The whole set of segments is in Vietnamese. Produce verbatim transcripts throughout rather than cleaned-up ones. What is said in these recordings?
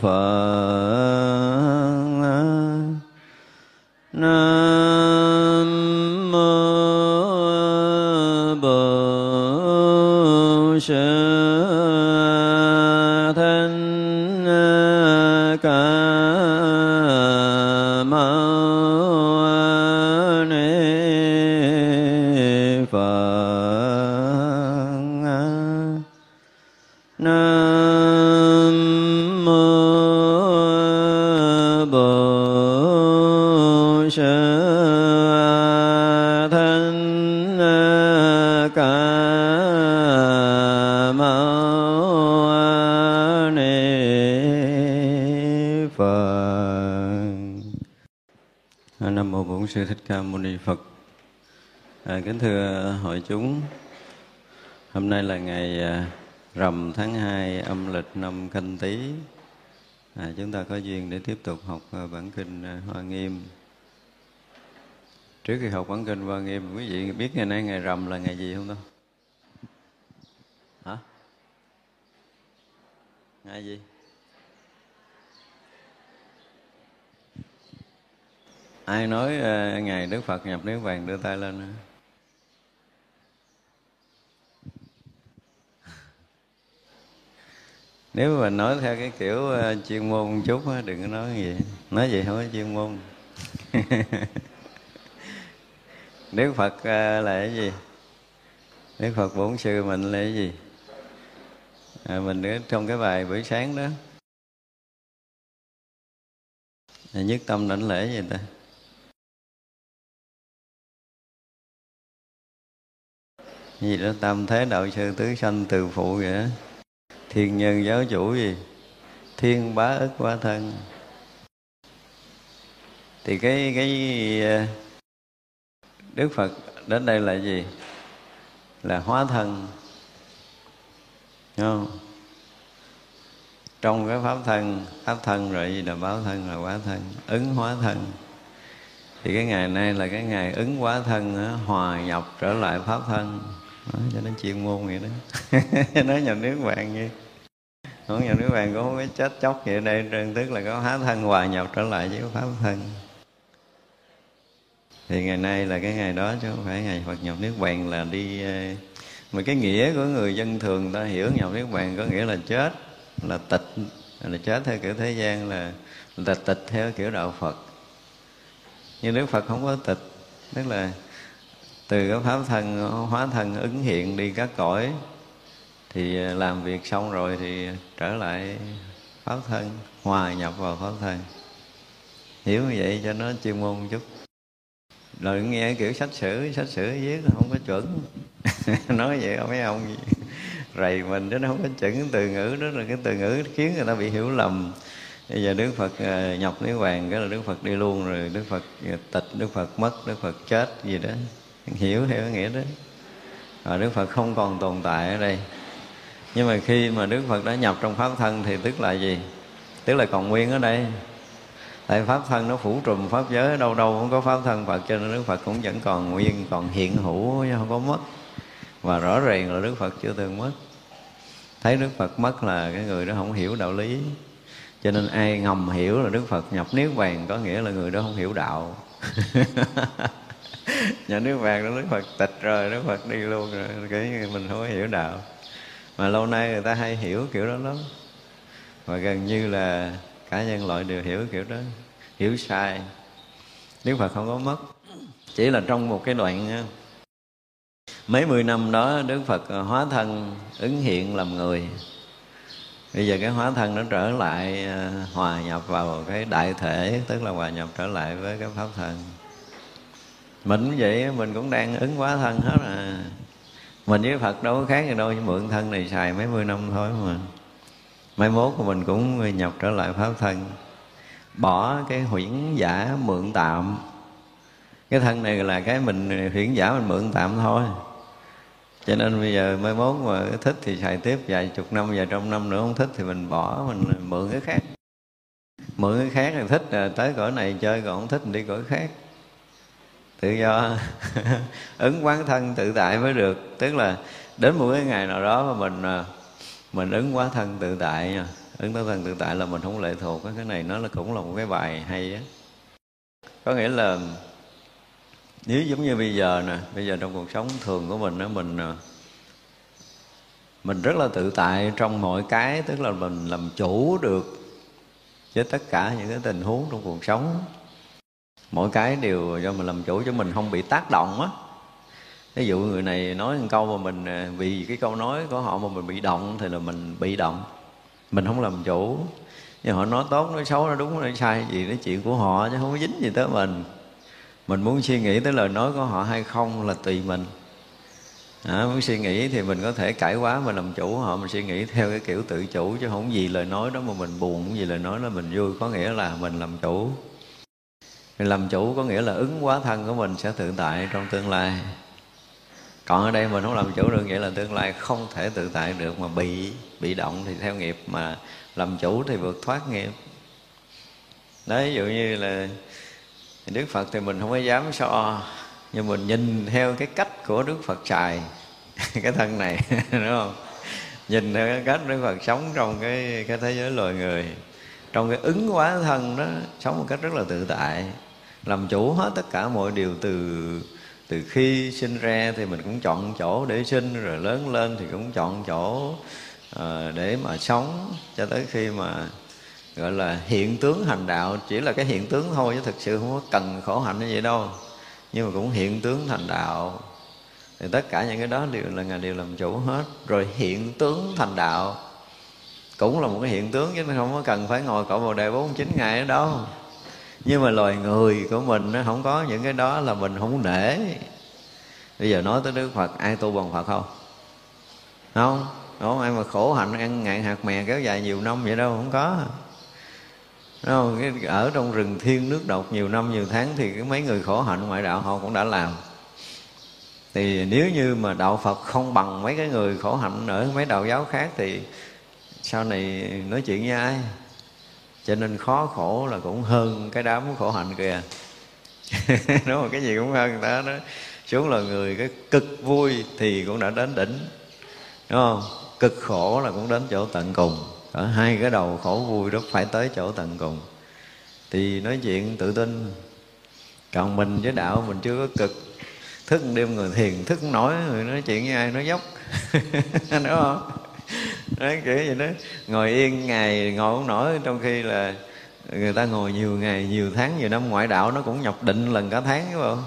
Phật. Nam mô Bổn Sư Sư Thích Ca Mâu Ni Phật. À, kính thưa hội chúng, hôm nay là ngày rằm tháng hai âm lịch năm Canh Tý. À, chúng ta có duyên để tiếp tục học bản kinh Hoa Nghiêm. Trước khi học bản kinh Hoa Nghiêm, quý vị biết ngày nay ngày rằm là ngày gì không ta? Hả? Ngày gì? Ai nói uh, ngày Đức Phật nhập Niết Bàn đưa tay lên. Nếu mà nói theo cái kiểu uh, chuyên môn một chút á, đừng có nói gì. Nói gì không có chuyên môn. Đức Phật uh, là cái gì? Đức Phật Bổn Sư mình là cái gì? À, mình trong cái bài buổi sáng đó, nhất tâm đảnh lễ gì ta? Gì đó, tam thế đạo sư tứ sanh từ phụ vậy đó. Thiên nhân giáo chủ gì? Thiên bá ức quá thân. Thì cái cái Đức Phật đến đây là gì? Là hóa thân. Đúng không? Trong cái pháp thân, pháp thân rồi gì là báo thân, là quá thân, ứng hóa thân. Thì cái ngày nay là cái ngày ứng hóa thân đó, hòa nhập trở lại pháp thân. Nói cho nó chuyên môn vậy đó. Nói nhập Niết Bàn như nói nhập Niết Bàn cũng không có chết chóc vậy đây. Tức là có hóa thân hòa nhập trở lại với pháp thân. Thì ngày nay là cái ngày đó, chứ không phải ngày Phật nhập Niết Bàn là đi. Mà cái nghĩa của người dân thường ta hiểu nhập Niết Bàn có nghĩa là chết, là tịch, là chết theo kiểu thế gian, là, là tịch theo kiểu đạo Phật. Nhưng Đức Phật không có tịch, tức là từ cái pháp thân, hóa thân ứng hiện đi các cõi, thì làm việc xong rồi thì trở lại pháp thân, hòa nhập vào pháp thân. Hiểu như vậy cho nó chuyên môn một chút. Rồi nghe kiểu sách sử, sách sử viết không có chuẩn. Nói vậy mấy ông gì rầy mình chứ nó không có chuẩn từ ngữ đó, là cái từ ngữ khiến người ta bị hiểu lầm. Bây giờ Đức Phật nhập Niết Bàn cái là Đức Phật đi luôn rồi, Đức Phật tịch, Đức Phật mất, Đức Phật chết gì đó, hiểu theo cái nghĩa đó. Và Đức Phật không còn tồn tại ở đây. Nhưng mà khi mà Đức Phật đã nhập trong pháp thân thì tức là gì? Tức là còn nguyên ở đây. Tại pháp thân nó phủ trùm pháp giới, đâu đâu cũng có pháp thân Phật, cho nên Đức Phật cũng vẫn còn nguyên, còn hiện hữu, không có mất. Và rõ ràng là Đức Phật chưa từng mất. Thấy Đức Phật mất là cái người đó không hiểu đạo lý. Cho nên ai ngầm hiểu là Đức Phật nhập Niết Bàn có nghĩa là người đó không hiểu đạo. Nhập Niết Bàn đó Đức Phật tịch rồi, Đức Phật đi luôn rồi, cái mình không có hiểu đạo. Mà lâu nay người ta hay hiểu kiểu đó lắm. Và gần như là cả nhân loại đều hiểu kiểu đó, hiểu sai. Đức Phật không có mất. Chỉ là trong một cái đoạn mấy mươi năm đó Đức Phật hóa thân ứng hiện làm người. Bây giờ cái hóa thân nó trở lại hòa nhập vào cái đại thể, tức là hòa nhập trở lại với cái pháp thân. Mình cũng vậy, mình cũng đang ứng hóa thân hết à. Mình với Phật đâu có khác gì đâu, mượn thân này xài mấy mươi năm thôi mà. Mai mốt của mình cũng nhập trở lại pháp thân. Bỏ cái huyễn giả mượn tạm. Cái thân này là cái mình huyễn giả mình mượn tạm thôi. Cho nên bây giờ mai mốt mà thích thì xài tiếp vài chục năm, vài trăm năm nữa, không thích thì mình bỏ, mình mượn cái khác. Mượn cái khác thì thích là tới cõi này chơi, còn không thích thì đi cõi khác. Tự do, ứng quán thân tự tại mới được. Tức là đến một cái ngày nào đó mà mình mình ứng quá thân tự tại nha. Ứng tố thần tự tại là mình không lệ thuộc. Cái này nó cũng là một cái bài hay á. Có nghĩa là nếu giống như bây giờ nè, bây giờ trong cuộc sống thường của mình đó, mình mình rất là tự tại trong mọi cái, tức là mình làm chủ được với tất cả những cái tình huống trong cuộc sống. Mỗi cái đều do mình làm chủ chứ mình không bị tác động á. Ví dụ người này nói một câu mà mình vì cái câu nói của họ mà mình bị động thì là mình bị động, mình không làm chủ. Nhưng họ nói tốt, nói xấu, nói đúng, nói sai gì, nói chuyện của họ chứ không có dính gì tới mình. Mình muốn suy nghĩ tới lời nói của họ hay không là tùy mình. À, muốn suy nghĩ thì mình có thể cải quá, mình làm chủ họ, mình suy nghĩ theo cái kiểu tự chủ, chứ không vì lời nói đó mà mình buồn, không vì lời nói đó mình vui, có nghĩa là mình làm chủ. Mình làm chủ có nghĩa là ứng hóa thân của mình sẽ tự tại trong tương lai. Còn ở đây mình không làm chủ được, vậy là tương lai không thể tự tại được mà bị bị động thì theo nghiệp, mà làm chủ thì vượt thoát nghiệp. Đấy, ví dụ như là Đức Phật thì mình không có dám so, nhưng mình nhìn theo cái cách của Đức Phật xài cái thân này, đúng không? Nhìn theo cái cách Đức Phật sống trong cái, cái thế giới loài người, trong cái ứng hóa thân đó, sống một cách rất là tự tại, làm chủ hết tất cả mọi điều. Từ từ khi sinh ra thì mình cũng chọn chỗ để sinh, rồi lớn lên thì cũng chọn chỗ uh, để mà sống, cho tới khi mà gọi là hiện tướng hành đạo, chỉ là cái hiện tướng thôi chứ thực sự không có cần khổ hạnh như vậy đâu, nhưng mà cũng hiện tướng thành đạo. Thì tất cả những cái đó đều là Ngài đều làm chủ hết. Rồi hiện tướng thành đạo cũng là một cái hiện tướng, chứ không có cần phải ngồi cõi Bồ Đề bốn mươi chín ngày ở đâu. Nhưng mà loài người của mình nó không có những cái đó là mình không nể. Bây giờ nói tới Đức Phật, ai tu bằng Phật không? Không, không ai mà khổ hạnh ăn ngạn hạt mè kéo dài nhiều năm vậy đâu, không có. Không, ở trong rừng thiên nước độc nhiều năm nhiều tháng thì cái mấy người khổ hạnh ngoại đạo họ cũng đã làm. Thì nếu như mà đạo Phật không bằng mấy cái người khổ hạnh ở mấy đạo giáo khác thì sau này nói chuyện với ai? Cho nên khó khổ là cũng hơn cái đám khổ hạnh kìa. Đúng rồi, cái gì cũng hơn người ta đó. Xuống là người cái cực vui thì cũng đã đến đỉnh, đúng không? Cực khổ là cũng đến chỗ tận cùng. Ở hai cái đầu khổ vui đó phải tới chỗ tận cùng thì nói chuyện tự tin. Còn mình với đạo mình chưa có cực. Thức đêm người thiền thức nổi, người nói chuyện với ai nói dốc. Đúng không? Nói kiểu vậy đó. Ngồi yên ngày ngồi không nổi, trong khi là người ta ngồi nhiều ngày, nhiều tháng, nhiều năm. Ngoại đạo nó cũng nhập định lần cả tháng, đúng không?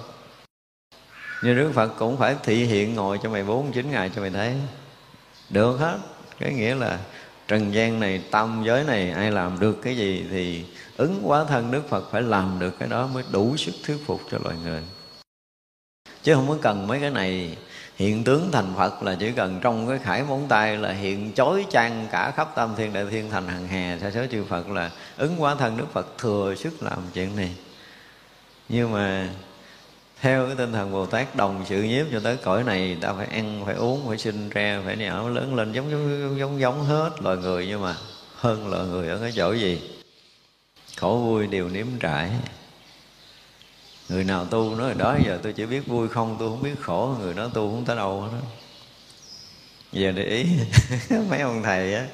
Như Đức Phật cũng phải thị hiện ngồi cho mày bốn mươi chín ngày cho mày thấy. Được hết. Cái nghĩa là trần gian này, tam giới này, ai làm được cái gì thì ứng hóa thân Đức Phật phải làm được cái đó mới đủ sức thuyết phục cho loài người. Chứ không có cần mấy cái này. Hiện tướng thành Phật là chỉ cần trong cái khải móng tay là hiện chói chang cả khắp tam thiên đại thiên thành hằng hà sa số chư Phật, là ứng hóa thân Đức Phật thừa sức làm chuyện này. Nhưng mà theo cái tinh thần Bồ Tát đồng sự nhiếp cho tới cõi này, ta phải ăn, phải uống, phải sinh ra, phải nở lớn lên giống giống giống giống hết loài người, nhưng mà hơn loài người ở cái chỗ gì? Khổ vui đều nếm trải. Người nào tu nói đó giờ tôi chỉ biết vui không, tôi không biết khổ, người đó tu không tới đâu hết. Giờ để ý mấy ông thầy á,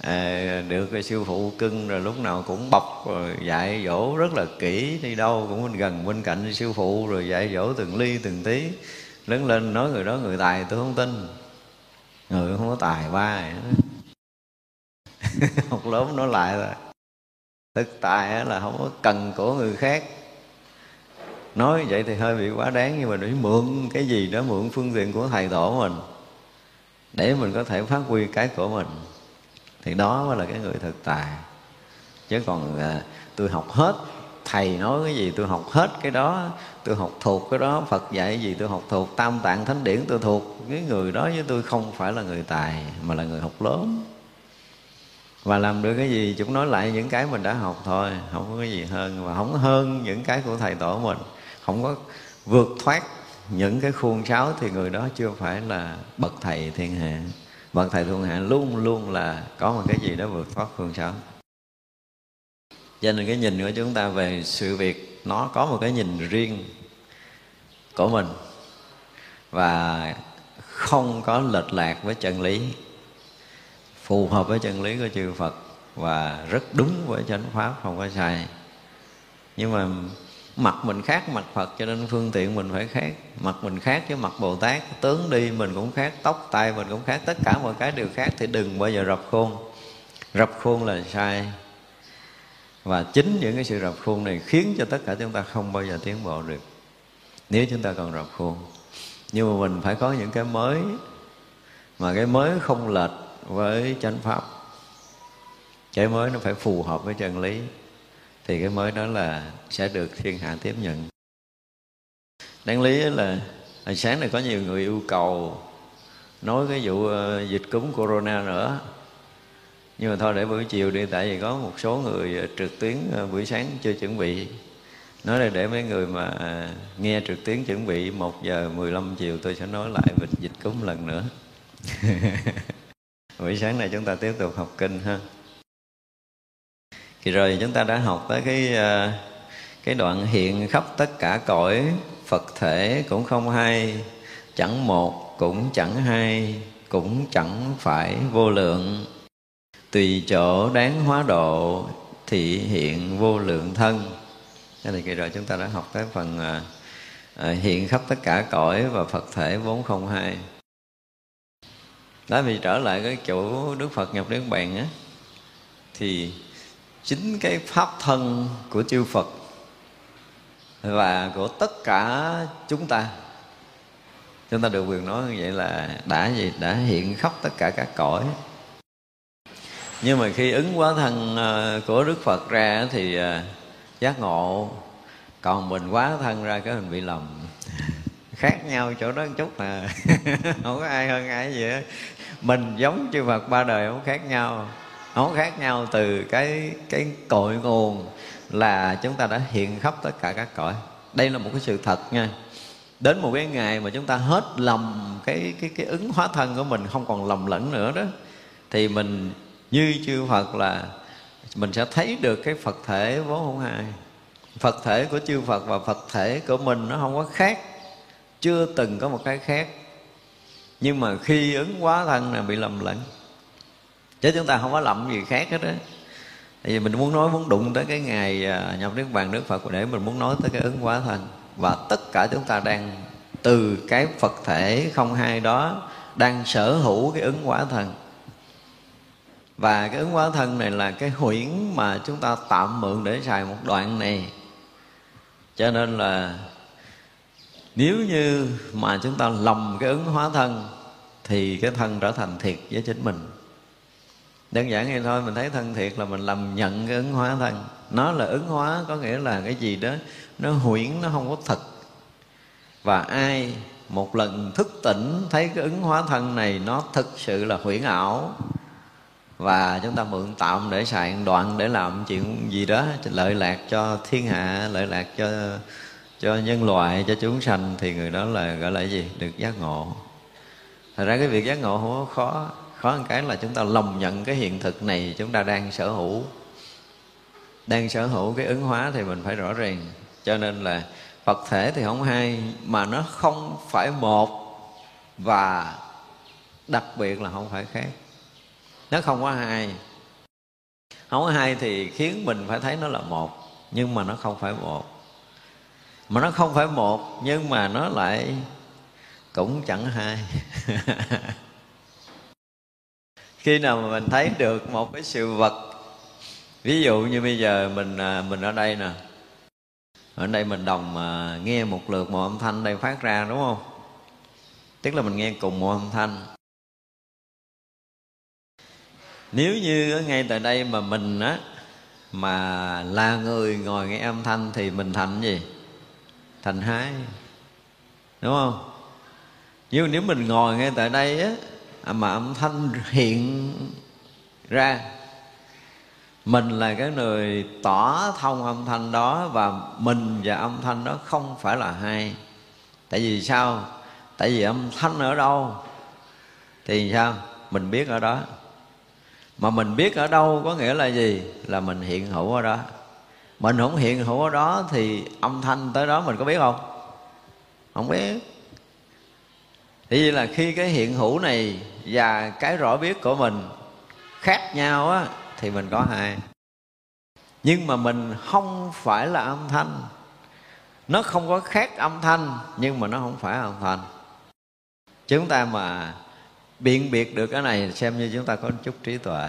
à, được cái sư phụ cưng rồi lúc nào cũng bọc rồi dạy dỗ rất là kỹ, đi đâu cũng bên gần bên cạnh sư phụ rồi dạy dỗ từng ly từng tí. Lớn lên nói người đó người tài, tôi không tin. Người không có tài ba học lớn nói lại rồi. Thực tài là không có cần của người khác. Nói vậy thì hơi bị quá đáng, nhưng mà để mượn cái gì đó, mượn phương tiện của thầy tổ mình để mình có thể phát huy cái của mình, thì đó mới là cái người thực tài. Chứ còn à, tôi học hết, thầy nói cái gì tôi học hết cái đó, tôi học thuộc cái đó, Phật dạy cái gì tôi học thuộc, tam tạng thánh điển tôi thuộc, cái người đó với tôi không phải là người tài mà là người học lớn. Và làm được cái gì chúng nói lại những cái mình đã học thôi, không có cái gì hơn, và không hơn những cái của thầy tổ mình, không có vượt thoát những cái khuôn sáo thì người đó chưa phải là bậc thầy thiên hạ. Bậc thầy thiên hạ luôn luôn là có một cái gì đó vượt thoát khuôn sáo. Cho nên cái nhìn của chúng ta về sự việc nó có một cái nhìn riêng của mình và không có lệch lạc với chân lý, phù hợp với chân lý của chư Phật. và rất đúng với chánh pháp, không có sai. Nhưng mà mặt mình khác mặt Phật, cho nên phương tiện mình phải khác. Mặt mình khác với mặt Bồ Tát, tướng đi mình cũng khác, tóc tai mình cũng khác, tất cả mọi cái đều khác. Thì đừng bao giờ rập khuôn. Rập khuôn là sai. Và chính những cái sự rập khuôn này khiến cho tất cả chúng ta không bao giờ tiến bộ được nếu chúng ta còn rập khuôn. Nhưng mà mình phải có những cái mới, mà cái mới không lệch với chánh pháp, cái mới nó phải phù hợp với chân lý, thì cái mới đó là sẽ được thiên hạ tiếp nhận. Đáng lý là hồi sáng này có nhiều người yêu cầu nói cái vụ dịch cúm corona nữa, nhưng mà thôi để buổi chiều đi, tại vì có một số người trượt tuyến buổi sáng chưa chuẩn bị. Nói là để mấy người mà nghe trực tuyến chuẩn bị, một giờ mười lăm chiều tôi sẽ nói lại về dịch cúm lần nữa. Buổi sáng này chúng ta tiếp tục học kinh ha. Thì rồi chúng ta đã học tới cái cái đoạn hiện khắp tất cả cõi Phật thể, cũng không hai, chẳng một, cũng chẳng hai, cũng chẳng phải vô lượng. Tùy chỗ đáng hóa độ, thị hiện vô lượng thân. Nên là kỳ rồi chúng ta đã học tới phần à, à, hiện khắp tất cả cõi và Phật thể bốn không hai. Đó, vì trở lại cái chỗ Đức Phật nhập Niết Bàn á, thì chính cái pháp thân của chư Phật và của tất cả chúng ta, chúng ta được quyền nói như vậy là đã gì đã hiện khắp tất cả các cõi. Nhưng mà khi ứng hóa thân của Đức Phật ra thì giác ngộ, còn mình quá thân ra cái mình bị lầm. Khác nhau chỗ đó một chút à. Không có ai hơn ai gì hết. Mình giống chư Phật ba đời không khác nhau. Không khác nhau từ cái cái cội nguồn là chúng ta đã hiện khắp tất cả các cõi. Đây là một cái sự thật nha. Đến một cái ngày mà chúng ta hết lầm cái cái cái ứng hóa thân của mình, không còn lầm lẫn nữa đó, thì mình như chư Phật là mình sẽ thấy được cái Phật thể vốn không hai. Phật thể của chư Phật và Phật thể của mình nó không có khác, chưa từng có một cái khác. Nhưng mà khi ứng hóa thân là bị lầm lẫn, chứ chúng ta không có lầm gì khác hết á. Tại vì mình muốn nói, muốn đụng tới cái ngày nhập Niết Bàn Đức Phật, để mình muốn nói tới cái ứng hóa thân. Và tất cả chúng ta đang từ cái Phật thể không hai đó đang sở hữu cái ứng hóa thân. Và cái ứng hóa thân này là cái huyễn mà chúng ta tạm mượn để xài một đoạn này. Cho nên là nếu như mà chúng ta lầm cái ứng hóa thân thì cái thân trở thành thiệt với chính mình. Đơn giản vậy thôi, mình thấy thân thiệt là mình lầm nhận cái ứng hóa thân. Nó là ứng hóa, có nghĩa là cái gì đó nó huyễn, nó không có thật. Và ai một lần thức tỉnh thấy cái ứng hóa thân này nó thực sự là huyễn ảo, và chúng ta mượn tạm để xài đoạn để làm chuyện gì đó lợi lạc cho thiên hạ, lợi lạc cho cho nhân loại, cho chúng sanh, thì người đó là gọi là gì? Được giác ngộ. Thật ra cái việc giác ngộ không có khó. Khó một cái là chúng ta lòng nhận cái hiện thực này chúng ta đang sở hữu. Đang sở hữu cái ứng hóa thì mình phải rõ ràng. Cho nên là Phật thể thì không hai, mà nó không phải một, và đặc biệt là không phải khác. Nó không có hai. Không có hai thì khiến mình phải thấy nó là một, nhưng mà nó không phải một. Mà nó không phải một, nhưng mà nó lại cũng chẳng hai. Khi nào mà mình thấy được một cái sự vật, ví dụ như bây giờ mình mình ở đây nè, ở đây mình đồng nghe một lượt một âm thanh đây phát ra, đúng không? Tức là mình nghe cùng một âm thanh. Nếu như ngay tại đây mà mình á, mà là người ngồi nghe âm thanh thì mình thành gì? Thành hai, đúng không? Nhưng nếu mình ngồi ngay tại đây á, mà âm thanh hiện ra, mình là cái người tỏ thông âm thanh đó, và mình và âm thanh đó không phải là hai. Tại vì sao? Tại vì âm thanh ở đâu thì sao? Mình biết ở đó. Mà mình biết ở đâu có nghĩa là gì? Là mình hiện hữu ở đó. Mình không hiện hữu ở đó thì âm thanh tới đó mình có biết không? Không biết. Thì vậy là khi cái hiện hữu này và cái rõ biết của mình khác nhau á, thì mình có hai. Nhưng mà mình không phải là âm thanh. Nó không có khác âm thanh, nhưng mà nó không phải âm thanh. Chúng ta mà biện biệt được cái này xem như chúng ta có chút trí tuệ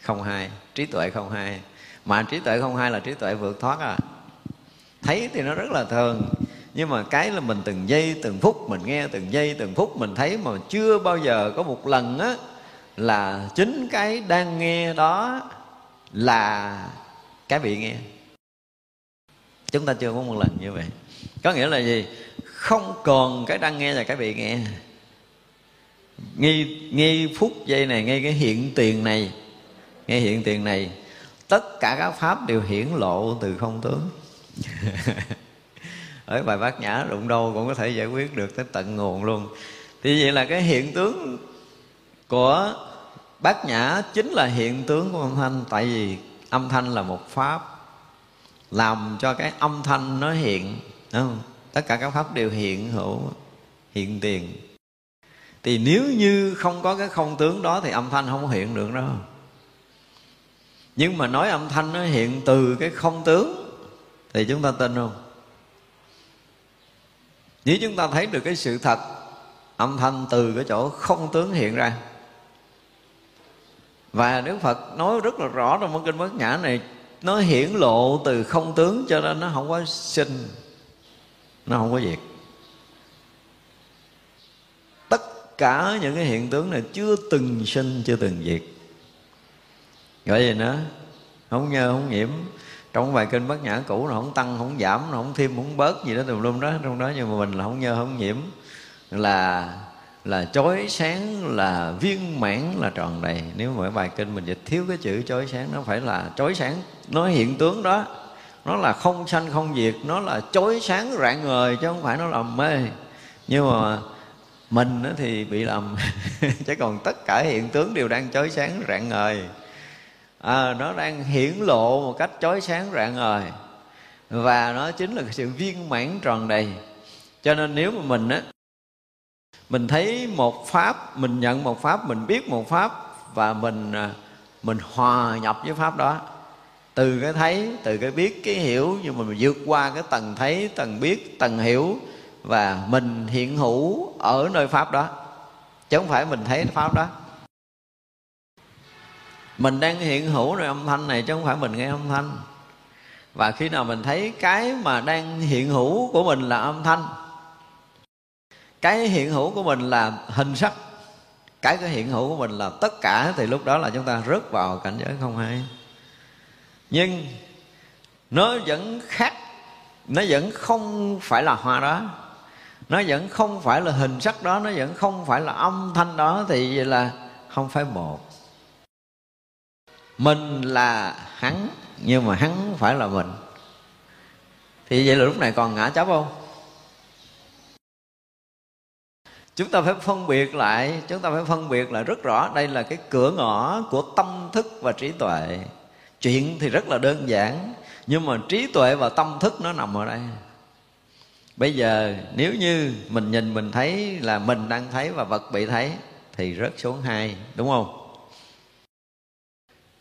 không hai. Trí tuệ không hai. Mà trí tuệ không hai là trí tuệ vượt thoát à. Thấy thì nó rất là thường, nhưng mà cái là mình từng giây từng phút mình nghe, từng giây từng phút mình thấy, mà chưa bao giờ có một lần á là chính cái đang nghe đó là cái bị nghe. Chúng ta chưa có một lần như vậy. Có nghĩa là gì? Không còn cái đang nghe là cái bị nghe. Ngay, ngay phút giây này, ngay cái hiện tiền này, ngay hiện tiền này, tất cả các pháp đều hiển lộ từ không tướng. Ở bài Bát Nhã đụng đâu cũng có thể giải quyết được tới tận nguồn luôn. Thì vậy là cái hiện tướng của Bát Nhã chính là hiện tướng của âm thanh. Tại vì âm thanh là một pháp làm cho cái âm thanh nó hiện, đúng không? Tất cả các pháp đều hiện hữu, hiện tiền. Thì nếu như không có cái không tướng đó thì âm thanh không hiện được đâu. Nhưng mà nói âm thanh nó hiện từ cái không tướng thì chúng ta tin không? Nếu chúng ta thấy được cái sự thật âm thanh từ cái chỗ không tướng hiện ra. Và Đức Phật nói rất là rõ trong bản kinh Bát Nhã này, nó hiển lộ từ không tướng cho nên nó không có sinh, nó không có diệt. Tất cả những cái hiện tướng này chưa từng sinh, chưa từng diệt. Gọi gì nữa? Không nhơ, không nhiễm. Trong bài kinh Bát Nhã cũ nó không tăng, không giảm, nó không thêm, không bớt gì đó tùm lum đó trong đó. Nhưng mà mình là không nhơ, không nhiễm, là là chói sáng, là viên mãn, là tròn đầy. Nếu mà bài kinh mình dịch thiếu cái chữ chói sáng, nó phải là chói sáng, nó hiện tướng đó, nó là không sanh không diệt, nó là chói sáng rạng ngời, chứ không phải nó là mê. Nhưng mà mình thì bị lầm. Chứ còn tất cả hiện tướng đều đang chói sáng rạng ngời. À, nó đang hiển lộ một cách chói sáng rạng ngời, và nó chính là sự viên mãn tròn đầy. Cho nên nếu mà mình á, mình thấy một pháp, mình nhận một pháp, mình biết một pháp, và mình mình hòa nhập với pháp đó. Từ cái thấy, từ cái biết, cái hiểu, nhưng mà mình vượt qua cái tầng thấy, tầng biết, tầng hiểu, và mình hiện hữu ở nơi pháp đó, chứ không phải mình thấy pháp đó. Mình đang hiện hữu nơi âm thanh này, chứ không phải mình nghe âm thanh. Và khi nào mình thấy cái mà đang hiện hữu của mình là âm thanh, cái hiện hữu của mình là hình sắc, cái cái hiện hữu của mình là tất cả, thì lúc đó là chúng ta rớt vào cảnh giới không hai. Nhưng nó vẫn khác, nó vẫn không phải là hoa đó, nó vẫn không phải là hình sắc đó, nó vẫn không phải là âm thanh đó. Thì vậy là không phải một. Mình là hắn, nhưng mà hắn phải là mình. Thì vậy là lúc này còn ngã chấp không? Chúng ta phải phân biệt lại, chúng ta phải phân biệt lại rất rõ. Đây là cái cửa ngõ của tâm thức và trí tuệ. Chuyện thì rất là đơn giản, nhưng mà trí tuệ và tâm thức nó nằm ở đây. Bây giờ nếu như mình nhìn mình thấy là mình đang thấy và vật bị thấy thì rớt xuống hai, đúng không?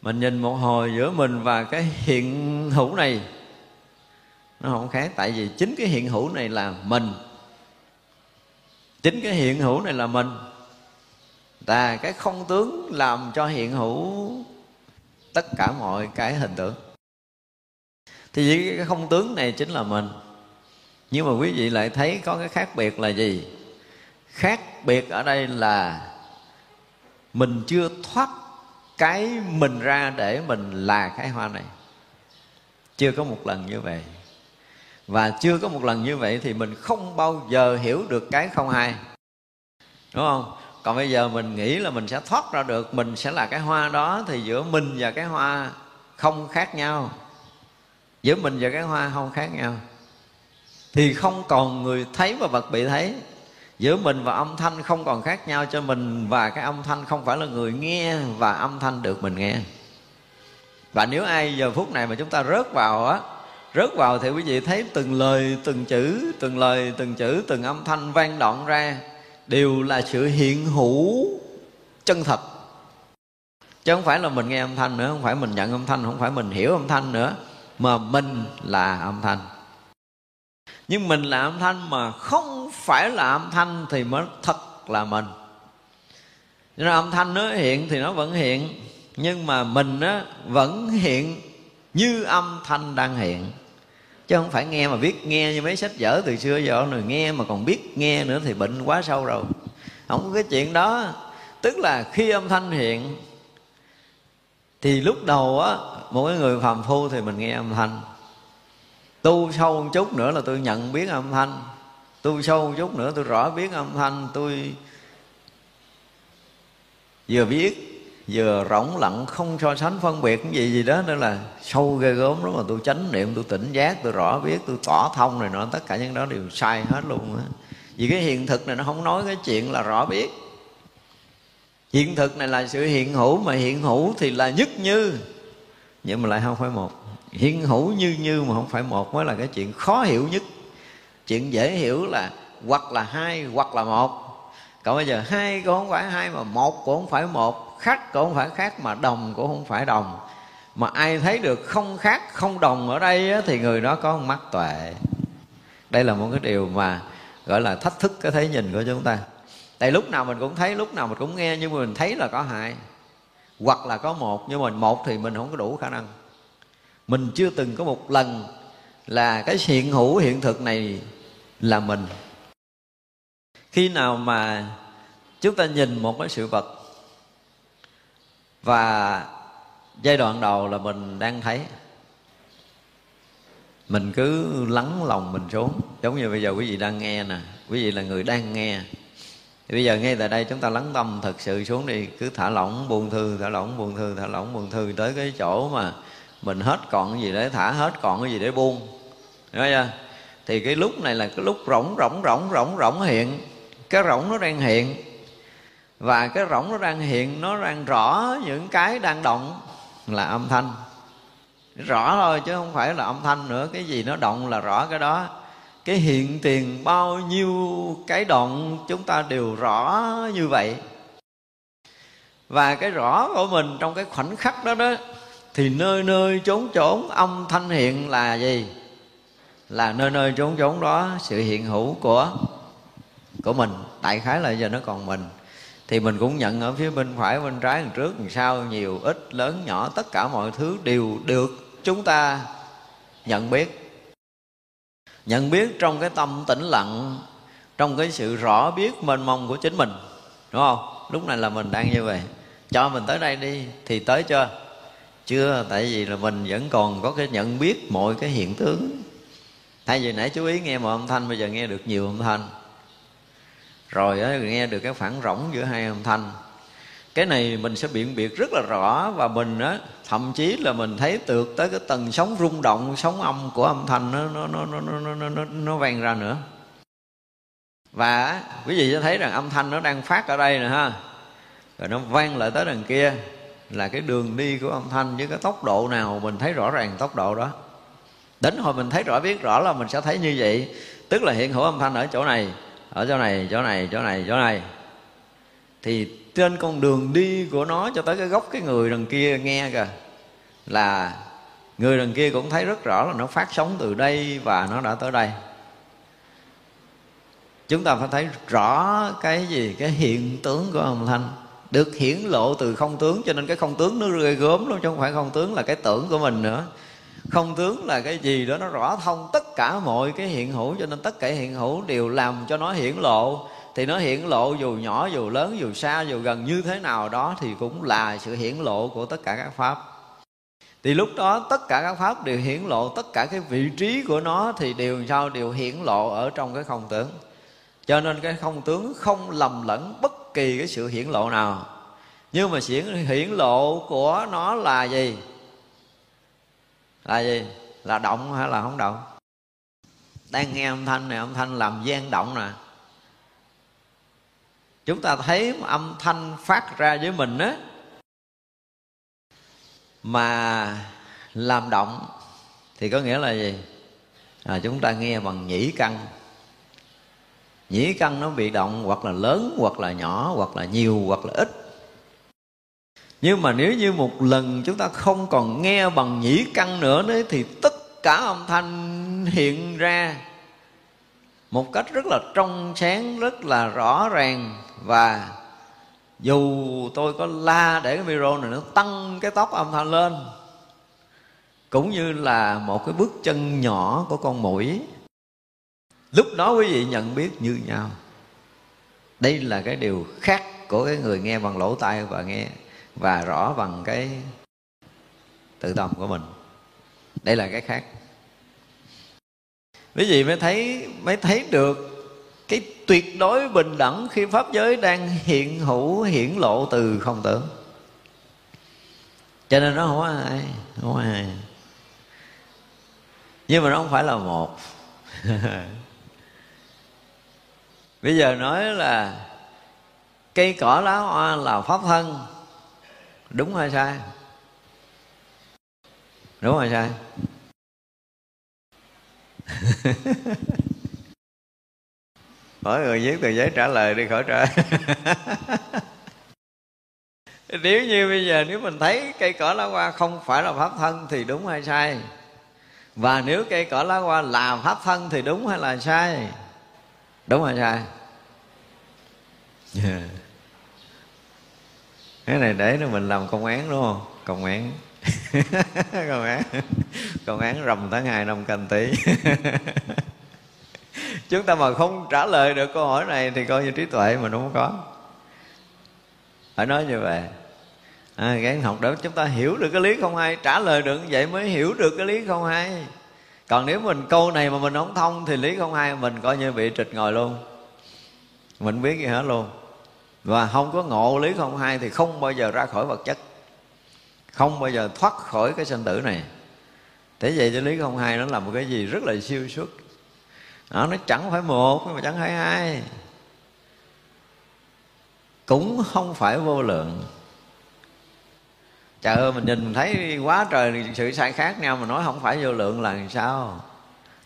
Mình nhìn một hồi giữa mình và cái hiện hữu này nó không khác. Tại vì chính cái hiện hữu này là mình, chính cái hiện hữu này là mình, và cái không tướng làm cho hiện hữu tất cả mọi cái hình tượng. Thì cái không tướng này chính là mình. Nhưng mà quý vị lại thấy có cái khác biệt là gì? Khác biệt ở đây là mình chưa thoát cái mình ra để mình là cái hoa này. Chưa có một lần như vậy. Và chưa có một lần như vậy thì mình không bao giờ hiểu được cái không hai, đúng không? Còn bây giờ mình nghĩ là mình sẽ thoát ra được, mình sẽ là cái hoa đó, thì giữa mình và cái hoa không khác nhau. Giữa mình và cái hoa không khác nhau thì không còn người thấy và vật bị thấy. Giữa mình và âm thanh không còn khác nhau, cho mình và cái âm thanh không phải là người nghe và âm thanh được mình nghe. Và nếu ai giờ phút này mà chúng ta rớt vào á, rớt vào thì quý vị thấy từng lời từng chữ, từng lời từng chữ, từng âm thanh vang vọng ra đều là sự hiện hữu chân thật. Chứ không phải là mình nghe âm thanh nữa, không phải mình nhận âm thanh, không phải mình hiểu âm thanh nữa, mà mình là âm thanh. Nhưng mình là âm thanh mà không phải là âm thanh thì mới thật là mình. Nên âm thanh nó hiện thì nó vẫn hiện, nhưng mà mình á, vẫn hiện như âm thanh đang hiện. Chứ không phải nghe mà biết nghe như mấy sách vở từ xưa giờ rồi, nghe mà còn biết nghe nữa thì bệnh quá sâu rồi. Không có cái chuyện đó. Tức là khi âm thanh hiện thì lúc đầu á, một cái người phàm phu thì mình nghe âm thanh. Tu sâu một chút nữa là tôi nhận biết âm thanh. Tu sâu một chút nữa tôi rõ biết âm thanh. Tôi vừa biết vừa rỗng lặng, không so sánh phân biệt cái gì gì đó, nên là sâu ghê gớm lắm. Mà tôi chánh niệm, tôi tỉnh giác, tôi rõ biết, tôi tỏ thông này nọ, tất cả những đó đều sai hết luôn á. Vì cái hiện thực này nó không nói cái chuyện là rõ biết. Hiện thực này là sự hiện hữu, mà hiện hữu thì là nhất như, nhưng mà lại không phải một. Hiện hữu như như mà không phải một mới là cái chuyện khó hiểu nhất. Chuyện dễ hiểu là hoặc là hai hoặc là một. Còn bây giờ hai cũng không phải hai, mà một cũng không phải một, khác cũng không phải khác, mà đồng cũng không phải đồng. Mà ai thấy được không khác không đồng ở đây á, thì người đó có mắt tuệ. Đây là một cái điều mà gọi là thách thức cái thấy nhìn của chúng ta. Tại lúc nào mình cũng thấy, lúc nào mình cũng nghe, nhưng mà mình thấy là có hai hoặc là có một. Nhưng mà một thì mình không có đủ khả năng. Mình chưa từng có một lần là cái hiện hữu hiện thực này là mình. Khi nào mà chúng ta nhìn một cái sự vật, và giai đoạn đầu là mình đang thấy, mình cứ lắng lòng mình xuống. Giống như bây giờ quý vị đang nghe nè, quý vị là người đang nghe. Thì bây giờ ngay tại đây chúng ta lắng tâm thật sự xuống đi. Cứ thả lỏng buông thư, thả lỏng buông thư, thả lỏng buông thư, tới cái chỗ mà mình hết còn cái gì để thả, hết còn cái gì để buông. Hiểu chưa? Thì cái lúc này là cái lúc rỗng rỗng rỗng rỗng rỗng hiện. Cái rỗng nó đang hiện, và cái rỗng nó đang hiện, nó đang rõ những cái đang động là âm thanh. Rõ thôi chứ không phải là âm thanh nữa. Cái gì nó động là rõ cái đó. Cái hiện tiền bao nhiêu cái động chúng ta đều rõ như vậy. Và cái rõ của mình trong cái khoảnh khắc đó đó, thì nơi nơi chốn chốn âm thanh hiện là gì? Là nơi nơi chốn chốn đó sự hiện hữu của của mình. Đại khái là giờ nó còn mình. Thì mình cũng nhận ở phía bên phải, bên trái, bên trước, bên sau, nhiều, ít, lớn, nhỏ, tất cả mọi thứ đều được chúng ta nhận biết. Nhận biết trong cái tâm tĩnh lặng, trong cái sự rõ biết mênh mông của chính mình. Đúng không? Lúc này là mình đang như vậy. Cho mình tới đây đi, thì tới chưa? Chưa, tại vì là mình vẫn còn có cái nhận biết mọi cái hiện tướng. Thay vì nãy chú ý nghe một âm thanh, bây giờ nghe được nhiều âm thanh. Rồi đó, nghe được cái khoảng rỗng giữa hai âm thanh. Cái này mình sẽ biện biệt rất là rõ. Và mình á, thậm chí là mình thấy được tới cái tầng sóng rung động, sóng âm của âm thanh nó, nó, nó, nó, nó, nó, nó, nó vang ra nữa. Và á, quý vị sẽ thấy rằng âm thanh nó đang phát ở đây nè ha, rồi nó vang lại tới đằng kia. Là cái đường đi của âm thanh với cái tốc độ nào mình thấy rõ ràng tốc độ đó. Đến hồi mình thấy rõ biết rõ là mình sẽ thấy như vậy. Tức là hiện hữu âm thanh ở chỗ này, ở chỗ này, chỗ này, chỗ này, chỗ này. Thì trên con đường đi của nó cho tới cái gốc cái người đằng kia nghe kìa, là người đằng kia cũng thấy rất rõ là nó phát sóng từ đây và nó đã tới đây. Chúng ta phải thấy rõ cái gì? Cái hiện tướng của âm thanh được hiển lộ từ không tướng. Cho nên cái không tướng nó ghê gớm lắm, chứ không phải không tướng là cái tưởng của mình nữa. Không tướng là cái gì đó nó rõ thông tất cả mọi cái hiện hữu. Cho nên tất cả hiện hữu đều làm cho nó hiển lộ. Thì nó hiển lộ dù nhỏ, dù lớn, dù xa, dù gần như thế nào đó, thì cũng là sự hiển lộ của tất cả các pháp. Thì lúc đó tất cả các pháp đều hiển lộ. Tất cả cái vị trí của nó thì đều sao? Đều hiển lộ ở trong cái không tướng. Cho nên cái không tướng không lầm lẫn bất kỳ cái sự hiển lộ nào. Nhưng mà sự hiển lộ của nó là gì? Là gì? Là động hay là không động? Đang nghe âm thanh này, âm thanh làm gian động nè. Chúng ta thấy âm thanh phát ra với mình á, mà làm động thì có nghĩa là gì? À, chúng ta nghe bằng nhĩ căn. Nhĩ căn nó bị động, hoặc là lớn, hoặc là nhỏ, hoặc là nhiều, hoặc là ít. Nhưng mà nếu như một lần chúng ta không còn nghe bằng nhĩ căn nữa đấy, thì tất cả âm thanh hiện ra một cách rất là trong sáng, rất là rõ ràng. Và dù tôi có la để cái micro này nó tăng cái tốc âm thanh lên, cũng như là một cái bước chân nhỏ của con muỗi, lúc đó quý vị nhận biết như nhau. Đây là cái điều khác của cái người nghe bằng lỗ tai và nghe và rõ bằng cái tự tâm của mình. Đây là cái khác. Quý vị mới thấy, mới thấy được cái tuyệt đối bình đẳng khi pháp giới đang hiện hữu, hiển lộ từ không tưởng. Cho nên nó không ai, không ai. Nhưng mà nó không phải là một. Bây giờ nói là cây cỏ lá hoa là pháp thân, đúng hay sai? Đúng hay sai? Mỗi người viết tờ giấy trả lời đi, khỏi trả. Nếu như bây giờ nếu mình thấy cây cỏ lá hoa không phải là pháp thân thì đúng hay sai? Và nếu cây cỏ lá hoa là pháp thân thì đúng hay là sai? Đúng hay sai? Yeah. Cái này để nó mình làm công án, đúng không? Công án. Công án. Công án rằm tháng hai năm Canh Tí. Chúng ta mà không trả lời được câu hỏi này thì coi như trí tuệ mình không có. Phải nói như vậy. À, gán học đó chúng ta hiểu được cái lý không hay, trả lời được vậy mới hiểu được cái lý không hay. Còn nếu mình câu này mà mình không thông thì lý không hay mình coi như bị trịch ngồi luôn, mình biết gì hết luôn. Và không có ngộ lý không hay thì không bao giờ ra khỏi vật chất, không bao giờ thoát khỏi cái sanh tử này. Thế vậy cho lý không hay nó là một cái gì rất là siêu xuất. Đó, nó chẳng phải một nhưng mà chẳng phải hai, cũng không phải vô lượng. Trời ơi, mình nhìn mình thấy quá trời sự sai khác nhau, mà nói không phải vô lượng là sao?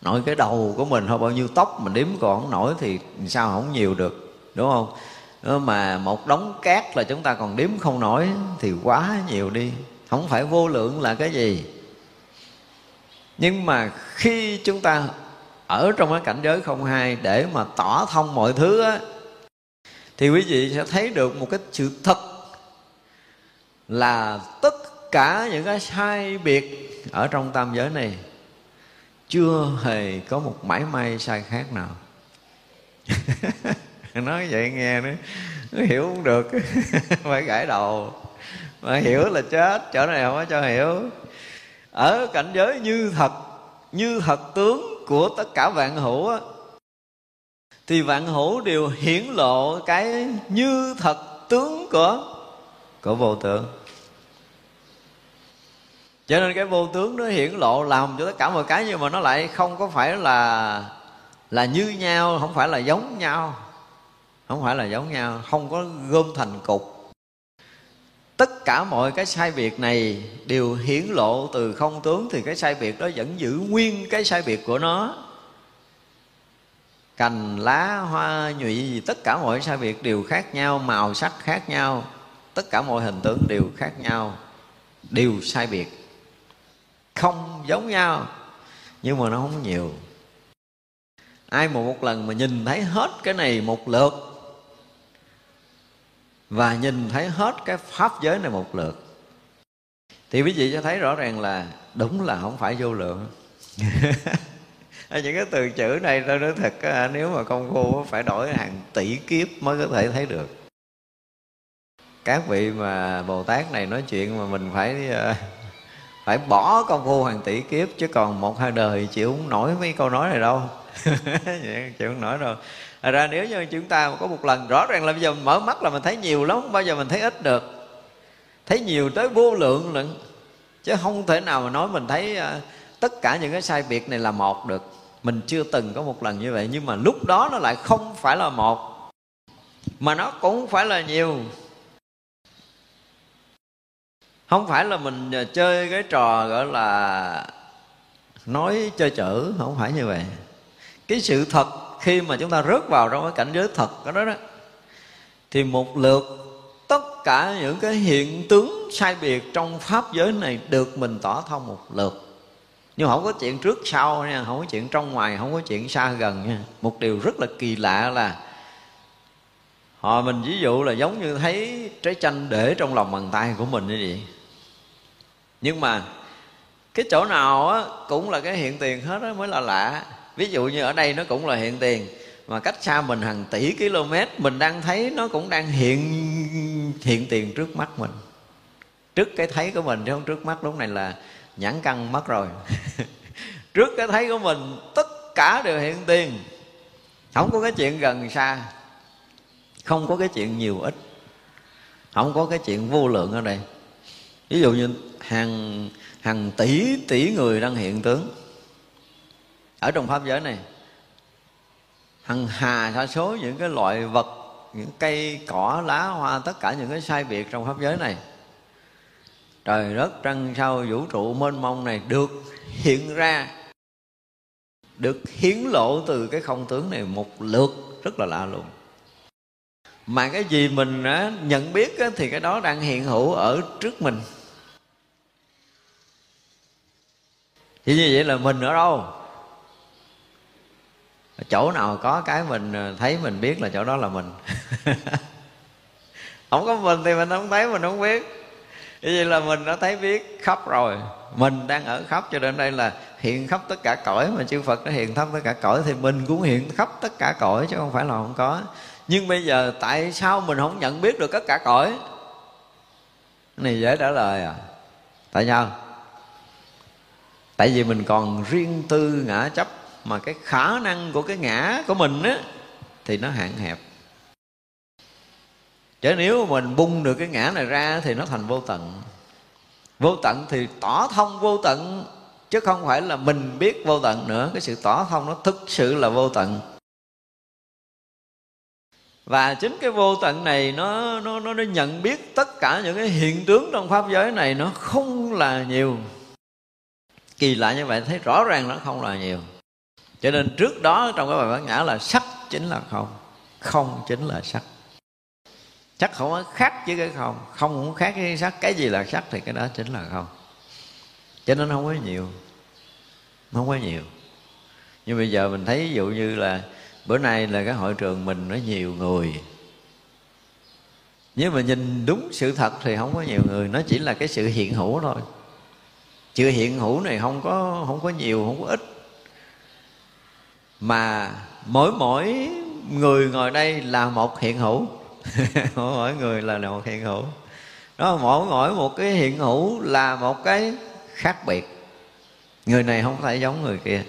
Nội cái đầu của mình thôi, bao nhiêu tóc mình đếm còn không nổi thì sao không nhiều được, đúng không? Nếu mà một đống cát là chúng ta còn đếm không nổi thì quá nhiều đi. Không phải vô lượng là cái gì? Nhưng mà khi chúng ta ở trong cái cảnh giới không hai để mà tỏ thông mọi thứ á, thì quý vị sẽ thấy được một cái sự thật là tất cả những cái sai biệt ở trong tam giới này chưa hề có một mảy may sai khác nào. Nói vậy nghe nó, nó hiểu không được. Phải gãi đầu. Mà hiểu là chết, chỗ này không có cho hiểu. Ở cảnh giới như thật, như thật tướng của tất cả vạn hữu á, thì vạn hữu đều hiển lộ cái như thật tướng của Của vô tướng. Cho nên cái vô tướng nó hiển lộ làm cho tất cả mọi cái, nhưng mà nó lại không có phải là Là như nhau, không phải là giống nhau, không phải là giống nhau, không có gom thành cục. Tất cả mọi cái sai biệt này đều hiển lộ từ không tướng, thì cái sai biệt đó vẫn giữ nguyên cái sai biệt của nó. Cành, lá, hoa, nhụy gì, tất cả mọi sai biệt đều khác nhau, màu sắc khác nhau, tất cả mọi hình tướng đều khác nhau, đều sai biệt, không giống nhau, nhưng mà nó không nhiều. Ai mà một lần mà nhìn thấy hết cái này một lượt và nhìn thấy hết cái pháp giới này một lượt thì quý vị sẽ thấy rõ ràng là đúng là không phải vô lượng. Những cái từ chữ này tôi nói thật, nếu mà công phu phải đổi hàng tỷ kiếp mới có thể thấy được. Các vị mà Bồ Tát này nói chuyện mà mình phải phải bỏ công phu hàng tỷ kiếp, chứ còn một hai đời chịu không nổi mấy câu nói này đâu. Chịu không nổi đâu. Thật ra nếu như chúng ta có một lần rõ ràng là bây giờ mình mở mắt là mình thấy nhiều lắm, không bao giờ mình thấy ít được. Thấy nhiều tới vô lượng lận, chứ không thể nào mà nói mình thấy tất cả những cái sai biệt này là một được. Mình chưa từng có một lần như vậy, nhưng mà lúc đó nó lại không phải là một, mà nó cũng không phải là nhiều. Không phải là mình chơi cái trò gọi là nói chơi chữ, không phải như vậy. Cái sự thật khi mà chúng ta rớt vào trong cái cảnh giới thật đó đó, thì một lượt tất cả những cái hiện tướng sai biệt trong pháp giới này được mình tỏ thông một lượt. Nhưng không có chuyện trước sau nha, không có chuyện trong ngoài, không có chuyện xa gần nha. Một điều rất là kỳ lạ là họ mình ví dụ là giống như thấy trái chanh để trong lòng bàn tay của mình như vậy. Nhưng mà cái chỗ nào á, cũng là cái hiện tiền hết á mới là lạ. Ví dụ như ở đây nó cũng là hiện tiền, mà cách xa mình hàng tỷ km mình đang thấy nó cũng đang hiện hiện tiền trước mắt mình, trước cái thấy của mình, chứ không trước mắt lúc này là nhãn căn mất rồi. Trước cái thấy của mình tất cả đều hiện tiền, không có cái chuyện gần xa, không có cái chuyện nhiều ít, không có cái chuyện vô lượng ở đây. Ví dụ như hàng hàng tỷ tỷ người đang hiện tướng ở trong pháp giới này, hằng hà sa số những cái loại vật, những cây cỏ lá hoa, tất cả những cái sai biệt trong pháp giới này, trời đất trăng sao vũ trụ mênh mông này được hiện ra, được hiến lộ từ cái không tướng này một lượt, rất là lạ luôn. Mà cái gì mình nhận biết thì cái đó đang hiện hữu ở trước mình. Thì như vậy là mình ở đâu? Chỗ nào có cái mình thấy mình biết là chỗ đó là mình. Không có mình thì mình không thấy, mình không biết. Như vậy là mình đã thấy biết khắp rồi, mình đang ở khắp, cho đến đây là hiện khắp tất cả cõi. Mà chư Phật đã hiện khắp tất cả cõi thì mình cũng hiện khắp tất cả cõi, chứ không phải là không có. Nhưng bây giờ tại sao mình không nhận biết được tất cả cõi? Cái này dễ trả lời à. Tại sao? Tại vì mình còn riêng tư ngã chấp, mà cái khả năng của cái ngã của mình á thì nó hạn hẹp. Chứ nếu mình bung được cái ngã này ra thì nó thành vô tận. Vô tận thì tỏ thông vô tận, chứ không phải là mình biết vô tận nữa. Cái sự tỏ thông nó thực sự là vô tận. Và chính cái vô tận này nó, nó, nó, nó nhận biết tất cả những cái hiện tướng trong pháp giới này nó không là nhiều. Kỳ lạ như vậy, thấy rõ ràng nó không là nhiều. Cho nên trước đó trong cái bài Bát Nhã là sắc chính là không, không chính là sắc. Sắc không có khác với cái không, không cũng khác với sắc. Cái gì là sắc thì cái đó chính là không. Cho nên không có nhiều, không có nhiều. Nhưng bây giờ mình thấy ví dụ như là bữa nay là cái hội trường mình nó nhiều người. Nếu mà nhìn đúng sự thật thì không có nhiều người, nó chỉ là cái sự hiện hữu thôi. Sự hiện hữu này không có, không có nhiều, không có ít. Mà mỗi mỗi người ngồi đây là một hiện hữu. Mỗi mỗi người là một hiện hữu đó, mỗi mỗi một cái hiện hữu là một cái khác biệt. Người này không phải giống người kia.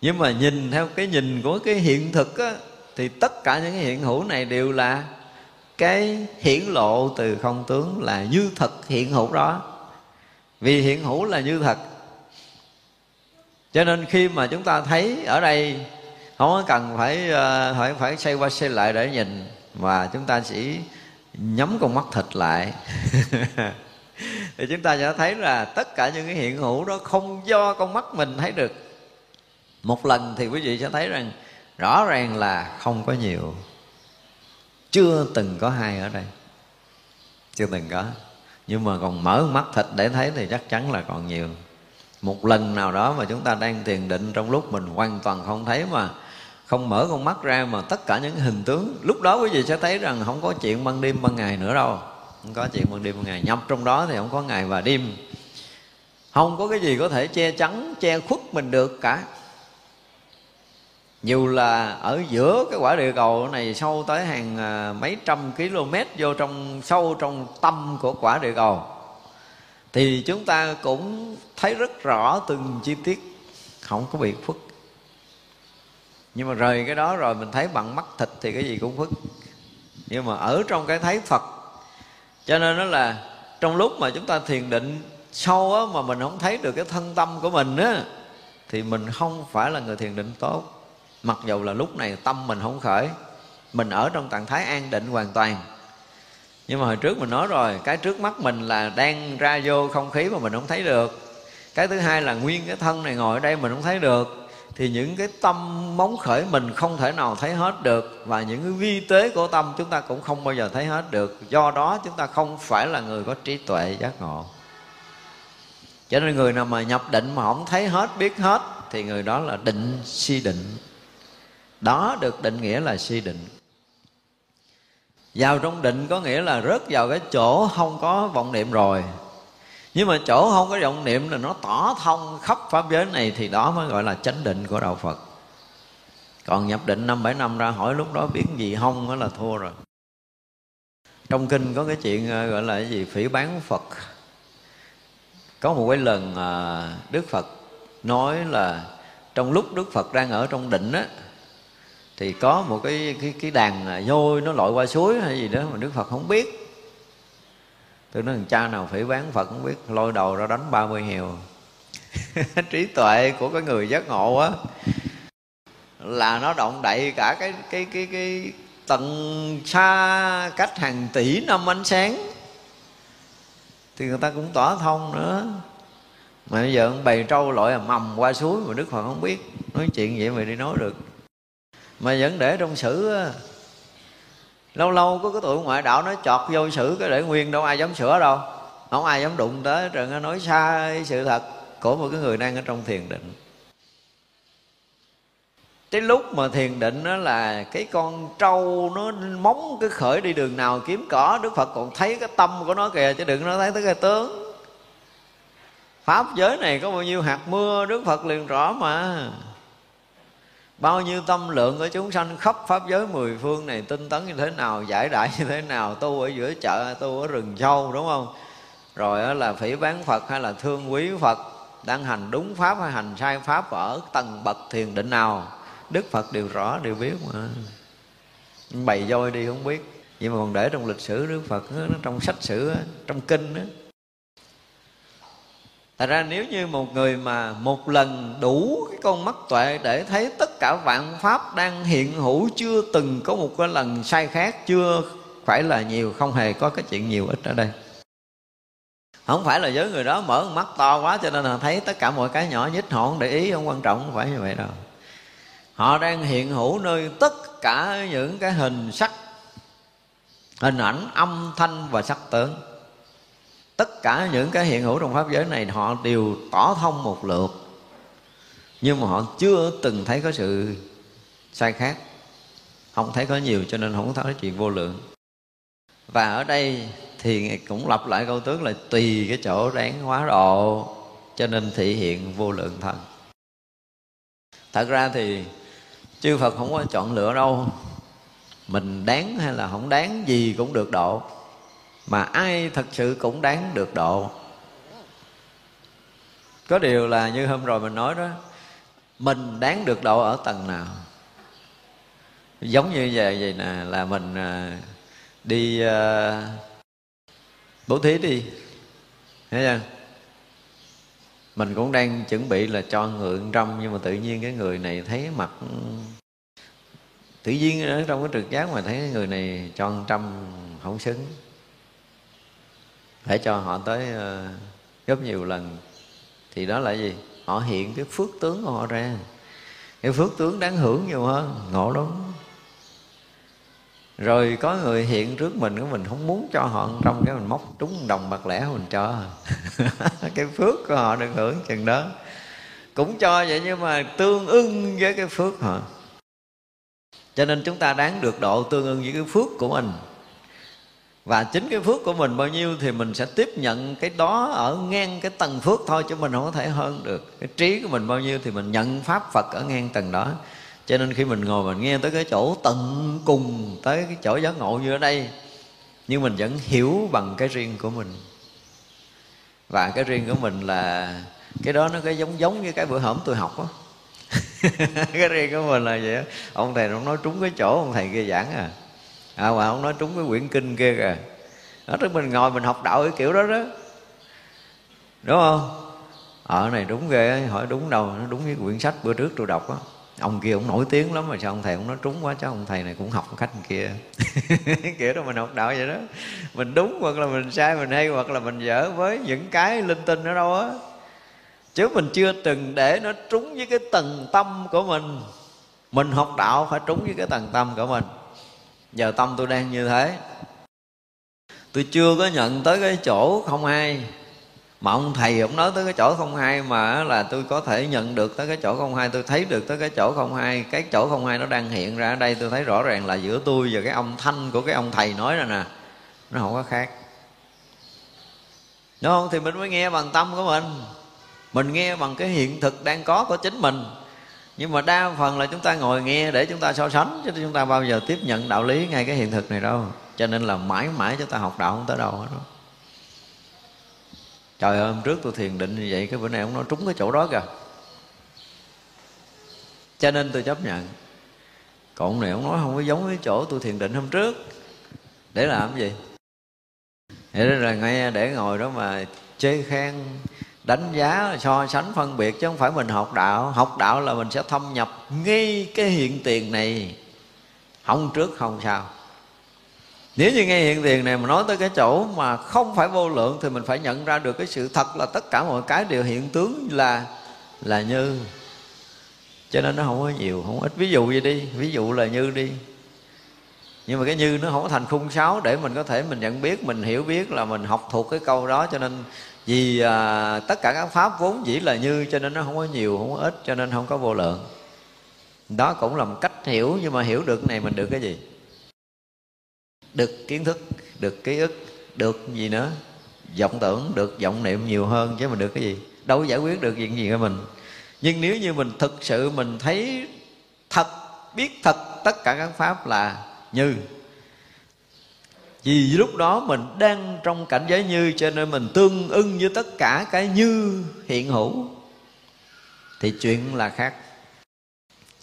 Nhưng mà nhìn theo cái nhìn của cái hiện thực á, thì tất cả những cái hiện hữu này đều là cái hiển lộ từ không tướng, là như thật hiện hữu đó. Vì hiện hữu là như thật, cho nên khi mà chúng ta thấy ở đây không cần phải phải phải xoay qua xoay lại để nhìn, mà chúng ta chỉ nhắm con mắt thịt lại thì chúng ta sẽ thấy là tất cả những cái hiện hữu đó không do con mắt mình thấy được. Một lần thì quý vị sẽ thấy rằng rõ ràng là không có nhiều, chưa từng có hai ở đây, chưa từng có. Nhưng mà còn mở mắt thịt để thấy thì chắc chắn là còn nhiều. Một lần nào đó mà chúng ta đang thiền định trong lúc mình hoàn toàn không thấy, mà không mở con mắt ra, mà tất cả những hình tướng, lúc đó quý vị sẽ thấy rằng không có chuyện ban đêm ban ngày nữa đâu. Không có chuyện ban đêm ban ngày, nhập trong đó thì không có ngày và đêm. Không có cái gì có thể che chắn, che khuất mình được cả. Dù là ở giữa cái quả địa cầu này sâu tới hàng mấy trăm km vô trong, sâu trong tâm của quả địa cầu, thì chúng ta cũng thấy rất rõ từng chi tiết, không có bị khuất. Nhưng mà rời cái đó rồi mình thấy bằng mắt thịt thì cái gì cũng khuất. Nhưng mà ở trong cái thấy Phật, cho nên nó là trong lúc mà chúng ta thiền định sâu á, mà mình không thấy được cái thân tâm của mình á, thì mình không phải là người thiền định tốt. Mặc dù là lúc này tâm mình không khởi, mình ở trong trạng thái an định hoàn toàn. Nhưng mà hồi trước mình nói rồi, cái trước mắt mình là đang ra vô không khí mà mình không thấy được. Cái thứ hai là nguyên cái thân này ngồi ở đây mình không thấy được. thì những cái tâm móng khởi mình không thể nào thấy hết được, và những cái vi tế của tâm chúng ta cũng không bao giờ thấy hết được. Do đó chúng ta không phải là người có trí tuệ giác ngộ. Cho nên người nào mà nhập định mà không thấy hết, biết hết, thì người đó là định si định. Đó được định nghĩa là si định. Vào trong định có nghĩa là rớt vào cái chỗ không có vọng niệm rồi. Nhưng mà chỗ không có vọng niệm là nó tỏ thông khắp pháp giới này, thì đó mới gọi là chánh định của đạo Phật. Còn nhập định năm bảy năm ra hỏi lúc đó biết gì không, đó là thua rồi. Trong kinh có cái chuyện gọi là cái gì phỉ báng Phật. Có một cái lần Đức Phật nói là trong lúc Đức Phật đang ở trong định á, thì có một cái, cái, cái đàn voi nó lội qua suối hay gì đó mà Đức Phật không biết. Tôi nói thằng cha nào phỉ báng Phật không biết, lôi đầu ra đánh ba mươi hiệu. Trí tuệ của cái người giác ngộ á là nó động đậy cả cái, cái, cái, cái tận xa cách hàng tỷ năm ánh sáng, thì người ta cũng tỏa thông nữa. Mà bây giờ ông bầy trâu lội à mầm qua suối mà Đức Phật không biết. Nói chuyện vậy mà đi nói được, mà vẫn để trong sử á. Lâu lâu có cái tụi ngoại đạo nó chọt vô sử cái để nguyên, đâu ai dám sửa đâu, không ai dám đụng tới, rồi nó nói sai sự thật của một cái người đang ở trong thiền định. Cái lúc mà thiền định đó là cái con trâu nó móng cái khởi đi đường nào kiếm cỏ, Đức Phật còn thấy cái tâm của nó kìa, chứ đừng nó thấy tới cái tướng. Pháp giới này có bao nhiêu hạt mưa Đức Phật liền rõ mà. Bao nhiêu tâm lượng của chúng sanh khắp pháp giới mười phương này tinh tấn như thế nào, giải đại như thế nào, tu ở giữa chợ, tu ở rừng sâu, đúng không? Rồi là phỉ báng Phật hay là thương quý Phật, đang hành đúng pháp hay hành sai pháp, ở tầng bậc thiền định nào Đức Phật đều rõ, đều biết mà. Bày voi đi không biết, nhưng mà còn để trong lịch sử Đức Phật, nó trong sách sử, trong kinh đó. Thật ra nếu như một người mà một lần đủ cái con mắt tuệ để thấy tất cả vạn pháp đang hiện hữu, chưa từng có một cái lần sai khác, chưa phải là nhiều, không hề có cái chuyện nhiều ít ở đây. Không phải là với người đó mở mắt to quá cho nên là thấy tất cả mọi cái nhỏ nhít, họ không để ý, không quan trọng, không phải như vậy đâu. Họ đang hiện hữu nơi tất cả những cái hình sắc, hình ảnh, âm thanh và sắc tướng. Tất cả những cái hiện hữu trong pháp giới này họ đều tỏ thông một lượt, nhưng mà họ chưa từng thấy có sự sai khác, không thấy có nhiều, cho nên không thấy chuyện vô lượng. Và ở đây thì cũng lặp lại câu tướng là tùy cái chỗ đáng hóa độ, cho nên thị hiện vô lượng thân. Thật ra thì chư Phật không có chọn lựa đâu, mình đáng hay là không đáng gì cũng được độ, mà ai thật sự cũng đáng được độ. Có điều là như hôm rồi mình nói đó, mình đáng được độ ở tầng nào. Giống như vậy, vậy nè, là mình đi uh, bố thí đi, thấy chưa? Mình cũng đang chuẩn bị là cho người trăm, nhưng mà tự nhiên cái người này thấy mặt, tự nhiên ở trong cái trực giác mà thấy người này cho trăm không xứng, phải cho họ tới gấp nhiều lần. Thì đó là gì? Họ hiện cái phước tướng của họ ra. Cái phước tướng đáng hưởng nhiều hơn, ngộ lắm. Rồi có người hiện trước mình của mình không muốn cho họ trong, cái mình móc trúng đồng bạc lẻ mình cho. Cái phước của họ được hưởng chừng đó. Cũng cho vậy nhưng mà tương ưng với cái phước họ. Cho nên chúng ta đáng được độ tương ưng với cái phước của mình. Và chính cái phước của mình bao nhiêu thì mình sẽ tiếp nhận cái đó ở ngang cái tầng phước thôi, chứ mình không có thể hơn được. Cái trí của mình bao nhiêu thì mình nhận pháp Phật ở ngang tầng đó. Cho nên khi mình ngồi mình nghe tới cái chỗ tận cùng, tới cái chỗ giác ngộ như ở đây, nhưng mình vẫn hiểu bằng cái riêng của mình. Và cái riêng của mình là cái đó nó cái giống giống như cái bữa hổm tôi học á. Cái riêng của mình là vậy đó. Ông thầy nó nói trúng cái chỗ ông thầy kia giảng à, à mà ông nói trúng cái quyển kinh kia kìa. Đó, tức mình ngồi mình học đạo cái kiểu đó đó, đúng không? Ở này đúng ghê, hỏi đúng đâu, nó đúng cái quyển sách bữa trước tôi đọc á. Ông kia cũng nổi tiếng lắm mà sao ông thầy cũng nói trúng quá, chứ ông thầy này cũng học cách kia. Kiểu đó mình học đạo vậy đó. Mình đúng hoặc là mình sai, mình hay hoặc là mình dở với những cái linh tinh ở đâu á. chứ mình chưa từng để nó trúng với cái tầng tâm của mình. Mình học đạo phải trúng với cái tầng tâm của mình. Giờ tâm tôi đang như thế, tôi chưa có nhận tới cái chỗ không ai. Mà ông thầy ông nói tới cái chỗ không hai mà là tôi có thể nhận được tới cái chỗ không hai, tôi thấy được tới cái chỗ không hai. Cái chỗ không hai nó đang hiện ra ở đây, tôi thấy rõ ràng là giữa tôi và cái âm thanh của cái ông thầy nói ra nè, nó không có khác. Đúng không? Thì mình mới nghe bằng tâm của mình, mình nghe bằng cái hiện thực đang có của chính mình. Nhưng mà đa phần là chúng ta ngồi nghe để chúng ta so sánh, chứ chúng ta bao giờ tiếp nhận đạo lý ngay cái hiện thực này đâu. Cho nên là mãi mãi chúng ta học đạo không tới đâu hết đó. Trời ơi, hôm trước tôi thiền định như vậy, cái bữa nay ông nói trúng cái chỗ đó kìa, cho nên tôi chấp nhận. Còn ông này ông nói không có giống với chỗ tôi thiền định hôm trước, để làm cái gì? Để rồi nghe để ngồi đó mà chê khen, đánh giá, so sánh, phân biệt, chứ không phải mình học đạo. Học đạo là mình sẽ thâm nhập ngay cái hiện tiền này, không trước không sau. Nếu như ngay hiện tiền này mà nói tới cái chỗ mà không phải vô lượng thì mình phải nhận ra được cái sự thật là tất cả mọi cái đều hiện tướng là là như. Cho nên nó không có nhiều, không ít. Ví dụ vậy đi, ví dụ là như đi. Nhưng mà cái như nó không có thành khung sáo để mình có thể mình nhận biết, mình hiểu biết là mình học thuộc cái câu đó. Cho nên vì à, tất cả các pháp vốn dĩ là như, cho nên nó không có nhiều, không có ít, cho nên không có vô lượng. Đó cũng là một cách hiểu, nhưng mà hiểu được cái này mình được cái gì? Được kiến thức, được ký ức, được gì nữa? Vọng tưởng, được vọng niệm nhiều hơn, chứ mình được cái gì? Đâu có giải quyết được chuyện gì của mình. Nhưng nếu như mình thực sự mình thấy thật, biết thật tất cả các pháp là như, vì lúc đó mình đang trong cảnh giới như, cho nên mình tương ưng với tất cả cái như hiện hữu, thì chuyện là khác.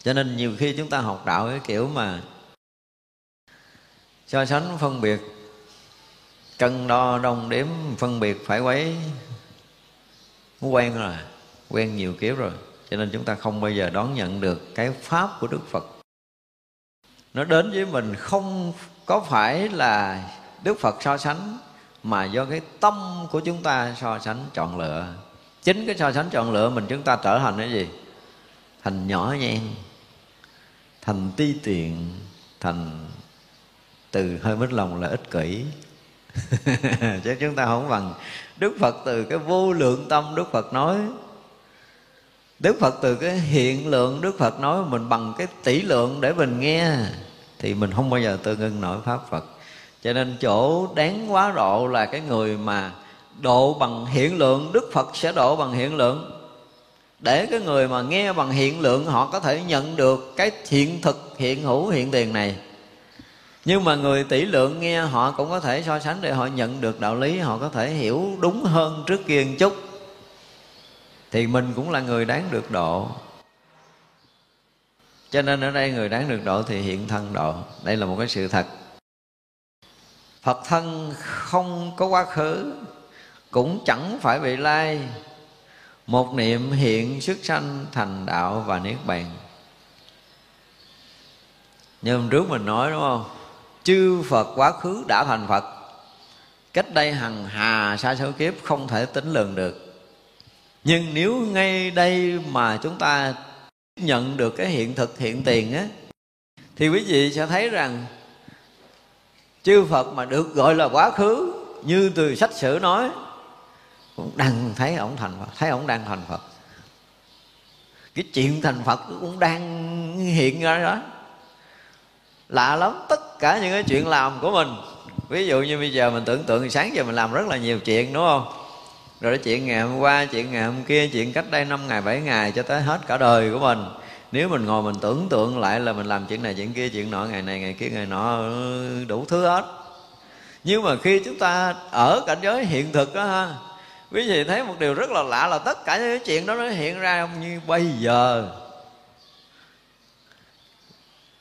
Cho nên nhiều khi chúng ta học đạo cái kiểu mà so sánh, phân biệt, cân đo đong đếm, phân biệt phải quấy, quen rồi, quen nhiều kiếp rồi, cho nên chúng ta không bao giờ đón nhận được cái pháp của Đức Phật. Nó đến với mình không có phải là Đức Phật so sánh, mà do cái tâm của chúng ta so sánh chọn lựa. Chính cái so sánh chọn lựa mình, chúng ta trở thành cái gì? Thành nhỏ nhen, thành ti tiện, thành từ hơi mít lòng là ích kỷ. Chứ chúng ta không bằng Đức Phật từ cái vô lượng tâm Đức Phật nói, Đức Phật từ cái hiện lượng Đức Phật nói, mình bằng cái tỷ lượng để mình nghe, thì mình không bao giờ tương ưng nổi Pháp Phật. Cho nên chỗ đáng quá độ là cái người mà độ bằng hiện lượng, Đức Phật sẽ độ bằng hiện lượng. Để cái người mà nghe bằng hiện lượng, họ có thể nhận được cái hiện thực, hiện hữu, hiện tiền này. Nhưng mà người tỷ lượng nghe, họ cũng có thể so sánh để họ nhận được đạo lý, họ có thể hiểu đúng hơn trước kia một chút. Thì mình cũng là người đáng được độ. Cho nên ở đây người đáng được độ thì hiện thân độ. Đây là một cái sự thật. Phật thân không có quá khứ, cũng chẳng phải vị lai. Một niệm hiện xuất sanh thành đạo và niết bàn. Như hôm trước mình nói đúng không? Chư Phật quá khứ đã thành Phật, cách đây hằng hà sa số kiếp không thể tính lường được. Nhưng nếu ngay đây mà chúng ta nhận được cái hiện thực hiện tiền á, thì quý vị sẽ thấy rằng chư Phật mà được gọi là quá khứ, như từ sách sử nói, cũng đang thấy ổng thành Phật, thấy ổng đang thành Phật. Cái chuyện thành Phật cũng đang hiện ra đó. Lạ lắm, tất cả những cái chuyện làm của mình. Ví dụ như bây giờ mình tưởng tượng sáng giờ mình làm rất là nhiều chuyện đúng không? Rồi chuyện ngày hôm qua, chuyện ngày hôm kia, chuyện cách đây năm ngày, bảy ngày cho tới hết cả đời của mình. Nếu mình ngồi mình tưởng tượng lại là mình làm chuyện này, chuyện kia, chuyện nọ, ngày này, ngày kia, ngày nọ, đủ thứ hết. Nhưng mà khi chúng ta ở cảnh giới hiện thực đó ha, quý vị thấy một điều rất là lạ là tất cả những chuyện đó nó hiện ra như bây giờ.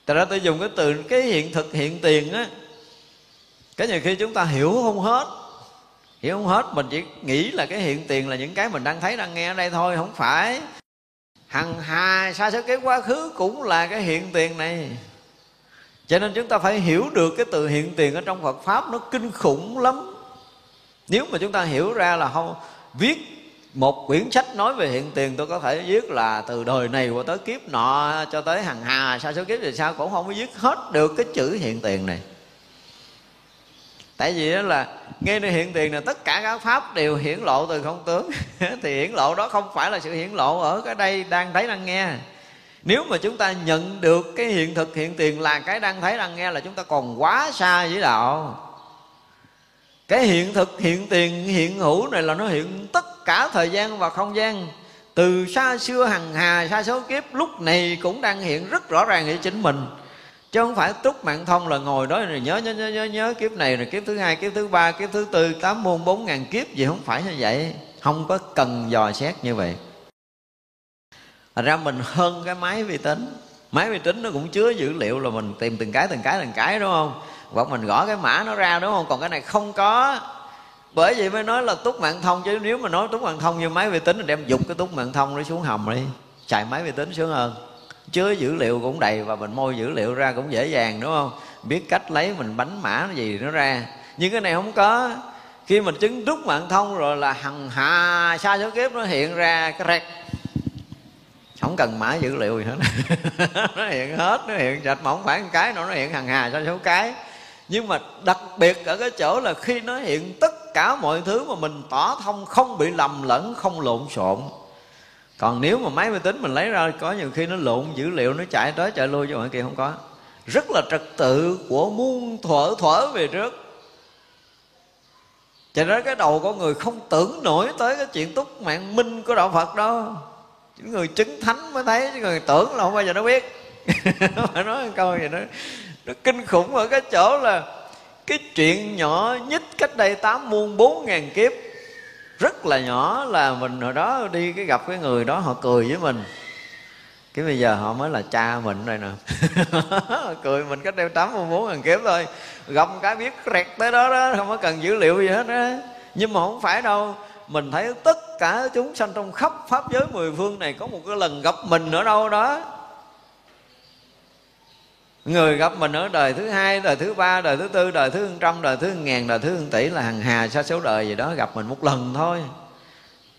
Tại ra tôi dùng cái từ cái hiện thực hiện tiền á, cái nhiều khi chúng ta hiểu không hết. Hiểu không hết, mình chỉ nghĩ là cái hiện tiền là những cái mình đang thấy, đang nghe ở đây thôi, không phải. Hằng hà sa số kiếp quá khứ cũng là cái hiện tiền này. Cho nên chúng ta phải hiểu được cái từ hiện tiền ở trong Phật Pháp, nó kinh khủng lắm. Nếu mà chúng ta hiểu ra là không, viết Một quyển sách nói về hiện tiền tôi có thể viết là từ đời này qua tới kiếp nọ, cho tới hằng hà sa số kiếp thì sao cũng không có viết hết được cái chữ hiện tiền này. Tại vì đó là ngay nơi hiện tiền là tất cả các pháp đều hiển lộ từ không tướng. Thì hiển lộ đó không phải là sự hiển lộ ở cái đây đang thấy đang nghe. Nếu mà chúng ta nhận được cái hiện thực hiện tiền là cái đang thấy đang nghe là chúng ta còn quá xa với đạo. Cái hiện thực hiện tiền hiện hữu này là nó hiện tất cả thời gian và không gian, từ xa xưa hằng hà sa số kiếp lúc này cũng đang hiện rất rõ ràng với chính mình. Chứ không phải túc mạng thông là ngồi đó rồi nhớ nhớ nhớ nhớ, nhớ kiếp này rồi kiếp thứ hai, kiếp thứ ba, kiếp thứ tư, tám muôn bốn ngàn kiếp gì, không phải như vậy. Không có cần dò xét như vậy. Thật ra mình hơn cái máy vi tính. Máy vi tính nó cũng chứa dữ liệu là mình tìm từng cái từng cái từng cái đúng không? Hoặc mình gõ cái mã nó ra đúng không? Còn cái này không có. Bởi vậy mới nói là túc mạng thông, chứ nếu mà nói túc mạng thông như máy vi tính thì đem dục cái túc mạng thông nó xuống hầm đi. Xài máy vi tính sướng hơn. Chứa dữ liệu cũng đầy và mình môi dữ liệu ra cũng dễ dàng đúng không? Biết cách lấy mình bánh mã nó gì nó ra. Nhưng cái này không có. Khi mình chứng túc mạng thông rồi là hằng hà sa số kiếp nó hiện ra cái rẹt. Không cần mã dữ liệu gì hết. Nó hiện hết, nó hiện sạch mà không phải một cái nữa, nó hiện hằng hà sa số cái. Nhưng mà đặc biệt ở cái chỗ là khi nó hiện tất cả mọi thứ mà mình tỏ thông không bị lầm lẫn, không lộn xộn. Còn nếu mà máy vi tính mình lấy ra có nhiều khi nó lộn dữ liệu, nó chạy tới chạy lui cho mọi kia không có. Rất là trật tự của muôn thuở thuở về trước. Cho nên cái đầu con người không tưởng nổi tới cái chuyện túc mạng minh của đạo Phật đó. Những người chứng thánh mới thấy, chứ người tưởng là không bao giờ nó biết. Phải nói câu gì đó nó kinh khủng ở cái chỗ là cái chuyện nhỏ nhất cách đây tám muôn bốn ngàn kiếp rất là nhỏ, là mình hồi đó đi cái gặp cái người đó họ cười với mình, cái bây giờ họ mới là cha mình đây nè. Cười mình cách đây tám muôn bốn ngàn kiếp thôi, gặp cái biết rẹt tới đó đó, không có cần dữ liệu gì hết á. Nhưng mà không phải đâu, mình thấy tất cả chúng sanh trong khắp pháp giới mười phương này có một cái lần gặp mình ở đâu đó. Người gặp mình ở đời thứ hai, đời thứ ba, đời thứ tư, đời thứ trăm, đời thứ ngàn, đời thứ tỷ là hằng hà sa số đời gì đó gặp mình một lần thôi.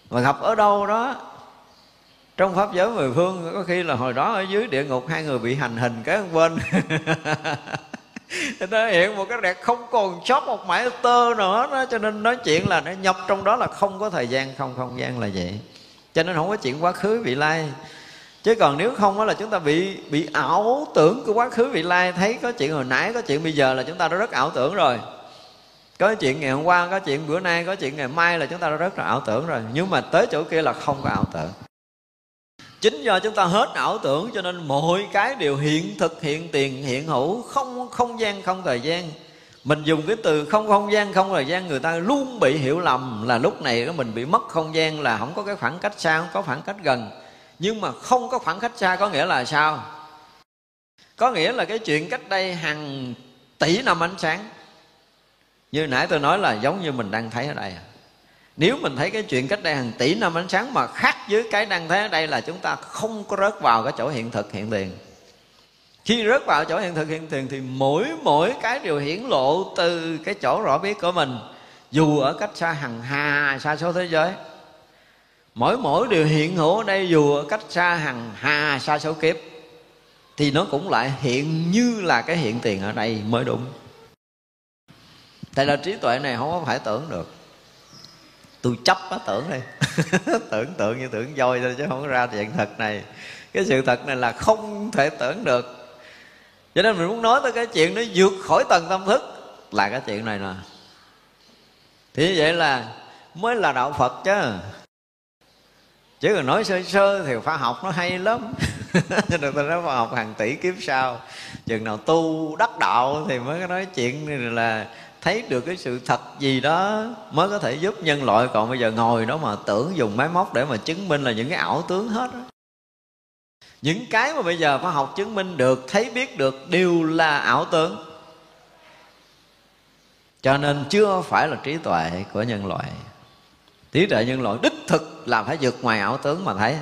Mà gặp ở đâu đó trong pháp giới mười phương, có khi là hồi đó ở dưới địa ngục hai người bị hành hình cái bên. Nó hiện một cái đẹp không còn sót một mảy tơ nữa đó. Cho nên nói chuyện là nó nhập trong đó là không có thời gian, không không gian là vậy. Cho nên không có chuyện quá khứ vị lai. Chứ còn nếu không đó là chúng ta bị bị ảo tưởng của quá khứ vị lai. Thấy có chuyện hồi nãy, có chuyện bây giờ là chúng ta đã rất ảo tưởng rồi. Có chuyện ngày hôm qua, có chuyện bữa nay, có chuyện ngày mai là chúng ta đã rất là ảo tưởng rồi. Nhưng mà tới chỗ kia là không có ảo tưởng. Chính do chúng ta hết ảo tưởng cho nên mọi cái đều hiện thực, hiện tiền, hiện hữu, không không gian, không thời gian. Mình dùng cái từ không không gian, không thời gian, người ta luôn bị hiểu lầm là lúc này mình bị mất không gian, là không có cái khoảng cách xa, không có khoảng cách gần. Nhưng mà không có khoảng cách xa có nghĩa là sao? Có nghĩa là cái chuyện cách đây hàng tỷ năm ánh sáng. Như nãy tôi nói là giống như mình đang thấy ở đây. Nếu mình thấy cái chuyện cách đây hàng tỷ năm ánh sáng mà khác với cái đang thấy ở đây là chúng ta không có rớt vào cái chỗ hiện thực hiện tiền. Khi rớt vào chỗ hiện thực hiện tiền thì mỗi mỗi cái điều hiển lộ từ cái chỗ rõ biết của mình, dù ở cách xa hằng hà sa số thế giới. Mỗi mỗi điều hiện hữu ở đây dù cách xa hằng hà sa số kiếp thì nó cũng lại hiện như là cái hiện tiền ở đây mới đúng. Tại là trí tuệ này không có phải tưởng được. Tôi chấp á tưởng đây. Tưởng tượng như tưởng voi thôi chứ không có ra hiện thực này. Cái sự thật này là không thể tưởng được. Cho nên mình muốn nói tới cái chuyện nó vượt khỏi tầng tâm thức là cái chuyện này nè. Thì như vậy là mới là đạo Phật chứ. Chứ còn nói sơ sơ thì khoa học nó hay lắm. Cho nên ta nói khoa học hàng tỷ kiếp sau, chừng nào tu đắc đạo thì mới có nói chuyện là thấy được cái sự thật gì đó mới có thể giúp nhân loại. Còn bây giờ ngồi đó mà tưởng dùng máy móc để mà chứng minh là những cái ảo tướng hết đó. Những cái mà bây giờ khoa học chứng minh được, thấy biết được đều là ảo tướng. Cho nên chưa phải là trí tuệ của nhân loại. Trí tuệ nhân loại đích thực là phải vượt ngoài ảo tướng mà thấy,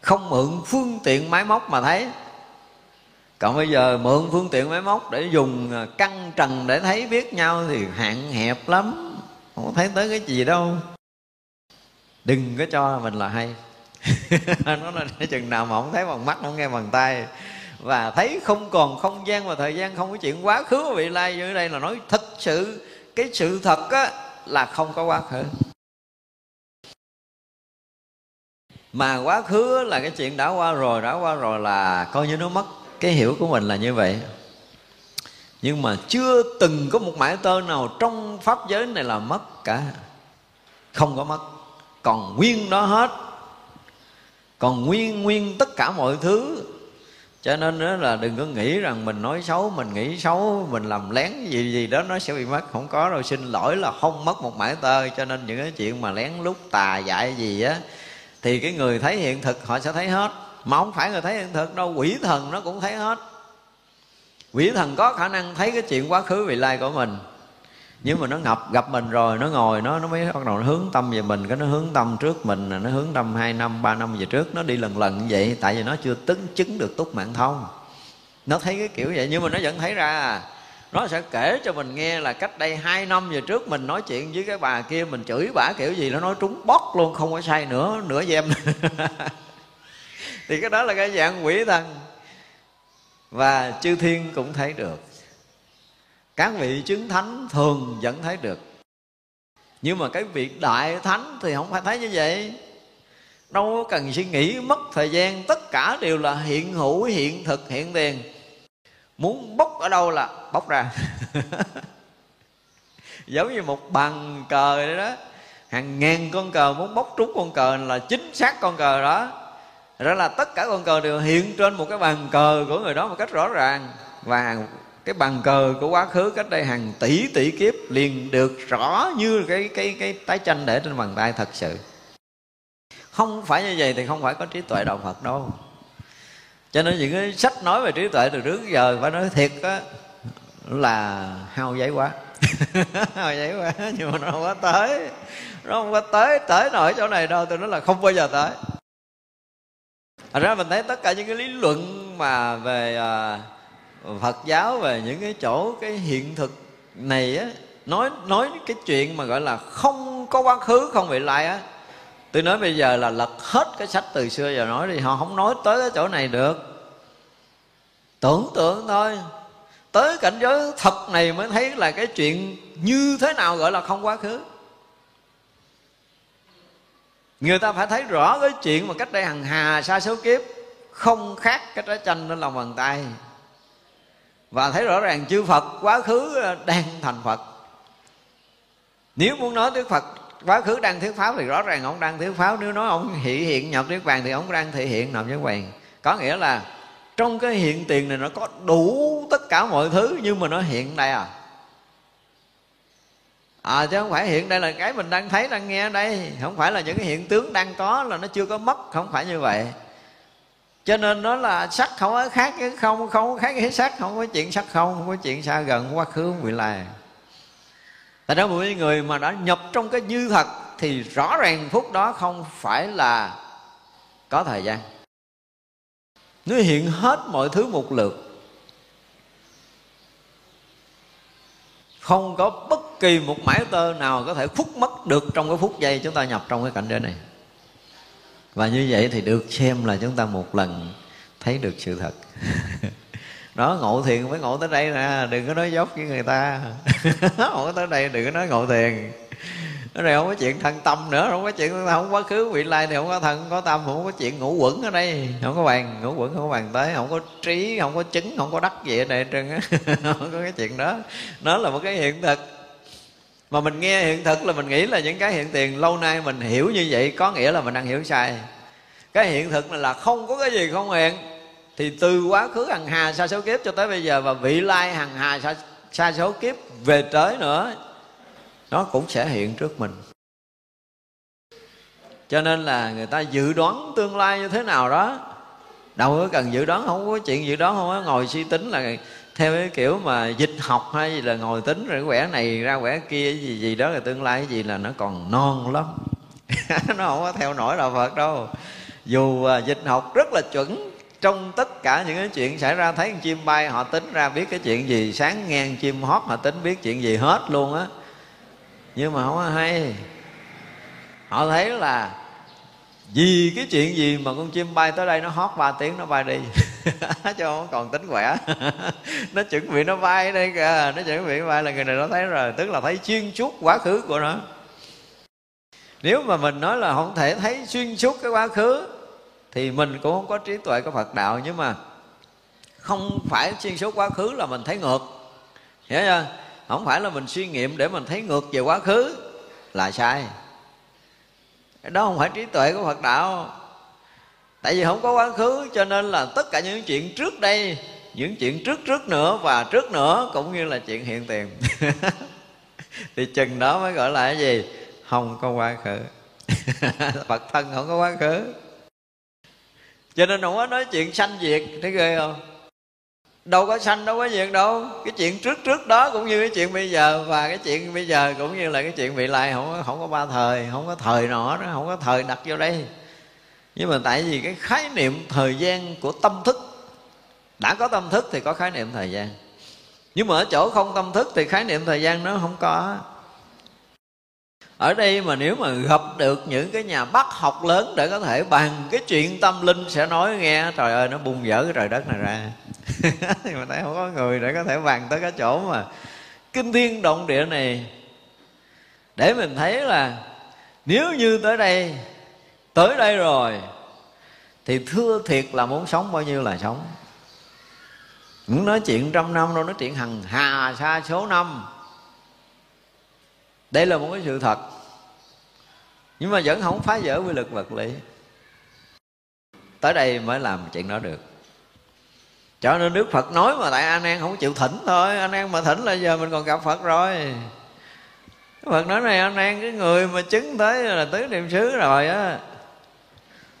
không mượn phương tiện máy móc mà thấy. Còn bây giờ mượn phương tiện máy móc để dùng căn trần để thấy biết nhau thì hạn hẹp lắm, không có thấy tới cái gì đâu. đừng có cho mình là hay. Nó là chừng nào mà không thấy bằng mắt, không nghe bằng tay, và thấy không còn không gian và thời gian, không có chuyện quá khứ và vị lai. Như đây là nói thật sự, cái sự thật á, là không có quá khứ. Mà quá khứ là cái chuyện đã qua rồi, đã qua rồi là coi như nó mất. Cái hiểu của mình là như vậy. Nhưng mà chưa từng có một mãi tơ nào trong pháp giới này là mất cả. Không có mất, còn nguyên đó hết, còn nguyên nguyên tất cả mọi thứ. Cho nên đó là đừng có nghĩ rằng mình nói xấu, mình nghĩ xấu, mình làm lén cái gì gì đó nó sẽ bị mất. Không có đâu, xin lỗi là không mất một mãi tơ. Cho nên những cái chuyện mà lén lút tà dại gì á, thì cái người thấy hiện thực họ sẽ thấy hết. Mà không phải người thấy hiện thực đâu, quỷ thần nó cũng thấy hết. Quỷ thần có khả năng thấy cái chuyện quá khứ vị lai của mình, nhưng mà nó ngập gặp mình rồi, nó ngồi nó nó mới bắt đầu nó hướng tâm về mình. Cái nó hướng tâm trước mình, nó hướng tâm hai năm ba năm về trước, nó đi lần lần như vậy. Tại vì nó chưa tính chứng được túc mạng thông, nó thấy cái kiểu vậy, nhưng mà nó vẫn thấy ra. Nó sẽ kể cho mình nghe là cách đây hai năm về trước mình nói chuyện với cái bà kia, mình chửi bả kiểu gì, nó nói trúng bót luôn, không có sai nữa nửa giây. Thì cái đó là cái dạng quỷ thần. Và chư thiên cũng thấy được, các vị chứng thánh thường vẫn thấy được. Nhưng mà cái việc đại thánh thì không phải thấy như vậy. Đâu có cần suy nghĩ mất thời gian, tất cả đều là hiện hữu, hiện thực, hiện tiền. Muốn bốc ở đâu là bốc ra. Giống như một bàn cờ đó, hàng ngàn con cờ, muốn bốc trúng con cờ là chính xác con cờ đó. Đó là tất cả con cờ đều hiện trên một cái bàn cờ của người đó một cách rõ ràng. Và cái bàn cờ của quá khứ cách đây hàng tỷ tỷ kiếp liền được rõ như cái cái cái tái tranh để trên bàn tay thật sự. Không phải như vậy thì không phải có trí tuệ đạo Phật đâu. Cho nên những cái sách nói về trí tuệ từ trước giờ phải nói thiệt á là hao giấy quá. Hao giấy quá, nhưng mà nó không có tới. Nó không có tới, tới nổi chỗ này đâu, tôi nói là không bao giờ tới. Thật ra mình thấy tất cả những cái lý luận mà về Phật giáo, về những cái chỗ cái hiện thực này á, nói nói cái chuyện mà gọi là không có quá khứ, không bị lại á, tôi nói bây giờ là lật hết cái sách từ xưa giờ nói đi, họ không nói tới cái chỗ này được. Tưởng tượng thôi, tới cảnh giới thật này mới thấy là cái chuyện như thế nào gọi là không quá khứ. Người ta phải thấy rõ cái chuyện mà cách đây hằng hà sa số kiếp không khác cái trái chanh lên lòng bàn tay. Và thấy rõ ràng chư Phật quá khứ đang thành Phật. Nếu muốn nói Đức Phật quá khứ đang thuyết pháp thì rõ ràng ông đang thuyết pháp. Nếu nói ông thị hiện nhập Niết Bàn thì ông đang thị hiện nhập Niết Bàn. Có nghĩa là trong cái hiện tiền này nó có đủ tất cả mọi thứ, nhưng mà nó hiện đây à. À, chứ không phải hiện đây là cái mình đang thấy, đang nghe ở đây. Không phải là những cái hiện tướng đang có là nó chưa có mất, không phải như vậy. Cho nên nó là sắc không có khác cái không, không có khác cái sắc, không có chuyện sắc không, không có chuyện xa gần, quá khứ, không bị lài. Tại đó mỗi người mà đã nhập trong cái như thật thì rõ ràng phút đó không phải là có thời gian. Nó hiện hết mọi thứ một lượt, không có bất kỳ một mãi tơ nào có thể phút mất được trong cái phút giây chúng ta nhập trong cái cảnh giới này. Và như vậy thì được xem là chúng ta một lần thấy được sự thật. Đó, ngộ thiền mới ngộ tới đây nè, đừng có nói dốc với người ta. Ngộ tới đây đừng có nói ngộ thiền. Ở đây không có chuyện thân tâm nữa, không có chuyện không quá khứ vị lai thì không có thân, không có tâm, không có chuyện ngủ quẩn ở đây, không có bàn ngủ quẩn, không có bàn tới, không có trí, không có chứng, không có đắc gì ở đây trơn á. Không có cái chuyện đó, nó là một cái hiện thực. Mà mình nghe hiện thực là mình nghĩ là những cái hiện tiền lâu nay mình hiểu như vậy, có nghĩa là mình đang hiểu sai. Cái hiện thực này là không có cái gì không hiện. Thì từ quá khứ hằng hà sa số kiếp cho tới bây giờ và vị lai hằng hà sa, sa số kiếp về tới nữa, nó cũng sẽ hiện trước mình. Cho nên là người ta dự đoán tương lai như thế nào đó, đâu có cần dự đoán, không có chuyện dự đoán, không có ngồi suy tính là theo cái kiểu mà dịch học hay gì là ngồi tính rồi quẻ này ra quẻ kia gì gì đó, là tương lai cái gì là nó còn non lắm. Nó không có theo nổi đạo Phật đâu. Dù dịch học rất là chuẩn trong tất cả những cái chuyện xảy ra, thấy con chim bay họ tính ra biết cái chuyện gì, sáng ngang chim hót họ tính biết chuyện gì hết luôn á. Nhưng mà không hay. Họ thấy là vì cái chuyện gì mà con chim bay tới đây nó hót ba tiếng nó bay đi chứ không còn tính khỏe. Nó chuẩn bị nó bay đây kìa, nó chuẩn bị bay là người này nó thấy rồi, tức là thấy xuyên suốt quá khứ của nó. Nếu mà mình nói là không thể thấy xuyên suốt cái quá khứ thì mình cũng không có trí tuệ của Phật đạo. Nhưng mà không phải xuyên suốt quá khứ là mình thấy ngược, hiểu chưa? Không phải là mình suy nghiệm để mình thấy ngược về quá khứ là sai. Đó không phải trí tuệ của Phật đạo. Tại vì không có quá khứ cho nên là tất cả những chuyện trước đây, những chuyện trước trước nữa và trước nữa cũng như là chuyện hiện tiền. Thì chừng đó mới gọi là cái gì? Không có quá khứ. Phật thân không có quá khứ, cho nên không có nói chuyện sanh diệt. Thấy ghê không? Đâu có sanh, đâu có diệt đâu. Cái chuyện trước trước đó cũng như cái chuyện bây giờ, và cái chuyện bây giờ cũng như là cái chuyện vị lai. Không có, không có ba thời, không có thời nọ đó, không có thời đặt vô đây. Nhưng mà tại vì cái khái niệm thời gian của tâm thức, đã có tâm thức thì có khái niệm thời gian. Nhưng mà ở chỗ không tâm thức thì khái niệm thời gian nó không có. Ở đây mà nếu mà gặp được những cái nhà bác học lớn để có thể bàn cái chuyện tâm linh sẽ nói nghe, trời ơi nó bung dở cái trời đất này ra. Nhưng mà tại không có người để có thể bàn tới cái chỗ mà kinh thiên động địa này, để mình thấy là nếu như tới đây, tới đây rồi thì thưa thiệt là muốn sống bao nhiêu là sống. Muốn nói chuyện trăm năm đâu, nói chuyện hằng hà sa số năm. Đây là một cái sự thật, nhưng mà vẫn không phá vỡ quy luật vật lý. Tới đây mới làm chuyện đó được. Cho nên Đức Phật nói mà tại A Nan không chịu thỉnh thôi. A Nan mà thỉnh là giờ mình còn gặp Phật rồi. Đức Phật nói này, A Nan, cái người mà chứng tới là tứ niệm xứ rồi á,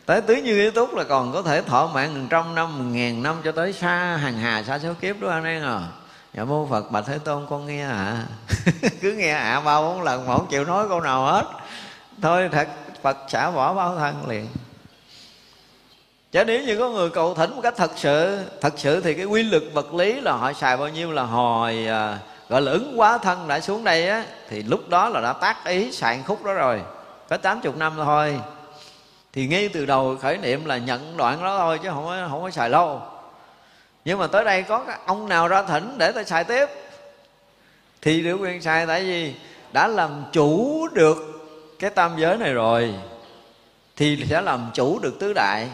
tới tứ như ý túc là còn có thể thọ mạng trăm năm, ngàn năm, cho tới xa hàng hà xa số kiếp, đúng không A Nan à? Dạ mô Phật, bạch Thế Tôn, con nghe ạ. Cứ nghe ạ ba bốn lần mà không chịu nói câu nào hết. Thôi thật, Phật xả bỏ báo thân liền. Chứ nếu như có người cầu thỉnh một cách thật sự, thật sự thì cái quy luật vật lý là họ xài bao nhiêu là hồi à, gọi là ứng quá thân đã xuống đây á, thì lúc đó là đã tác ý xài khúc đó rồi, có tám mươi năm thôi. Thì ngay từ đầu khởi niệm là nhận đoạn đó thôi, chứ không có, không có xài lâu. Nhưng mà tới đây có ông nào ra thỉnh để ta xài tiếp thì được quyền xài, tại vì đã làm chủ được cái tam giới này rồi thì sẽ làm chủ được tứ đại.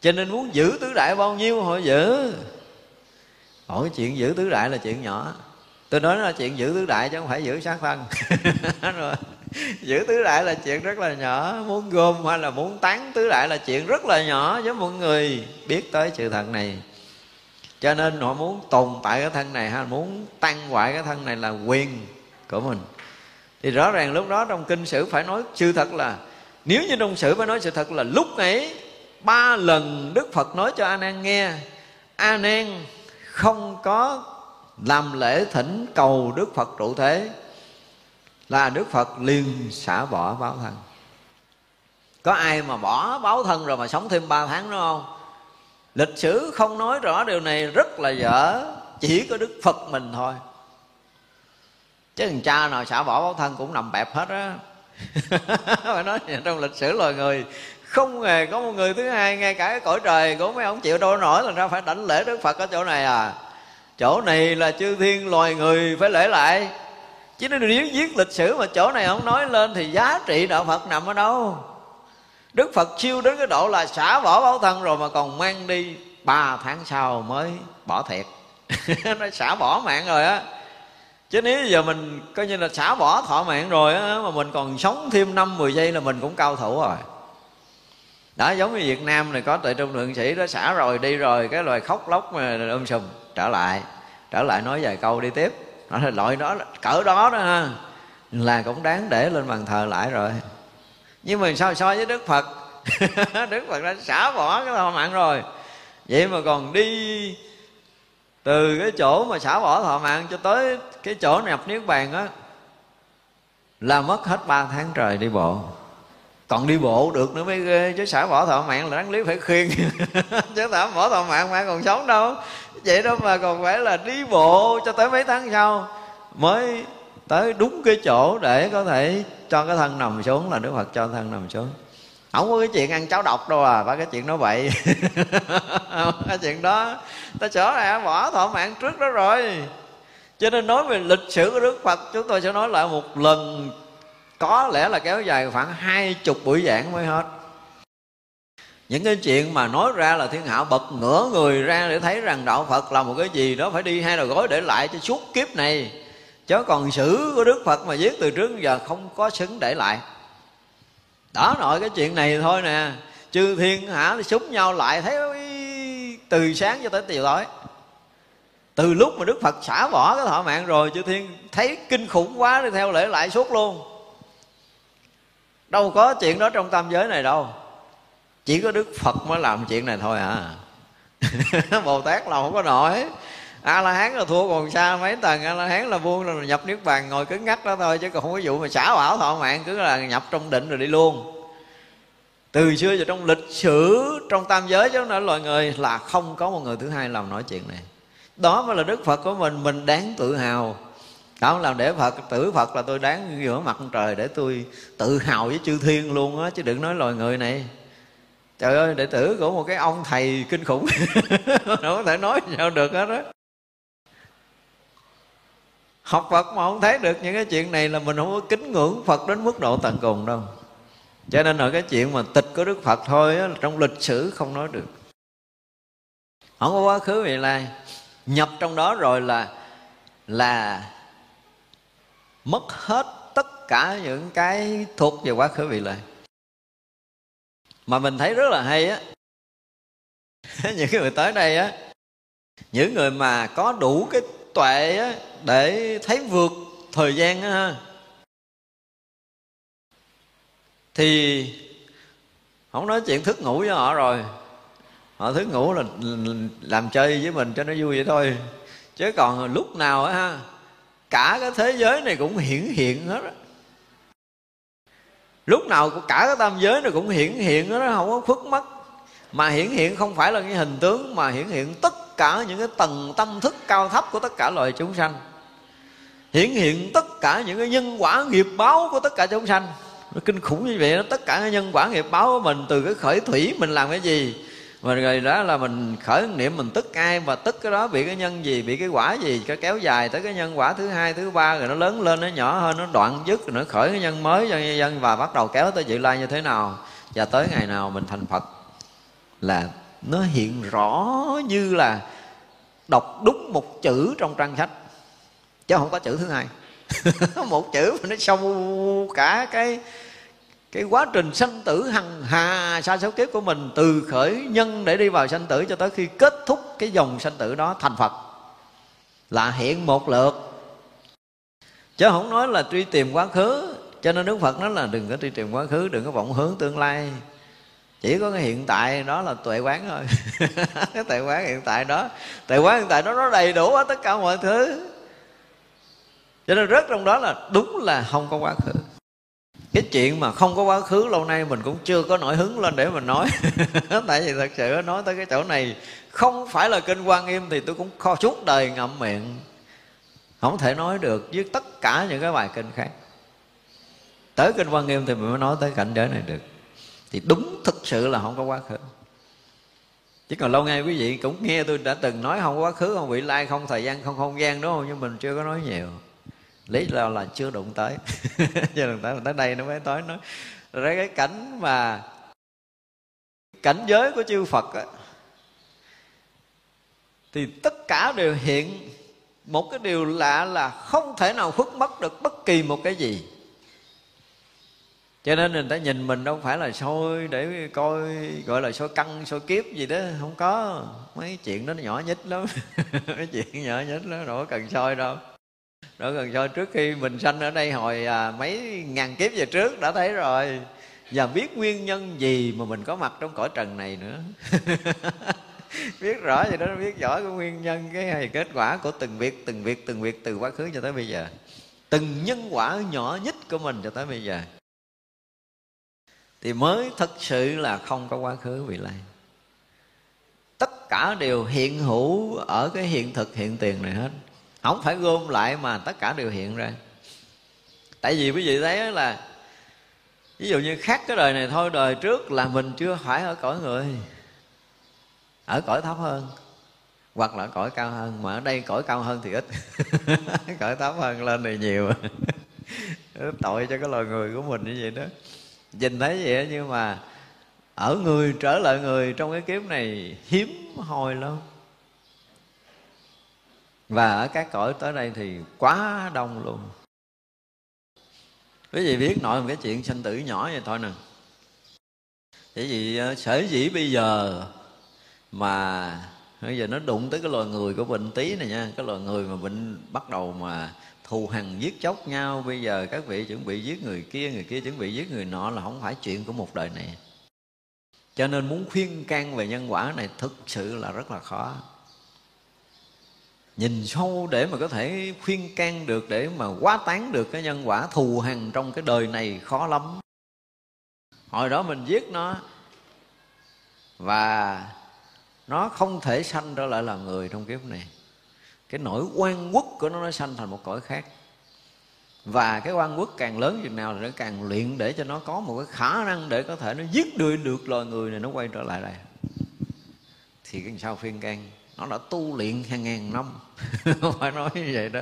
Cho nên muốn giữ tứ đại bao nhiêu họ giữ. Hỏi chuyện giữ tứ đại là chuyện nhỏ. Tôi nói là chuyện giữ tứ đại chứ không phải giữ sát thân. Giữ tứ đại là chuyện rất là nhỏ. Muốn gom hay là muốn tán tứ đại là chuyện rất là nhỏ với mọi người biết tới sự thật này. Cho nên họ muốn tồn tại cái thân này hay muốn tan hoại cái thân này là quyền của mình. Thì rõ ràng lúc đó trong kinh sử phải nói sự thật là, nếu như trong sử phải nói sự thật là lúc ấy ba lần Đức Phật nói cho A Nan nghe, A Nan không có làm lễ thỉnh cầu Đức Phật trụ thế, là Đức Phật liền xả bỏ báo thân. Có ai mà bỏ báo thân rồi mà sống thêm ba tháng nữa không? Lịch sử không nói rõ điều này rất là dở, chỉ có Đức Phật mình thôi. Chứ thằng cha nào xả bỏ báo thân cũng nằm bẹp hết á. Phải nói trong lịch sử loài người không hề có một người thứ hai, ngay cả cái cõi trời của mấy ông chịu đôi nổi, thành ra phải đảnh lễ Đức Phật ở chỗ này à. Chỗ này là chư thiên loài người phải lễ lại. Chứ nếu viết lịch sử mà chỗ này không nói lên thì giá trị đạo Phật nằm ở đâu? Đức Phật siêu đến cái độ là xả bỏ báo thân rồi mà còn mang đi ba tháng sau mới bỏ thiệt. Nó xả bỏ mạng rồi á. Chứ nếu giờ mình coi như là xả bỏ thọ mạng rồi á, mà mình còn sống thêm năm mười giây là mình cũng cao thủ rồi. Đó, giống như Việt Nam này có tại trung thượng sĩ đó, xả rồi đi rồi cái loài khóc lóc mà um sùm, trở lại trở lại nói vài câu đi tiếp. Nó là loại đó, cỡ đó đó ha, là cũng đáng để lên bàn thờ lại rồi. Nhưng mà sao so với Đức Phật? Đức Phật đã xả bỏ cái thọ mạng rồi, vậy mà còn đi từ cái chỗ mà xả bỏ thọ mạng cho tới cái chỗ nhập Niết Bàn á, là mất hết ba tháng trời đi bộ. Còn đi bộ được nữa mới ghê, chứ xả bỏ thọ mạng là đáng lý phải khuyên. Chứ xả bỏ thọ mạng mà còn sống đâu. Vậy đó mà còn phải là đi bộ cho tới mấy tháng sau mới tới đúng cái chỗ để có thể cho cái thân nằm xuống, là Đức Phật cho thân nằm xuống. Không có cái chuyện ăn cháo độc đâu à, ba cái chuyện nó vậy. Cái chuyện đó ta chở à, bỏ thọ mạng trước đó rồi. Cho nên nói về lịch sử của Đức Phật, chúng tôi sẽ nói lại một lần, có lẽ là kéo dài khoảng hai chục buổi giảng mới hết. Những cái chuyện mà nói ra là thiên hạ bật ngửa người ra để thấy rằng đạo Phật là một cái gì đó phải đi hai đầu gối để lại cho suốt kiếp này. Chứ còn sử của Đức Phật mà viết từ trước đến giờ không có xứng để lại. Đó nội cái chuyện này thôi nè, chư thiên hạ súng nhau lại thấy từ sáng cho tới chiều tối. Từ lúc mà Đức Phật xả bỏ cái thọ mạng rồi, chư thiên thấy kinh khủng quá đi theo lễ lại suốt luôn. Đâu có chuyện đó trong tam giới này đâu, chỉ có Đức Phật mới làm chuyện này thôi à. Bồ Tát là không có nổi, A-la-hán là thua còn xa mấy tầng. A-la-hán là buông là nhập Niết Bàn ngồi cứng ngắc đó thôi, chứ còn không có vụ mà xả bảo thọ mạng cứ là nhập trong định rồi đi luôn. Từ xưa giờ trong lịch sử, trong tam giới chứ nói loài người là không có một người thứ hai làm nổi chuyện này. Đó mới là Đức Phật của mình, mình đáng tự hào. Đó làm để Phật, tử Phật là tôi đáng giữa mặt trời để tôi tự hào với chư thiên luôn á, chứ đừng nói loài người này. Trời ơi, đệ tử của một cái ông thầy kinh khủng. Đâu có thể nói sao được hết á. Học Phật mà không thấy được những cái chuyện này là mình không có kính ngưỡng Phật đến mức độ tận cùng đâu. Cho nên là cái chuyện mà tịch của Đức Phật thôi á, trong lịch sử không nói được. Không có quá khứ vậy là nhập trong đó rồi là là mất hết tất cả những cái thuộc về quá khứ vị lai. Mà mình thấy rất là hay á. Những người tới đây á, những người mà có đủ cái tuệ á, để thấy vượt thời gian á ha, thì không nói chuyện thức ngủ với họ rồi. Họ thức ngủ là làm chơi với mình cho nó vui vậy thôi. Chứ còn lúc nào á ha, cả cái thế giới này cũng hiển hiện hết á. Lúc nào cả cái tam giới này cũng hiển hiện hết á, không có khuất mất. Mà hiển hiện không phải là cái hình tướng, mà hiển hiện tất cả những cái tầng tâm thức cao thấp của tất cả loài chúng sanh. Hiển hiện tất cả những cái nhân quả nghiệp báo của tất cả chúng sanh. Nó kinh khủng như vậy đó, tất cả cái nhân quả nghiệp báo của mình, từ cái khởi thủy mình làm cái gì, mà rồi đó là mình khởi niệm mình tức ai, mà tức cái đó bị cái nhân gì, bị cái quả gì, cái kéo dài tới cái nhân quả thứ hai, thứ ba, rồi nó lớn lên, nó nhỏ hơn, nó đoạn dứt, rồi nó khởi cái nhân mới dân dân và bắt đầu kéo tới vị lai như thế nào, và tới ngày nào mình thành Phật. Là nó hiện rõ như là đọc đúng một chữ trong trang sách, chứ không có chữ thứ hai. Một chữ mà nó xong cả cái cái quá trình sanh tử hằng hà sa số kiếp của mình, từ khởi nhân để đi vào sanh tử cho tới khi kết thúc cái dòng sanh tử đó thành Phật, là hiện một lượt, chứ không nói là truy tìm quá khứ. Cho nên Đức Phật nói là đừng có truy tìm quá khứ, đừng có vọng hướng tương lai, chỉ có cái hiện tại đó là tuệ quán thôi. Cái tuệ quán hiện tại đó, tuệ quán hiện tại đó nó đầy đủ hết tất cả mọi thứ. Cho nên rất trong đó là đúng là không có quá khứ. Cái chuyện mà không có quá khứ lâu nay mình cũng chưa có nổi hứng lên để mình nói. Tại vì thật sự nói tới cái chỗ này, không phải là kinh Hoa Nghiêm thì tôi cũng kho suốt đời ngậm miệng, không thể nói được với tất cả những cái bài kinh khác. Tới kinh Hoa Nghiêm thì mình mới nói tới cảnh giới này được. Thì đúng thực sự là không có quá khứ. Chứ còn lâu nay quý vị cũng nghe tôi đã từng nói không có quá khứ, không vị lai, không thời gian, không không gian, đúng không? Nhưng mình chưa có nói nhiều, lý do là chưa đụng tới. Chưa đụng tới, tới đây nó mới tới nói. Rồi cái cảnh mà cảnh giới của chư Phật á, thì tất cả đều hiện một cái điều lạ là không thể nào khuất mất được bất kỳ một cái gì. Cho nên người ta nhìn mình đâu phải là soi để coi, gọi là soi căn, soi kiếp gì đó, không có. Mấy chuyện đó nó nhỏ nhít lắm. Mấy chuyện nhỏ nhít lắm, đâu có cần soi đâu. Đó gần cho trước khi mình sanh ở đây hồi à, mấy ngàn kiếp về trước đã thấy rồi. Và biết nguyên nhân gì mà mình có mặt trong cõi trần này nữa. Biết rõ vậy đó, biết rõ cái nguyên nhân, cái hay kết quả của từng việc, từng việc, từng việc từ quá khứ cho tới bây giờ. Từng nhân quả nhỏ nhất của mình cho tới bây giờ. Thì mới thật sự là không có quá khứ vị lai. Tất cả đều hiện hữu ở cái hiện thực hiện tiền này hết. Không phải gom lại mà tất cả đều hiện ra. Tại vì quý vị thấy là ví dụ như khác cái đời này thôi, đời trước là mình chưa phải ở cõi người, ở cõi thấp hơn hoặc là ở cõi cao hơn, mà ở đây cõi cao hơn thì ít cõi thấp hơn lên thì nhiều tội cho cái loài người của mình như vậy đó. Nhìn thấy vậy đó, nhưng mà ở người trở lại người trong cái kiếp này hiếm hoi lắm. Và ở các cõi tới đây thì quá đông luôn. Quý vị biết nội một cái chuyện sinh tử nhỏ vậy thôi nè. Chỉ vì sở dĩ bây giờ mà bây giờ nó đụng tới cái loài người của mình tí này nha, cái loài người mà mình bắt đầu mà thù hằn giết chóc nhau, bây giờ các vị chuẩn bị giết người kia, người kia chuẩn bị giết người nọ là không phải chuyện của một đời này. Cho nên muốn khuyên can về nhân quả này thực sự là rất là khó. Nhìn sâu để mà có thể khuyên can được, để mà hóa tán được cái nhân quả thù hằn trong cái đời này khó lắm. Hồi đó mình giết nó và nó không thể sanh trở lại là người trong kiếp này. Cái nỗi oan uất của nó nó sanh thành một cõi khác. Và cái oan uất càng lớn chừng nào thì nó càng luyện để cho nó có một cái khả năng để có thể nó giết đuổi được loài người này, nó quay trở lại đây. Thì cái sao khuyên can, nó đã tu luyện hàng ngàn năm phải nói như vậy đó.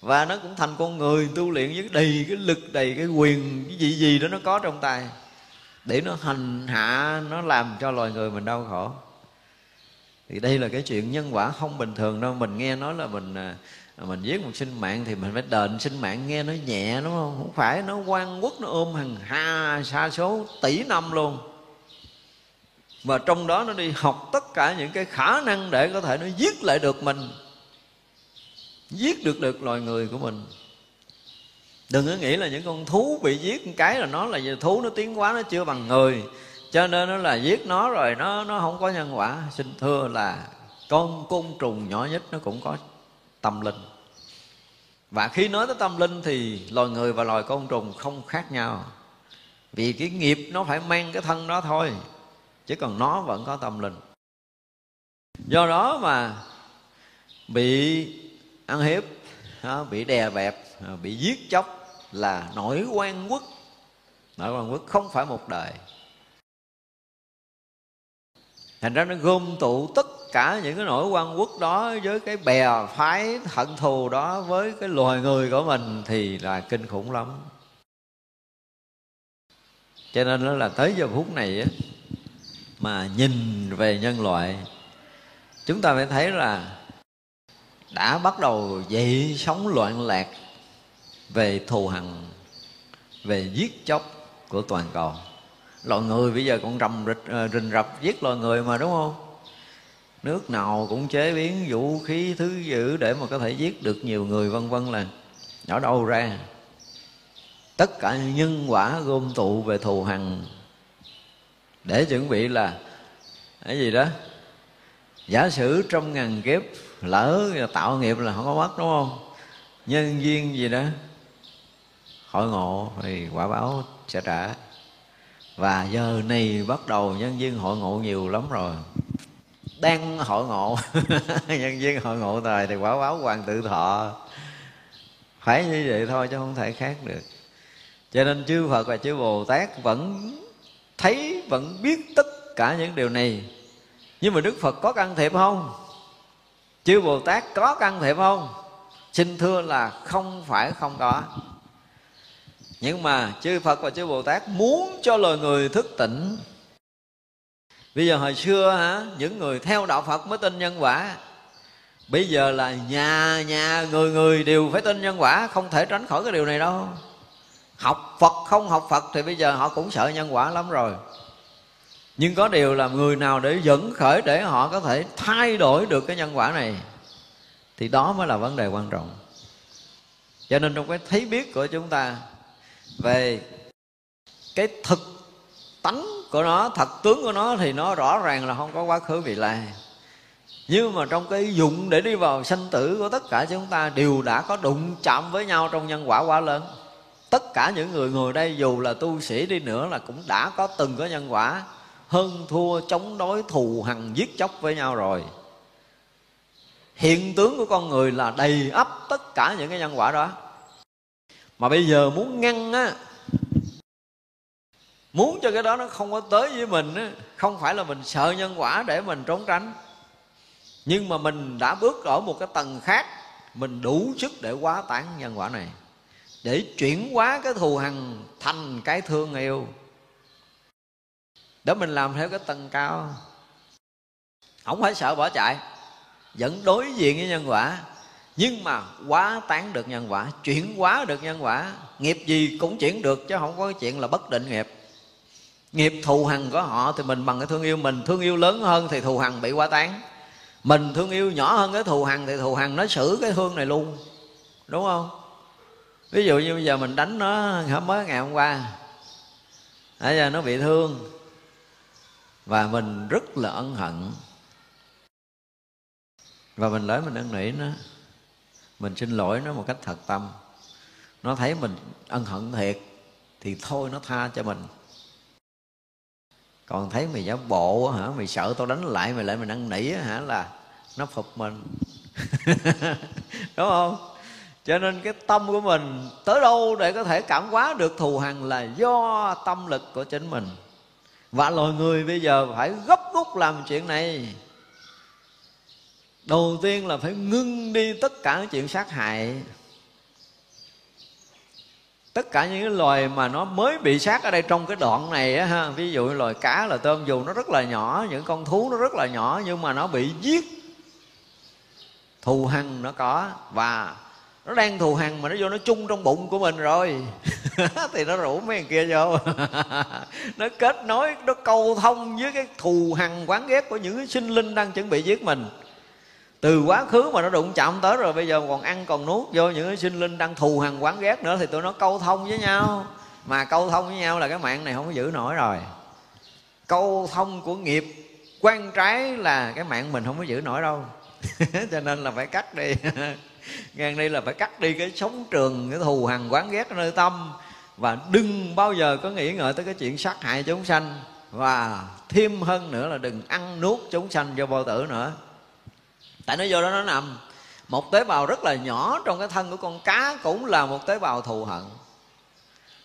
Và nó cũng thành con người tu luyện với đầy cái lực, đầy cái quyền, cái gì gì đó nó có trong tay, để nó hành hạ, nó làm cho loài người mình đau khổ. Thì đây là cái chuyện nhân quả không bình thường đâu. Mình nghe nói là mình mình giết một sinh mạng thì mình phải đền sinh mạng, nghe nó nhẹ đúng không? Không phải, nó oan uất, nó ôm hàng hà sa số tỷ năm luôn. Và trong đó nó đi học tất cả những cái khả năng để có thể nó giết lại được mình, giết được được loài người của mình. Đừng có nghĩ là những con thú bị giết một cái là nó là vì thú nó tiến hóa, nó chưa bằng người, cho nên nó là giết nó rồi nó nó không có nhân quả. Xin thưa là con côn trùng nhỏ nhất nó cũng có tâm linh. Và khi nói tới tâm linh thì loài người và loài côn trùng không khác nhau, vì cái nghiệp nó phải mang cái thân đó thôi, chứ còn nó vẫn có tâm linh. Do đó mà bị ăn hiếp, bị đè bẹp, bị giết chóc là nỗi oan uất. Nỗi oan uất không phải một đời. Thành ra nó gom tụ tất cả những cái nỗi oan uất đó với cái bè phái hận thù đó với cái loài người của mình thì là kinh khủng lắm. Cho nên đó là tới giờ phút này á, mà nhìn về nhân loại, chúng ta phải thấy là đã bắt đầu dậy sóng loạn lạc về thù hằn, về giết chóc của toàn cầu. Loài người bây giờ còn rầm rịch, rình rập giết loài người mà, đúng không? Nước nào cũng chế biến vũ khí thứ dữ để mà có thể giết được nhiều người vân vân, là ở đâu ra? Tất cả nhân quả gom tụ về thù hằn, để chuẩn bị là cái gì đó. Giả sử trong ngàn kiếp lỡ tạo nghiệp là không có mất, đúng không? Nhân duyên gì đó, hội ngộ thì quả báo sẽ trả. Và giờ này bắt đầu nhân duyên hội ngộ nhiều lắm rồi, đang hội ngộ nhân duyên hội ngộ thời thì quả báo hoàng tự thọ. Phải như vậy thôi chứ không thể khác được. Cho nên chư Phật và chư Bồ Tát vẫn thấy, vẫn biết tất cả những điều này. Nhưng mà Đức Phật có can thiệp không? Chư Bồ Tát có can thiệp không? Xin thưa là không phải không có. Nhưng mà chư Phật và chư Bồ Tát muốn cho loài người thức tỉnh. Bây giờ hồi xưa hả, những người theo đạo Phật mới tin nhân quả. Bây giờ là nhà nhà người người đều phải tin nhân quả, không thể tránh khỏi cái điều này đâu. Học Phật không học Phật thì bây giờ họ cũng sợ nhân quả lắm rồi. Nhưng có điều là người nào để dẫn khởi để họ có thể thay đổi được cái nhân quả này thì đó mới là vấn đề quan trọng. Cho nên trong cái thấy biết của chúng ta về cái thực tánh của nó, thật tướng của nó thì nó rõ ràng là không có quá khứ vị lai. Nhưng mà trong cái dụng để đi vào sanh tử của tất cả chúng ta đều đã có đụng chạm với nhau trong nhân quả quá lớn. Tất cả những người ngồi đây dù là tu sĩ đi nữa là cũng đã có từng có nhân quả hơn thua, chống đối, thù hằn, giết chóc với nhau rồi. Hiện tướng của con người là đầy ắp tất cả những cái nhân quả đó. Mà bây giờ muốn ngăn á, muốn cho cái đó nó không có tới với mình á, không phải là mình sợ nhân quả để mình trốn tránh, nhưng mà mình đã bước ở một cái tầng khác, mình đủ sức để hóa tán nhân quả này, để chuyển hóa cái thù hằn thành cái thương yêu, để mình làm theo cái tầng cao. Không phải sợ bỏ chạy, vẫn đối diện với nhân quả, nhưng mà hóa tán được nhân quả, chuyển hóa được nhân quả. Nghiệp gì cũng chuyển được, chứ không có cái chuyện là bất định nghiệp. Nghiệp thù hằn của họ thì mình bằng cái thương yêu mình. Thương yêu lớn hơn thì thù hằn bị hóa tán, mình thương yêu nhỏ hơn cái thù hằn thì thù hằn nó xử cái thương này luôn, đúng không? Ví dụ như bây giờ mình đánh nó mới ngày hôm qua, bây giờ nó bị thương và mình rất là ân hận, và mình lỡ mình ân nỉ nó, mình xin lỗi nó một cách thật tâm, nó thấy mình ân hận thiệt thì thôi nó tha cho mình. Còn thấy mày giả bộ hả, mày sợ tao đánh lại mày, lại mình ân nỉ hả, là nó phục mình. Đúng không? Cho nên cái tâm của mình tới đâu để có thể cảm hóa được thù hằn là do tâm lực của chính mình. Và loài người bây giờ phải gấp rút làm chuyện này. Đầu tiên là phải ngưng đi tất cả những chuyện sát hại. Tất cả những cái loài mà nó mới bị sát ở đây trong cái đoạn này á ha, ví dụ loài cá, loài tôm, dù nó rất là nhỏ, những con thú nó rất là nhỏ, nhưng mà nó bị giết, thù hằn nó có, và nó đang thù hằn mà nó vô nó chung trong bụng của mình rồi. Thì nó rủ mấy thằng kia vô. Nó kết nối, nó câu thông với cái thù hằn quán ghét của những sinh linh đang chuẩn bị giết mình. Từ quá khứ mà nó đụng chạm tới rồi, bây giờ còn ăn còn nuốt vô những cái sinh linh đang thù hằn quán ghét nữa, thì tụi nó câu thông với nhau. Mà câu thông với nhau là cái mạng này không có giữ nổi rồi. Câu thông của nghiệp quan trái là cái mạng mình không có giữ nổi đâu. Cho nên là phải cắt đi. Ngang đây là phải cắt đi cái sóng trường, cái thù hằn quán ghét nơi tâm. Và đừng bao giờ có nghĩ ngợi tới cái chuyện sát hại chúng sanh. Và thêm hơn nữa là đừng ăn nuốt chúng sanh vô bao tử nữa. Tại nó vô đó nó nằm. Một tế bào rất là nhỏ trong cái thân của con cá cũng là một tế bào thù hận.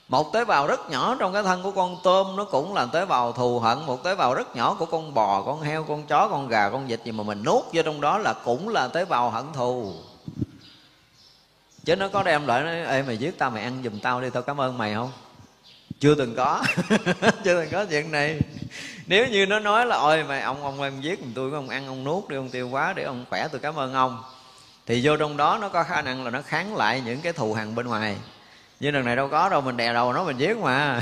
Một tế bào rất nhỏ trong cái thân của con tôm nó cũng là tế bào thù hận. Một tế bào rất nhỏ của con bò, con heo, con chó, con gà, con vịt gì mà mình nuốt vô trong đó là cũng là tế bào hận thù. Chứ nó có đem lại nó nói, ê mày giết tao, mày ăn giùm tao đi, tao cảm ơn mày không? Chưa từng có. Chưa từng có chuyện này. Nếu như nó nói là ôi mày ông ông em giết mình, tôi ông ăn ông nuốt đi, ông tiêu quá để ông khỏe, tôi cảm ơn ông, thì vô trong đó nó có khả năng là nó kháng lại những cái thù hằn bên ngoài. Nhưng lần này đâu có đâu, mình đè đầu nó mình giết mà.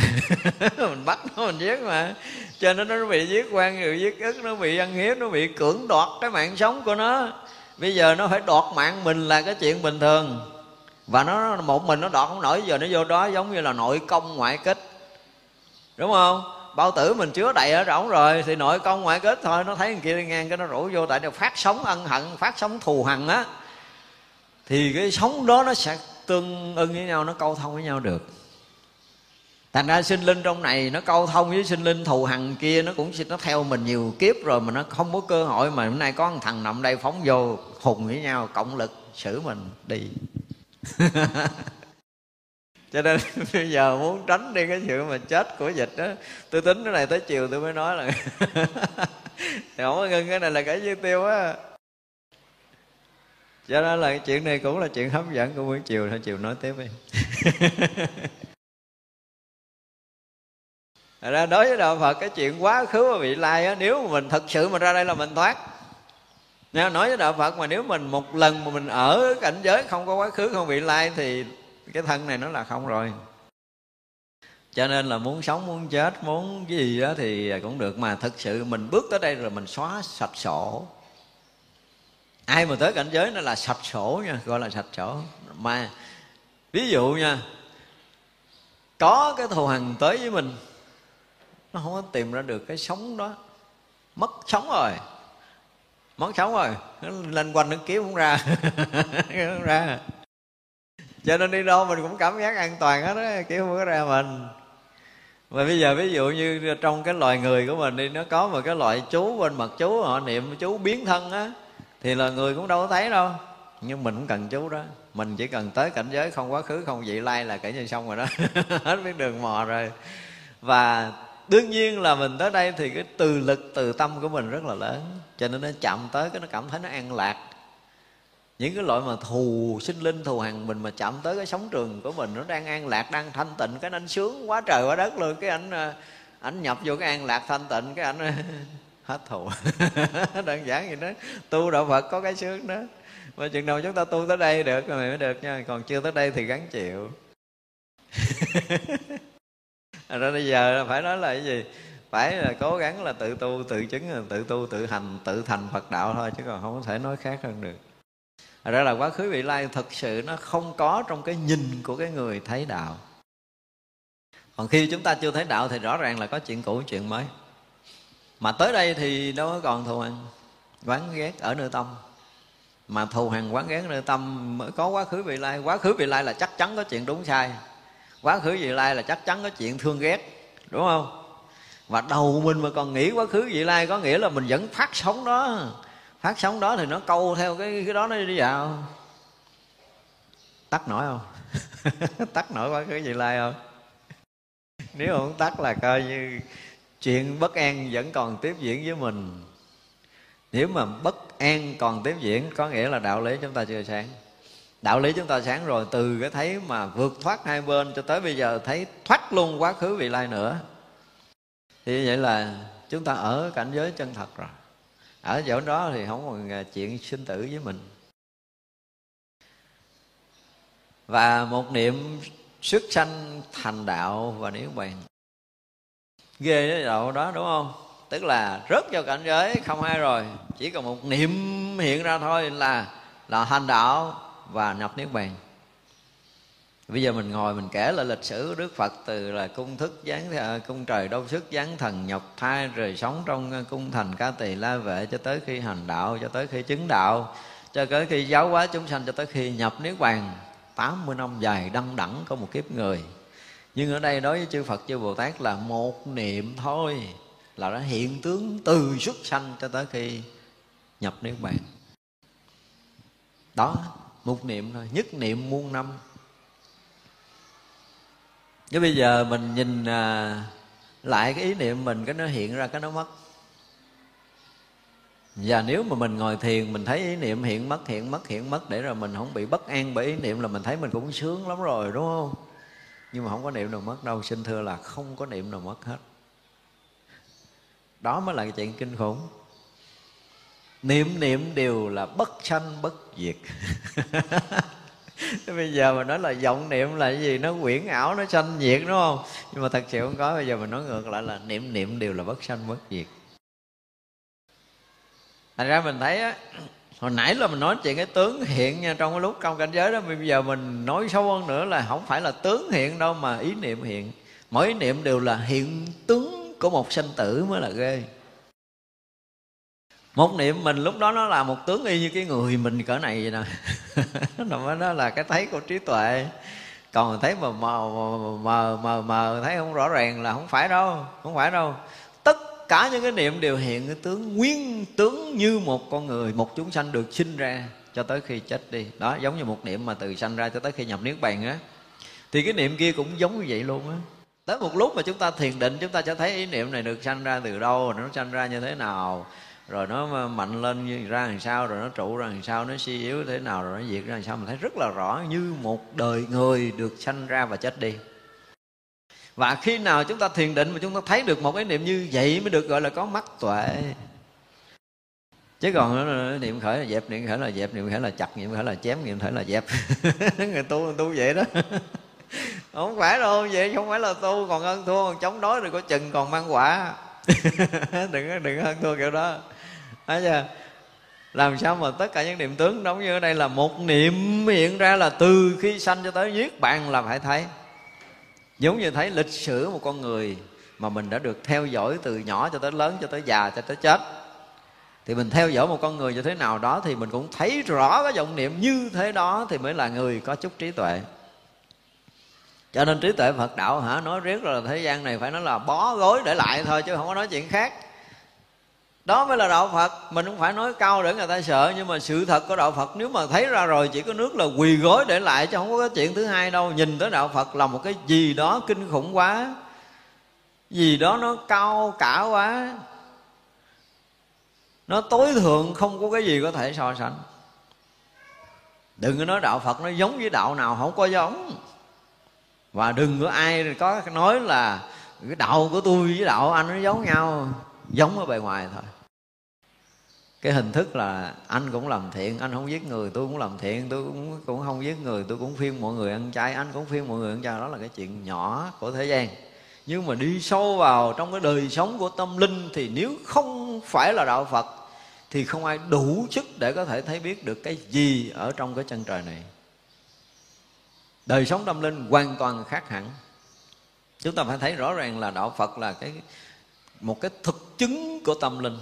Mình bắt nó mình giết mà. Cho nên nó bị giết quan, rồi giết ức, nó bị ăn hiếp, nó bị cưỡng đoạt cái mạng sống của nó. Bây giờ nó phải đoạt mạng mình là cái chuyện bình thường. Và nó một mình nó đoạt không nổi, giờ nó vô đó giống như là nội công ngoại kích, đúng không? Bao tử mình chứa đầy ở rỗng rồi thì nội công ngoại kích thôi. Nó thấy người kia đi ngang cái nó rủ vô, tại nó phát sóng ân hận, phát sóng thù hằn á, thì cái sóng đó nó sẽ tương ưng với nhau, nó câu thông với nhau được. Thành ra sinh linh trong này nó câu thông với sinh linh thù hằn kia, nó cũng nó theo mình nhiều kiếp rồi mà nó không có cơ hội. Mà hôm nay có một thằng nằm đây phóng vô hùng với nhau, cộng lực xử mình đi. Cho nên bây giờ muốn tránh đi cái sự mà chết của dịch đó, tôi tính cái này tới chiều tôi mới nói là thì không có ngưng, cái này là cái dư tiêu á. Cho nên là chuyện này cũng là chuyện hấp dẫn của buổi chiều, thôi chiều nói tiếp đi. Thật ra đối với Đạo Phật, cái chuyện quá khứ và vị lai á, nếu mà mình thật sự mà ra đây là mình thoát. Nói với Đạo Phật mà nếu mình một lần mà mình ở cảnh giới không có quá khứ, không bị lai, thì cái thân này nó là không rồi. Cho nên là muốn sống, muốn chết, muốn cái gì đó thì cũng được. Mà thực sự mình bước tới đây rồi mình xóa sạch sổ. Ai mà tới cảnh giới nó là sạch sổ nha, gọi là sạch sổ. Mà ví dụ nha, có cái thù hằn tới với mình, nó không có tìm ra được cái sống đó, mất sống rồi, món sống rồi, nó lên quanh nó kiếm cũng ra. Không ra. Cho nên đi đâu mình cũng cảm giác an toàn hết á, kiếm không có ra mình. Và bây giờ ví dụ như trong cái loài người của mình đi, nó có một cái loại chú bên mặt chú, họ niệm chú biến thân á, thì là người cũng đâu có thấy đâu, nhưng mình cũng cần chú đó. Mình chỉ cần tới cảnh giới không quá khứ, không vị lai là kể như xong rồi đó. Hết biết đường mò rồi. Và đương nhiên là mình tới đây thì cái từ lực, từ tâm của mình rất là lớn. Cho nên nó chạm tới cái nó cảm thấy nó an lạc. Những cái loại mà thù sinh linh, thù hằn mình mà chạm tới cái sóng trường của mình, nó đang an lạc, đang thanh tịnh, cái anh sướng quá trời quá đất luôn. Cái ảnh ảnh nhập vô cái an lạc thanh tịnh, cái ảnh hết thù. Đơn giản vậy đó. Tu đạo Phật có cái sướng đó. Mà chừng nào chúng ta tu tới đây được rồi mới được nha. Còn chưa tới đây thì gắng chịu. Rồi bây giờ phải nói là cái gì? Phải là cố gắng là tự tu, tự chứng, tự tu, tự hành, tự thành Phật đạo thôi. Chứ còn không có thể nói khác hơn được. Thật ra là quá khứ vị lai thực sự nó không có trong cái nhìn của cái người thấy đạo. Còn khi chúng ta chưa thấy đạo thì rõ ràng là có chuyện cũ, chuyện mới. Mà tới đây thì đâu có còn thù hằn quán ghét ở nơi tâm. Mà thù hằn quán ghét nơi tâm mới có quá khứ vị lai. Quá khứ vị lai là chắc chắn có chuyện đúng sai. Quá khứ vị lai là chắc chắn có chuyện thương ghét, đúng không? Và đầu mình mà còn nghĩ quá khứ vị lai có nghĩa là mình vẫn phát sóng đó. Phát sóng đó thì nó câu theo cái, cái đó nó đi vào. Tắt nổi không? Tắt nổi quá khứ vị lai không? Nếu không tắt là coi như chuyện bất an vẫn còn tiếp diễn với mình. Nếu mà bất an còn tiếp diễn có nghĩa là đạo lý chúng ta chưa sáng. Đạo lý chúng ta sáng rồi, từ cái thấy mà vượt thoát hai bên cho tới bây giờ thấy thoát luôn quá khứ vị lai nữa. Thì vậy là chúng ta ở cảnh giới chân thật rồi. Ở chỗ đó thì không còn chuyện sinh tử với mình. Và một niệm xuất sanh thành đạo và niết bàn. Ghê cái đạo đó đúng không? Tức là rớt vào cảnh giới không ai rồi. Chỉ còn một niệm hiện ra thôi là là thành đạo và nhập niết bàn. Bây giờ mình ngồi mình kể lại lịch sử Đức Phật, từ là cung thức giáng cung trời đâu sức giáng thần nhập thai, rồi sống trong cung thành Ca Tỳ La Vệ, cho tới khi hành đạo, cho tới khi chứng đạo, cho tới khi giáo hóa chúng sanh, cho tới khi nhập niết bàn. Tám mươi năm dài đăng đẳng có một kiếp người. Nhưng ở đây đối với chư Phật, chư Bồ Tát là một niệm thôi là đã hiện tướng từ xuất sanh cho tới khi nhập niết bàn. Đó, một niệm thôi, nhất niệm muôn năm. Chứ bây giờ mình nhìn à, lại cái ý niệm mình, cái nó hiện ra, cái nó mất. Và nếu mà mình ngồi thiền, mình thấy ý niệm hiện mất, hiện mất, hiện mất, để rồi mình không bị bất an bởi ý niệm là mình thấy mình cũng sướng lắm rồi, đúng không? Nhưng mà không có niệm nào mất đâu. Xin thưa là không có niệm nào mất hết. Đó mới là cái chuyện kinh khủng. Niệm niệm đều là bất sanh bất diệt. Bây giờ mình nói là vọng niệm là cái gì? Nó quyển ảo, nó sanh diệt, đúng không? Nhưng mà thật sự không có. Bây giờ mình nói ngược lại là niệm niệm đều là bất sanh bất diệt. Thành ra mình thấy á, hồi nãy là mình nói chuyện cái tướng hiện nha, trong cái lúc trong cảnh giới đó. Bây giờ mình nói sâu hơn nữa là không phải là tướng hiện đâu mà ý niệm hiện. Mỗi ý niệm đều là hiện tướng của một sanh tử mới là ghê. Một niệm mình lúc đó nó là một tướng y như cái người mình cỡ này vậy nè. Đó là cái thấy của trí tuệ. Còn thấy mà mờ mờ mờ mờ thấy không rõ ràng là không phải đâu, không phải đâu. Tất cả những cái niệm đều hiện cái tướng nguyên tướng như một con người, một chúng sanh được sinh ra cho tới khi chết đi. Đó, giống như một niệm mà từ sanh ra cho tới khi nhập niết bàn á, thì cái niệm kia cũng giống như vậy luôn á. Tới một lúc mà chúng ta thiền định, chúng ta sẽ thấy ý niệm này được sanh ra từ đâu, nó sanh ra như thế nào, rồi nó mạnh lên như ra làm sao, rồi nó trụ ra làm sao, nó suy yếu thế nào, rồi nó diệt ra làm sao. Mình thấy rất là rõ như một đời người được sanh ra và chết đi. Và khi nào chúng ta thiền định mà chúng ta thấy được một cái niệm như vậy mới được gọi là có mắt tuệ. Chứ còn niệm khởi là dẹp, niệm khởi là dẹp, niệm khởi là chặt, niệm khởi là chém, niệm khởi là dẹp. Người tu tu vậy đó. Không phải đâu, vậy không phải là tu. Còn hơn thua, còn chống đối rồi có chừng còn mang quả. đừng đừng hơn thua kiểu đó. Thấy chưa? Làm sao mà tất cả những niệm tướng đóng như ở đây là một niệm hiện ra là từ khi sanh cho tới niết bàn là phải thấy. Giống như thấy lịch sử một con người mà mình đã được theo dõi từ nhỏ cho tới lớn, cho tới già, cho tới chết. Thì mình theo dõi một con người như thế nào đó thì mình cũng thấy rõ cái vọng niệm như thế đó, thì mới là người có chút trí tuệ. Cho nên trí tuệ Phật đạo hả, nói riết rồi là thế gian này phải nói là bó gối để lại thôi, chứ không có nói chuyện khác. Đó mới là đạo Phật. Mình không phải nói cao để người ta sợ, nhưng mà sự thật của đạo Phật nếu mà thấy ra rồi chỉ có nước là quỳ gối để lại, chứ không có cái chuyện thứ hai đâu. Nhìn tới đạo Phật là một cái gì đó kinh khủng quá, gì đó nó cao cả quá, nó tối thượng, không có cái gì có thể so sánh. Đừng có nói đạo Phật nó giống với đạo nào, không có giống. Và đừng có ai có nói là cái đạo của tôi với đạo anh nó giống nhau. Giống ở bề ngoài thôi. Cái hình thức là anh cũng làm thiện, anh không giết người, tôi cũng làm thiện, tôi cũng, cũng không giết người, tôi cũng khuyên mọi người ăn chay, anh cũng khuyên mọi người ăn chay. Đó là cái chuyện nhỏ của thế gian. Nhưng mà đi sâu vào trong cái đời sống của tâm linh thì nếu không phải là đạo Phật thì không ai đủ sức để có thể thấy biết được cái gì ở trong cái chân trời này. Đời sống tâm linh hoàn toàn khác hẳn. Chúng ta phải thấy rõ ràng là đạo Phật là cái một cái thực chứng của tâm linh,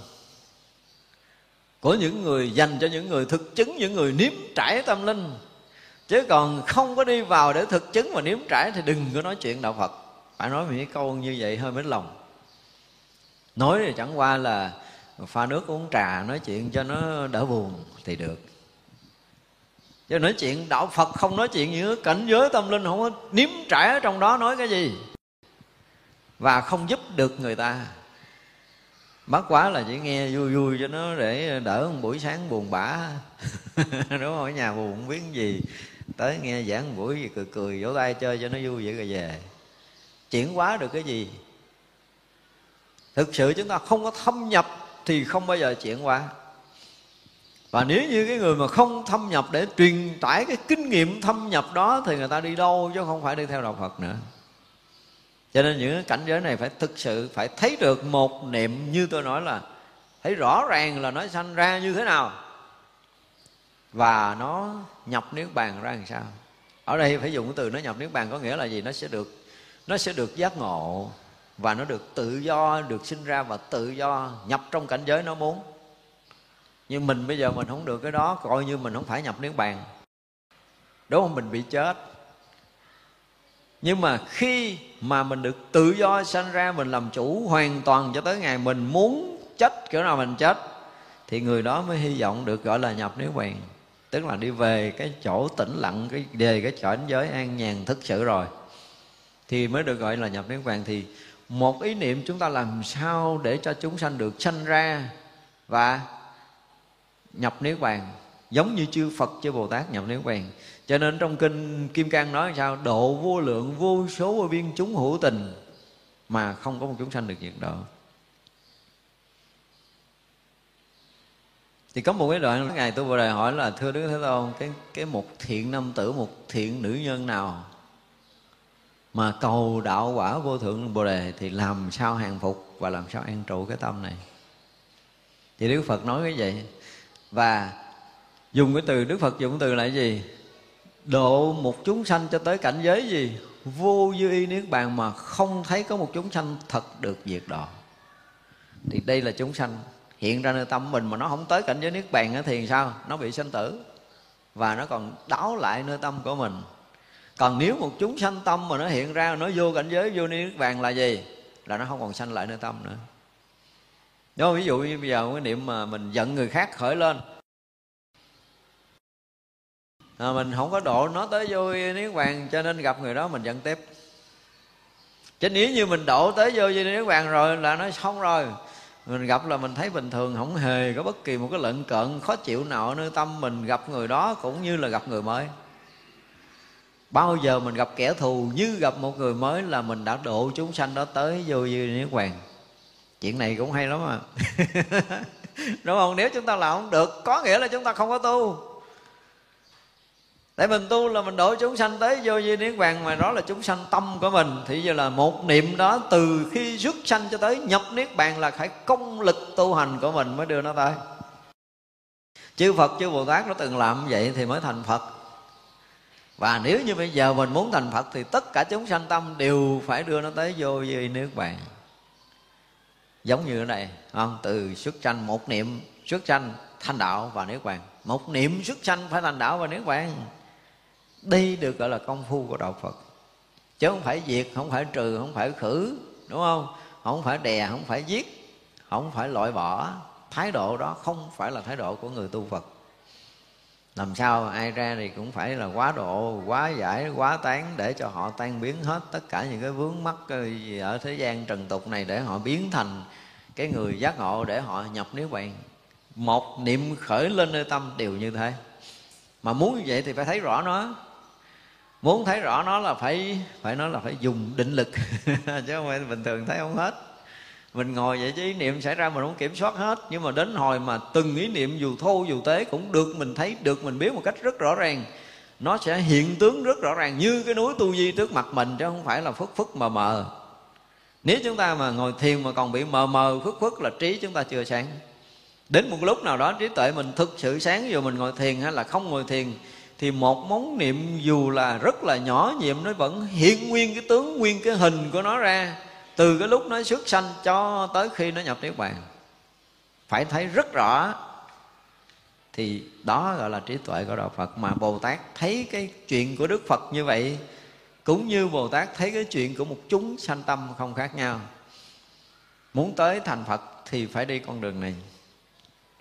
của những người dành cho những người thực chứng, những người nếm trải tâm linh. Chứ còn không có đi vào để thực chứng và nếm trải thì đừng có nói chuyện đạo Phật. Phải nói những câu như vậy hơi mến lòng. Nói thì chẳng qua là pha nước uống trà, nói chuyện cho nó đỡ buồn thì được. Chứ nói chuyện đạo Phật không nói chuyện những cảnh giới tâm linh, không có nếm trải ở trong đó, nói cái gì? Và không giúp được người ta. Bất quá là chỉ nghe vui vui cho nó để đỡ một buổi sáng buồn bã. Đúng không? Ở nhà buồn không biết gì, tới nghe giảng buổi gì cười cười, vỗ tay chơi cho nó vui vậy rồi về. Chuyển hóa được cái gì? Thực sự chúng ta không có thâm nhập thì không bao giờ chuyển hóa. Và nếu như cái người mà không thâm nhập để truyền tải cái kinh nghiệm thâm nhập đó thì người ta đi đâu chứ không phải đi theo đạo Phật nữa. Cho nên những cảnh giới này phải thực sự phải thấy được một niệm, như tôi nói là thấy rõ ràng là nó sanh ra như thế nào và nó nhập Niết Bàn ra làm sao. Ở đây phải dùng cái từ nó nhập Niết Bàn có nghĩa là gì? Nó sẽ được, nó sẽ được giác ngộ và nó được tự do, được sinh ra và tự do nhập trong cảnh giới nó muốn. Nhưng mình bây giờ mình không được cái đó, coi như mình không phải nhập Niết Bàn. Đúng không? Mình bị chết. Nhưng mà khi mà mình được tự do sanh ra, mình làm chủ hoàn toàn cho tới ngày mình muốn chết kiểu nào mình chết, thì người đó mới hy vọng được gọi là nhập Niết Bàn. Tức là đi về cái chỗ tĩnh lặng, cái về cái chỗ cảnh giới an nhàn thực sự rồi thì mới được gọi là nhập Niết Bàn. Thì một ý niệm chúng ta làm sao để cho chúng sanh được sanh ra và nhập Niết Bàn, giống như chư Phật chư Bồ Tát nhập Niết Bàn. Cho nên trong kinh Kim Cang nói sao? Độ vô lượng vô số vô biên chúng hữu tình mà không có một chúng sanh được diệt độ. Thì có một cái đoạn ngày tôi vừa đề hỏi là: thưa Đức Thế Tôn, cái, cái một thiện nam tử, một thiện nữ nhân nào mà cầu đạo quả vô thượng Bồ Đề thì làm sao hàng phục và làm sao an trụ cái tâm này? Thì Đức Phật nói cái vậy. Và dùng cái từ, Đức Phật dùng từ là gì? Độ một chúng sanh cho tới cảnh giới gì? Vô dư y Niết Bàn mà không thấy có một chúng sanh thật được diệt độ. Thì đây là chúng sanh hiện ra nơi tâm mình mà nó không tới cảnh giới Niết Bàn thì sao? Nó bị sanh tử và nó còn đáo lại nơi tâm của mình. Còn nếu một chúng sanh tâm mà nó hiện ra, nó vô cảnh giới vô Niết Bàn là gì? Là nó không còn sanh lại nơi tâm nữa. Đó, ví dụ như bây giờ cái niệm mà mình giận người khác khởi lên, à, mình không có độ nó tới vô Niết Bàn, cho nên gặp người đó mình giận tiếp. Chứ nếu như mình độ tới vô Niết Bàn rồi là nó xong rồi. Mình gặp là mình thấy bình thường, không hề có bất kỳ một cái lợn cợn khó chịu nào nơi tâm. Mình gặp người đó cũng như là gặp người mới. Bao giờ mình gặp kẻ thù như gặp một người mới là mình đã độ chúng sanh đó tới vô Niết Bàn. Chuyện này cũng hay lắm à. Đúng không? Nếu chúng ta làm không được có nghĩa là chúng ta không có tu. Để mình tu là mình đổ chúng sanh tới vô vi Niết Bàn, mà đó là chúng sanh tâm của mình. Thì giờ là một niệm đó từ khi xuất sanh cho tới nhập Niết Bàn là phải công lực tu hành của mình mới đưa nó tới. Chư Phật, chư Bồ Tát nó từng làm vậy thì mới thành Phật. Và nếu như bây giờ mình muốn thành Phật thì tất cả chúng sanh tâm đều phải đưa nó tới vô vi Niết Bàn. Giống như thế này, không? Từ xuất sanh một niệm xuất sanh thành đạo và Niết Bàn. Một niệm xuất sanh phải thành đạo và Niết Bàn. Đây được gọi là công phu của đạo Phật. Chứ không phải diệt, không phải trừ, không phải khử. Đúng không? Không phải đè, không phải giết, không phải loại bỏ. thái độ đó không phải là thái độ của người tu Phật. Làm sao ai ra thì cũng phải là quá độ, quá giải, quá tán để cho họ tan biến hết tất cả những cái vướng mắc ở thế gian trần tục này, để họ biến thành cái người giác ngộ, để họ nhập Niết Bàn. Một niệm khởi lên nơi tâm đều như thế. Mà muốn như vậy thì phải thấy rõ nó. Muốn thấy rõ nó là phải phải nói là phải dùng định lực chứ không phải bình thường thấy không hết. Mình ngồi vậy chứ ý niệm xảy ra mình không kiểm soát hết. Nhưng mà đến hồi mà từng ý niệm dù thô dù tế cũng được mình thấy, được mình biết một cách rất rõ ràng. Nó sẽ hiện tướng rất rõ ràng như cái núi Tu Di trước mặt mình, chứ không phải là phức phức mờ mờ. Nếu chúng ta mà ngồi thiền mà còn bị mờ mờ phức phức là trí chúng ta chưa sáng. Đến một lúc nào đó trí tuệ mình thực sự sáng, dù mình ngồi thiền hay là không ngồi thiền, thì một món niệm dù là rất là nhỏ nhiệm nó vẫn hiện nguyên cái tướng, nguyên cái hình của nó ra, từ cái lúc nó xuất sanh cho tới khi nó nhập Niết Bàn. Phải thấy rất rõ. Thì đó gọi là trí tuệ của Đạo Phật. Mà Bồ Tát thấy cái chuyện của Đức Phật như vậy, cũng như Bồ Tát thấy cái chuyện của một chúng sanh tâm không khác nhau. Muốn tới thành Phật thì phải đi con đường này.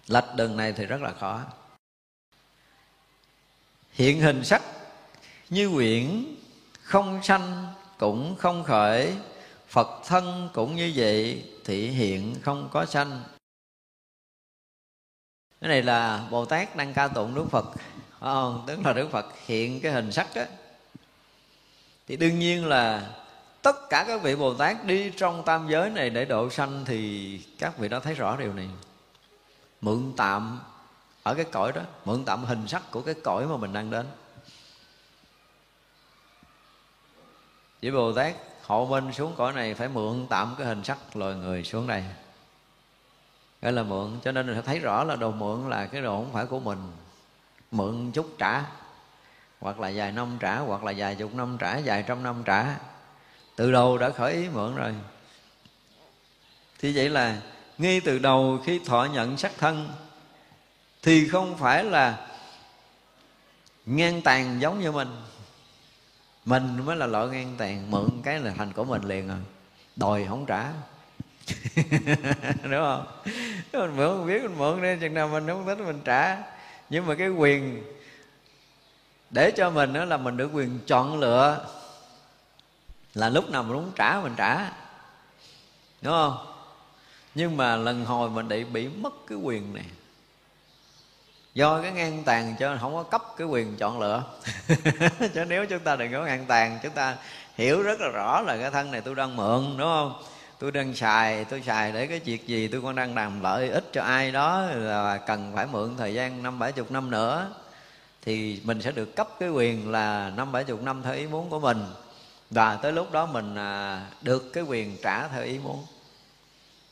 Lệch đường này thì rất là khó. Hiện hình sắc như quyển, không sanh cũng không khởi, Phật thân cũng như vậy thì hiện không có sanh. Cái này là Bồ Tát đang ca tụng Đức Phật, không? Tức là Đức Phật hiện cái hình sắc đó. Thì đương nhiên là tất cả các vị Bồ Tát đi trong tam giới này để độ sanh thì các vị đó thấy rõ điều này. Mượn tạm ở cái cõi đó, mượn tạm hình sắc của cái cõi mà mình đang đến. Chỉ Bồ Tát hộ minh xuống cõi này phải mượn tạm cái hình sắc loài người xuống đây, gọi là mượn. Cho nên mình phải thấy rõ là đồ mượn là cái đồ không phải của mình. Mượn chút trả, hoặc là vài năm trả, hoặc là vài chục năm trả, vài trăm năm trả. Từ đầu đã khởi ý mượn rồi. Thì vậy là ngay từ đầu khi thọ nhận sắc thân thì không phải là ngang tàn giống như mình. Mình mới là loại ngang tàn, mượn cái là thành của mình liền rồi, đòi không trả. Đúng không? Mình mượn, mình biết mình mượn nên chừng nào mình không thích mình trả. Nhưng mà cái quyền để cho mình đó là mình được quyền chọn lựa, là lúc nào mình muốn trả mình trả, đúng không? Nhưng mà lần hồi mình bị bị mất cái quyền này do cái ngang tàn, cho không có cấp cái quyền chọn lựa. Chứ nếu chúng ta đừng có ngang tàn, chúng ta hiểu rất là rõ là cái thân này tôi đang mượn, đúng không? Tôi đang xài, tôi xài để cái việc gì, tôi còn đang làm lợi ích cho ai đó, là cần phải mượn thời gian năm bảy chục năm nữa. Thì mình sẽ được cấp cái quyền là năm bảy chục năm theo ý muốn của mình, và tới lúc đó mình được cái quyền trả theo ý muốn.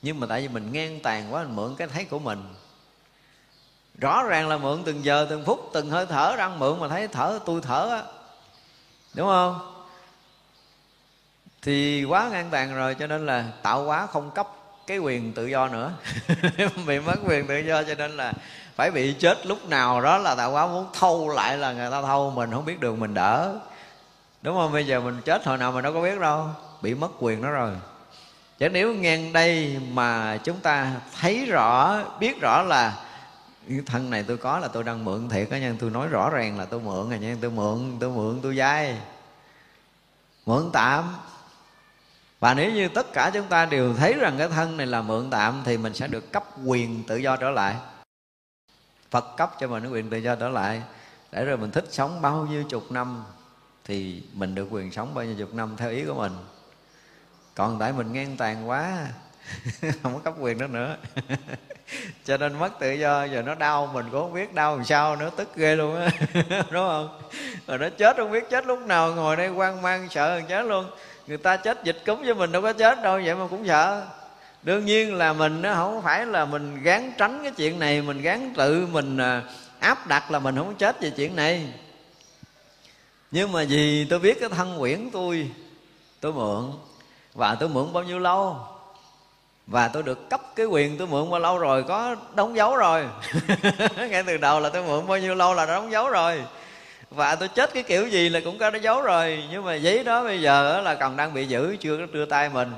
Nhưng mà tại vì mình ngang tàn quá, mình mượn cái thấy của mình. Rõ ràng là mượn từng giờ, từng phút, từng hơi thở đang mượn, mà thấy thở tôi thở á, đúng không? Thì quá ngang tàn rồi, cho nên là tạo hóa không cấp cái quyền tự do nữa. Bị mất quyền tự do cho nên là phải bị chết lúc nào đó, là tạo hóa muốn thâu lại là người ta thâu, mình không biết đường mình đỡ, đúng không? Bây giờ mình chết hồi nào mình đâu có biết đâu, bị mất quyền đó rồi. Chứ nếu ngang đây mà chúng ta thấy rõ, biết rõ là cái thân này tôi có là tôi đang mượn thiệt á nha, tôi nói rõ ràng là tôi mượn rồi nha, tôi mượn, tôi mượn, tôi vay, mượn tạm. Và nếu như tất cả chúng ta đều thấy rằng cái thân này là mượn tạm thì mình sẽ được cấp quyền tự do trở lại. Phật cấp cho mình cái quyền tự do trở lại, để rồi mình thích sống bao nhiêu chục năm thì mình được quyền sống bao nhiêu chục năm theo ý của mình. Còn tại mình ngang tàn quá không có cấp quyền đó nữa. Cho nên mất tự do, giờ nó đau mình cũng không biết đau làm sao nữa, tức ghê luôn á. Đúng không? Rồi nó chết không biết chết lúc nào, ngồi đây hoang mang sợ gần chết luôn. Người ta chết dịch cúm với mình đâu có chết đâu, vậy mà cũng sợ. Đương nhiên là mình nó không phải là mình gán tránh cái chuyện này, mình gán tự mình áp đặt là mình không chết về chuyện này. Nhưng mà vì tôi biết cái thân quyển tôi, tôi mượn, và tôi mượn bao nhiêu lâu, và tôi được cấp cái quyền tôi mượn bao lâu rồi, có đóng dấu rồi. Ngay từ đầu là tôi mượn bao nhiêu lâu là đóng dấu rồi, và tôi chết cái kiểu gì là cũng có đóng dấu rồi. Nhưng mà giấy đó bây giờ là còn đang bị giữ, chưa có đưa tay mình.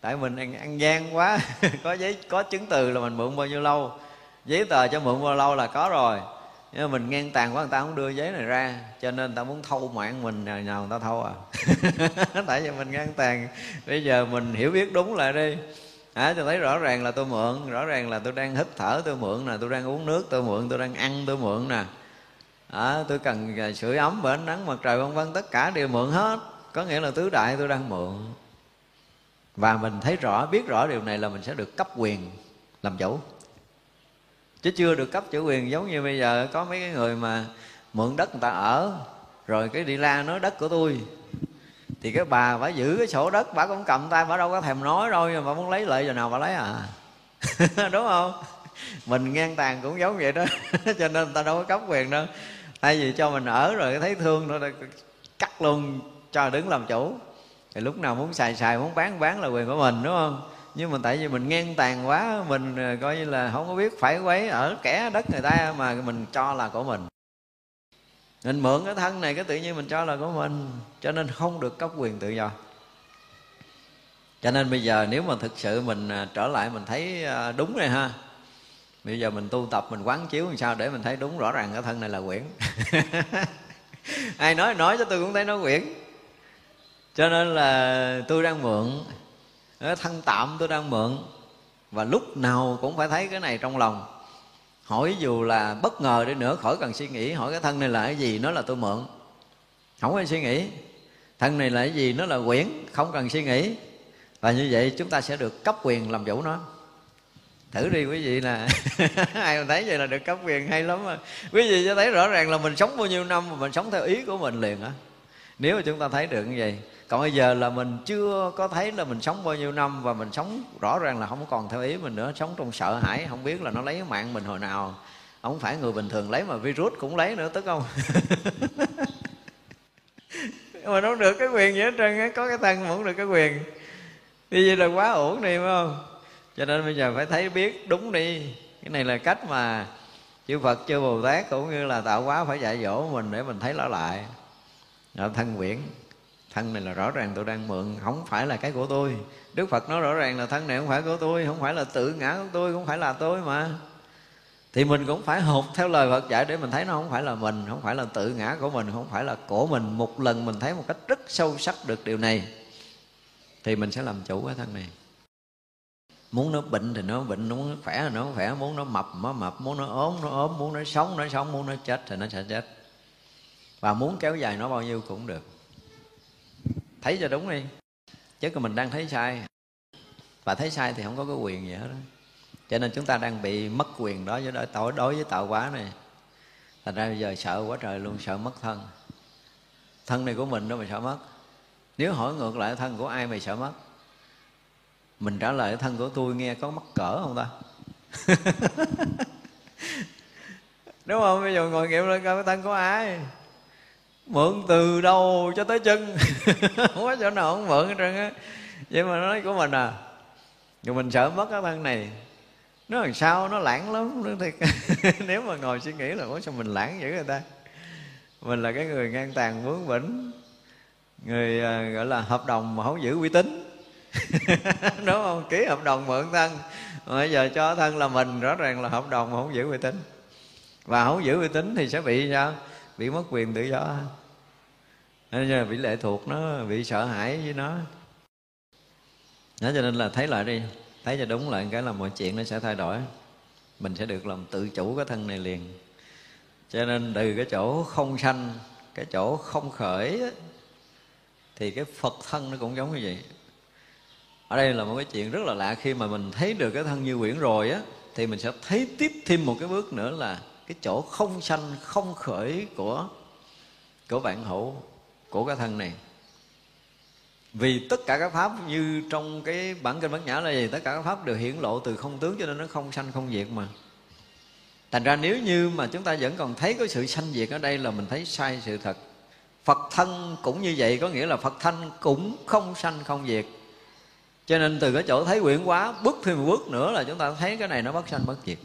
Tại mình ăn, ăn gian quá. Có giấy, có chứng từ là mình mượn bao nhiêu lâu, giấy tờ cho mượn bao lâu là có rồi. Nhưng mà mình ngang tàn quá, người ta không đưa giấy này ra, cho nên người ta muốn thâu mạng mình, nào, nào người ta thâu à. Tại vì mình ngang tàn. Bây giờ mình hiểu biết đúng lại đi à, tôi thấy rõ ràng là tôi mượn, rõ ràng là tôi đang hít thở tôi mượn nè, tôi đang uống nước tôi mượn, tôi đang ăn tôi mượn nè à, tôi cần sưởi ấm bởi ánh nắng mặt trời vân vân, tất cả đều mượn hết. Có nghĩa là tứ đại tôi đang mượn. Và mình thấy rõ, biết rõ điều này là mình sẽ được cấp quyền làm chủ, chứ chưa được cấp chủ quyền. Giống như bây giờ có mấy cái người mà mượn đất người ta ở, rồi cái đi la nói đất của tôi, thì cái bà bả giữ cái sổ đất, bả cũng cầm tay, bả đâu có thèm nói đâu, nhưng mà muốn lấy lợi giờ nào bả lấy à. Đúng không? Mình ngang tàn cũng giống vậy đó. Cho nên người ta đâu có cấp quyền đâu. Tại vì cho mình ở rồi thấy thương rồi cắt luôn, cho đứng làm chủ. Thì lúc nào muốn xài xài, muốn bán bán là quyền của mình, đúng không? Nhưng mà tại vì mình ngang tàn quá, mình coi như là không có biết phải quấy ở kẻ đất người ta mà mình cho là của mình. Mình mượn cái thân này, cái tự nhiên mình cho là của mình, cho nên không được cấp quyền tự do. Cho nên bây giờ nếu mà thực sự mình trở lại mình thấy đúng rồi ha, bây giờ mình tu tập, mình quán chiếu làm sao để mình thấy đúng rõ ràng cái thân này là quyển. Ai nói nói cho tôi cũng thấy nó quyển. Cho nên là tôi đang mượn, cái thân tạm tôi đang mượn. Và lúc nào cũng phải thấy cái này trong lòng. Hỏi dù là bất ngờ đi nữa, khỏi cần suy nghĩ. Hỏi cái thân này là cái gì, nó là tôi mượn, không phải suy nghĩ. Thân này là cái gì, nó là quyển, không cần suy nghĩ. Và như vậy chúng ta sẽ được cấp quyền làm chủ nó. Thử đi quý vị nè. Ai mà thấy vậy là được cấp quyền hay lắm à. Quý vị sẽ thấy rõ ràng là mình sống bao nhiêu năm mà mình sống theo ý của mình liền á. Nếu mà chúng ta thấy được như vậy. Còn bây giờ là mình chưa có thấy là mình sống bao nhiêu năm, và mình sống rõ ràng là không còn theo ý mình nữa, sống trong sợ hãi, không biết là nó lấy mạng mình hồi nào. Không phải người bình thường lấy mà virus cũng lấy nữa, tức không? Mà nó được cái quyền vậy hết trơn, có cái thân vẫn được cái quyền. Như vậy là quá ổn đi, phải không? Cho nên bây giờ phải thấy biết đúng đi. Cái này là cách mà chư Phật, chư Bồ Tát cũng như là tạo hóa phải dạy dỗ mình để mình thấy nó lại. Đó, thân quyển. Thân này là rõ ràng tôi đang mượn, không phải là cái của tôi. Đức Phật nói rõ ràng là thân này không phải của tôi, không phải là tự ngã của tôi, không phải là tôi mà. Thì mình cũng phải học theo lời Phật dạy để mình thấy nó không phải là mình, không phải là tự ngã của mình, không phải là của mình. Một lần mình thấy một cách rất sâu sắc được điều này thì mình sẽ làm chủ cái thân này. Muốn nó bệnh thì nó bệnh, muốn nó khỏe thì nó khỏe, muốn nó mập nó mập, muốn nó ốm nó ốm, muốn nó sống nó sống, muốn nó chết thì nó sẽ chết. Và muốn kéo dài nó bao nhiêu cũng được. Thấy cho đúng đi, chứ còn mình đang thấy sai. Và thấy sai thì không có cái quyền gì hết đó. Cho nên chúng ta đang bị mất quyền đó với đối với tạo hóa này. Thành ra bây giờ sợ quá trời luôn, sợ mất thân. Thân này của mình đâu mà sợ mất. Nếu hỏi ngược lại thân của ai mày sợ mất? Mình trả lời thân của tôi nghe có mắc cỡ không ta? Đúng không? Bây giờ ngồi nghiệm lên coi cái thân của ai, mượn từ đầu cho tới chân. Không có chỗ nào không mượn hết trơn á. Vậy mà nó nói của mình à. Rồi mình sợ mất cái thân này, nó làm sao nó lãng lắm nó thiệt. Nếu mà ngồi suy nghĩ là ủa sao mình lãng dữ người ta. Mình là cái người ngang tàn bướng bỉnh, người gọi là hợp đồng mà không giữ uy tín. Đúng không? Ký hợp đồng mượn thân, bây giờ cho thân là mình, rõ ràng là hợp đồng mà không giữ uy tín. Và không giữ uy tín thì sẽ bị sao? Bị mất quyền tự do, bị lệ thuộc nó, bị sợ hãi với nó. Đó, cho nên là thấy lại đi, thấy cho đúng lại cái là mọi chuyện nó sẽ thay đổi. Mình sẽ được làm tự chủ cái thân này liền. Cho nên từ cái chỗ không sanh, cái chỗ không khởi thì cái Phật thân nó cũng giống như vậy. Ở đây là một cái chuyện rất là lạ. Khi mà mình thấy được cái thân như quyển rồi á, thì mình sẽ thấy tiếp thêm một cái bước nữa là cái chỗ không sanh, không khởi của của vạn hữu, của cái thân này. Vì tất cả các pháp như trong cái bản kinh Bát Nhã là gì? Tất cả các pháp đều hiển lộ từ không tướng, cho nên nó không sanh, không diệt mà. Thành ra nếu như mà chúng ta vẫn còn thấy có sự sanh diệt ở đây là mình thấy sai sự thật. Phật thân cũng như vậy, có nghĩa là Phật thân cũng không sanh, không diệt. Cho nên từ cái chỗ thấy quyển quá, bước thêm một bước nữa là chúng ta thấy cái này nó bất sanh, bất diệt.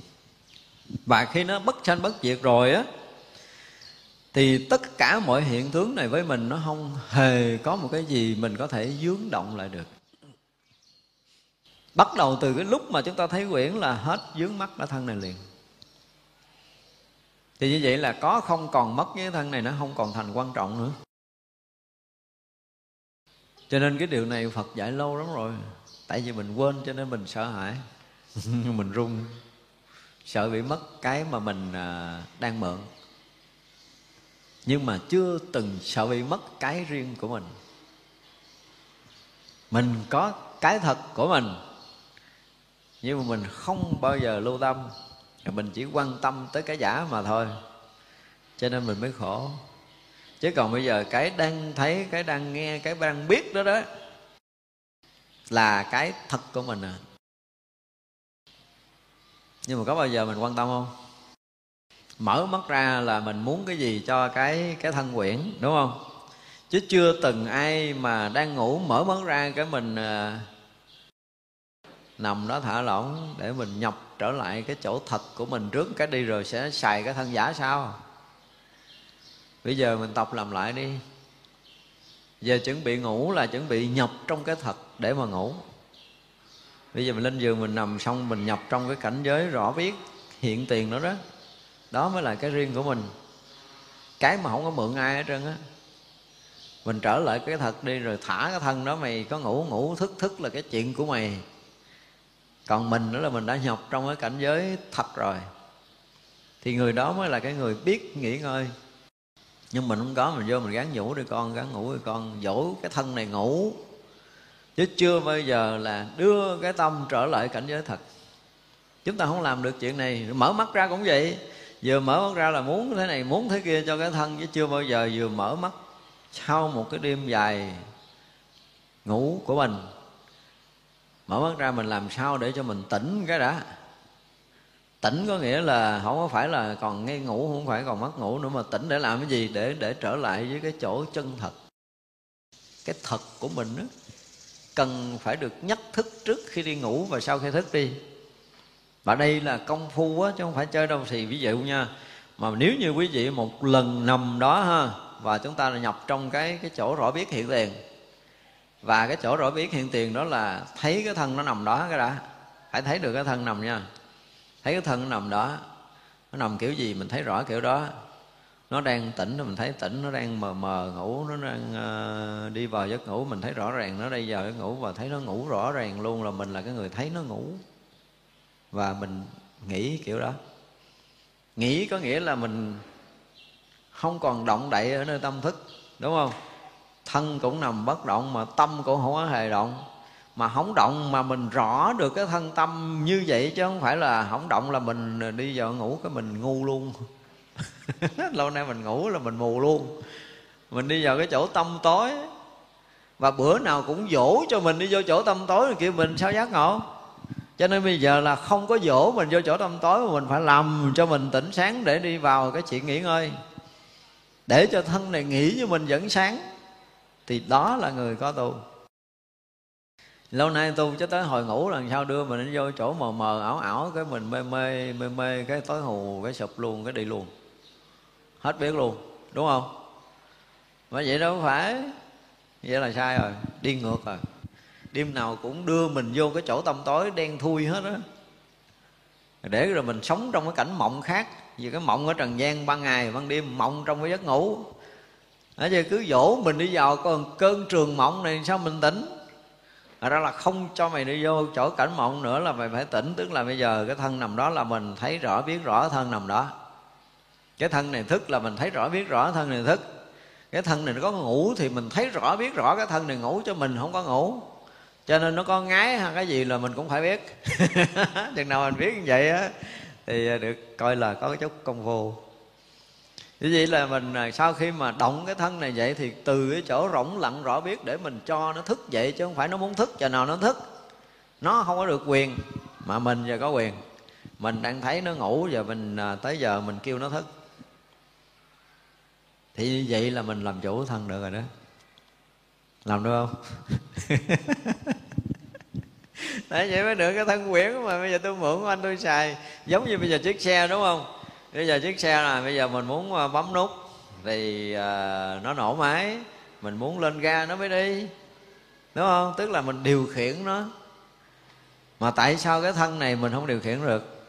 Và khi nó bất sanh bất diệt rồi á, thì tất cả mọi hiện tướng này với mình nó không hề có một cái gì mình có thể vướng động lại được. Bắt đầu từ cái lúc mà chúng ta thấy quyển là hết vướng mắc ở thân này liền. Thì như vậy là có không còn mất với thân này, nó không còn thành quan trọng nữa. Cho nên cái điều này Phật dạy lâu lắm rồi. Tại vì mình quên cho nên mình sợ hãi. Mình run, sợ bị mất cái mà mình đang mượn, nhưng mà chưa từng sợ bị mất cái riêng của mình. Mình có cái thật của mình, nhưng mà mình không bao giờ lưu tâm, mình chỉ quan tâm tới cái giả mà thôi, cho nên mình mới khổ. Chứ còn bây giờ cái đang thấy, cái đang nghe, cái đang biết đó đó là cái thật của mình à. Nhưng mà có bao giờ mình quan tâm không? Mở mắt ra là mình muốn cái gì cho cái, cái thân quyển, đúng không? Chứ chưa từng ai mà đang ngủ mở mắt ra cái mình à, nằm đó thả lỏng để mình nhập trở lại cái chỗ thật của mình trước cái đi, rồi sẽ xài cái thân giả sao? Bây giờ mình tập làm lại đi. Giờ chuẩn bị ngủ là chuẩn bị nhập trong cái thật để mà ngủ. Bây giờ mình lên giường mình nằm xong mình nhập trong cái cảnh giới rõ biết hiện tiền nữa đó. Đó mới là cái riêng của mình, cái mà không có mượn ai hết trơn á. Mình trở lại cái thật đi, rồi thả cái thân đó. Mày có ngủ ngủ thức thức là cái chuyện của mày, còn mình nữa là mình đã nhập trong cái cảnh giới thật rồi. Thì người đó mới là cái người biết nghỉ ngơi. Nhưng mình không có, mình vô mình gán ngủ đi con, gán ngủ đi con, dỗ cái thân này ngủ. Chứ chưa bao giờ là đưa cái tâm trở lại cảnh giới thật. Chúng ta không làm được chuyện này. Mở mắt ra cũng vậy, vừa mở mắt ra là muốn thế này, muốn thế kia cho cái thân, chứ chưa bao giờ vừa mở mắt sau một cái đêm dài ngủ của mình, mở mắt ra mình làm sao để cho mình tỉnh cái đã. Tỉnh có nghĩa là không có phải là còn ngay ngủ, không phải còn mất ngủ nữa, mà tỉnh để làm cái gì? Để để trở lại với cái chỗ chân thật. Cái thật của mình đó, cần phải được nhắc thức trước khi đi ngủ và sau khi thức đi. Và đây là công phu á, chứ không phải chơi đâu. Thì ví dụ nha, mà nếu như quý vị một lần nằm đó ha, và chúng ta là nhập trong cái, cái chỗ rõ biết hiện tiền. Và cái chỗ rõ biết hiện tiền đó là thấy cái thân nó nằm đó cái đã. Phải thấy được cái thân nằm nha. Thấy cái thân nó nằm đó, nó nằm kiểu gì mình thấy rõ kiểu đó. Nó đang tỉnh mình thấy tỉnh, nó đang mờ mờ ngủ, nó đang uh, đi vào giấc ngủ mình thấy rõ ràng nó đây giờ giấc ngủ, và thấy nó ngủ rõ ràng luôn, là mình là cái người thấy nó ngủ. Và mình nghĩ kiểu đó. Nghĩ có nghĩa là mình không còn động đậy ở nơi tâm thức, đúng không? Thân cũng nằm bất động mà tâm cũng không có hề động. Mà không động mà mình rõ được cái thân tâm như vậy, chứ không phải là không động là mình đi vào ngủ cái mình ngu luôn. Lâu nay mình ngủ là mình mù luôn. Mình đi vào cái chỗ tâm tối. Và bữa nào cũng dỗ cho mình đi vô chỗ tâm tối rồi kêu mình sao giác ngộ. Cho nên bây giờ là không có dỗ mình vô chỗ tâm tối, mà mình phải làm cho mình tỉnh sáng để đi vào cái chuyện nghỉ ngơi, để cho thân này nghỉ với mình vẫn sáng. Thì đó là người có tu. Lâu nay tu cho tới hồi ngủ lần sau đưa mình đi vô chỗ mờ mờ ảo ảo, cái mình mê mê mê mê cái tối hù, cái sụp luôn, cái đi luôn, hết biết luôn, đúng không? Mà vậy đâu phải, vậy là sai rồi, đi ngược rồi. Đêm nào cũng đưa mình vô cái chỗ tâm tối đen thui hết á, để rồi mình sống trong cái cảnh mộng khác. Vì cái mộng ở trần gian ban ngày ban đêm, mộng trong cái giấc ngủ. Nói chứ cứ dỗ mình đi vào còn cơn trường mộng này sao mình tỉnh. Thật ra là không cho mày đi vô chỗ cảnh mộng nữa, là mày phải tỉnh. Tức là bây giờ cái thân nằm đó là mình thấy rõ biết rõ thân nằm đó. Cái thân này thức là mình thấy rõ biết rõ thân này thức. Cái thân này nó có ngủ thì mình thấy rõ biết rõ cái thân này ngủ, cho mình không có ngủ. Cho nên nó có ngái hay cái gì là mình cũng phải biết. Chừng nào mình biết như vậy á thì được coi là có cái chút công phu. Như vậy là mình sau khi mà động cái thân này vậy, thì từ cái chỗ rỗng lặng rõ biết để mình cho nó thức dậy, chứ không phải nó muốn thức chừng nào nó thức. Nó không có được quyền, mà mình giờ có quyền. Mình đang thấy nó ngủ, giờ mình tới giờ mình kêu nó thức. Thì như vậy là mình làm chủ thân được rồi đó. Làm được không? Đấy, vậy mới được cái thân quyển mà bây giờ tôi mượn của anh tôi xài. Giống như bây giờ chiếc xe, đúng không? Bây giờ chiếc xe này, bây giờ mình muốn bấm nút thì uh, nó nổ máy. Mình muốn lên ga nó mới đi, đúng không? Tức là mình điều khiển nó. Mà tại sao cái thân này mình không điều khiển được?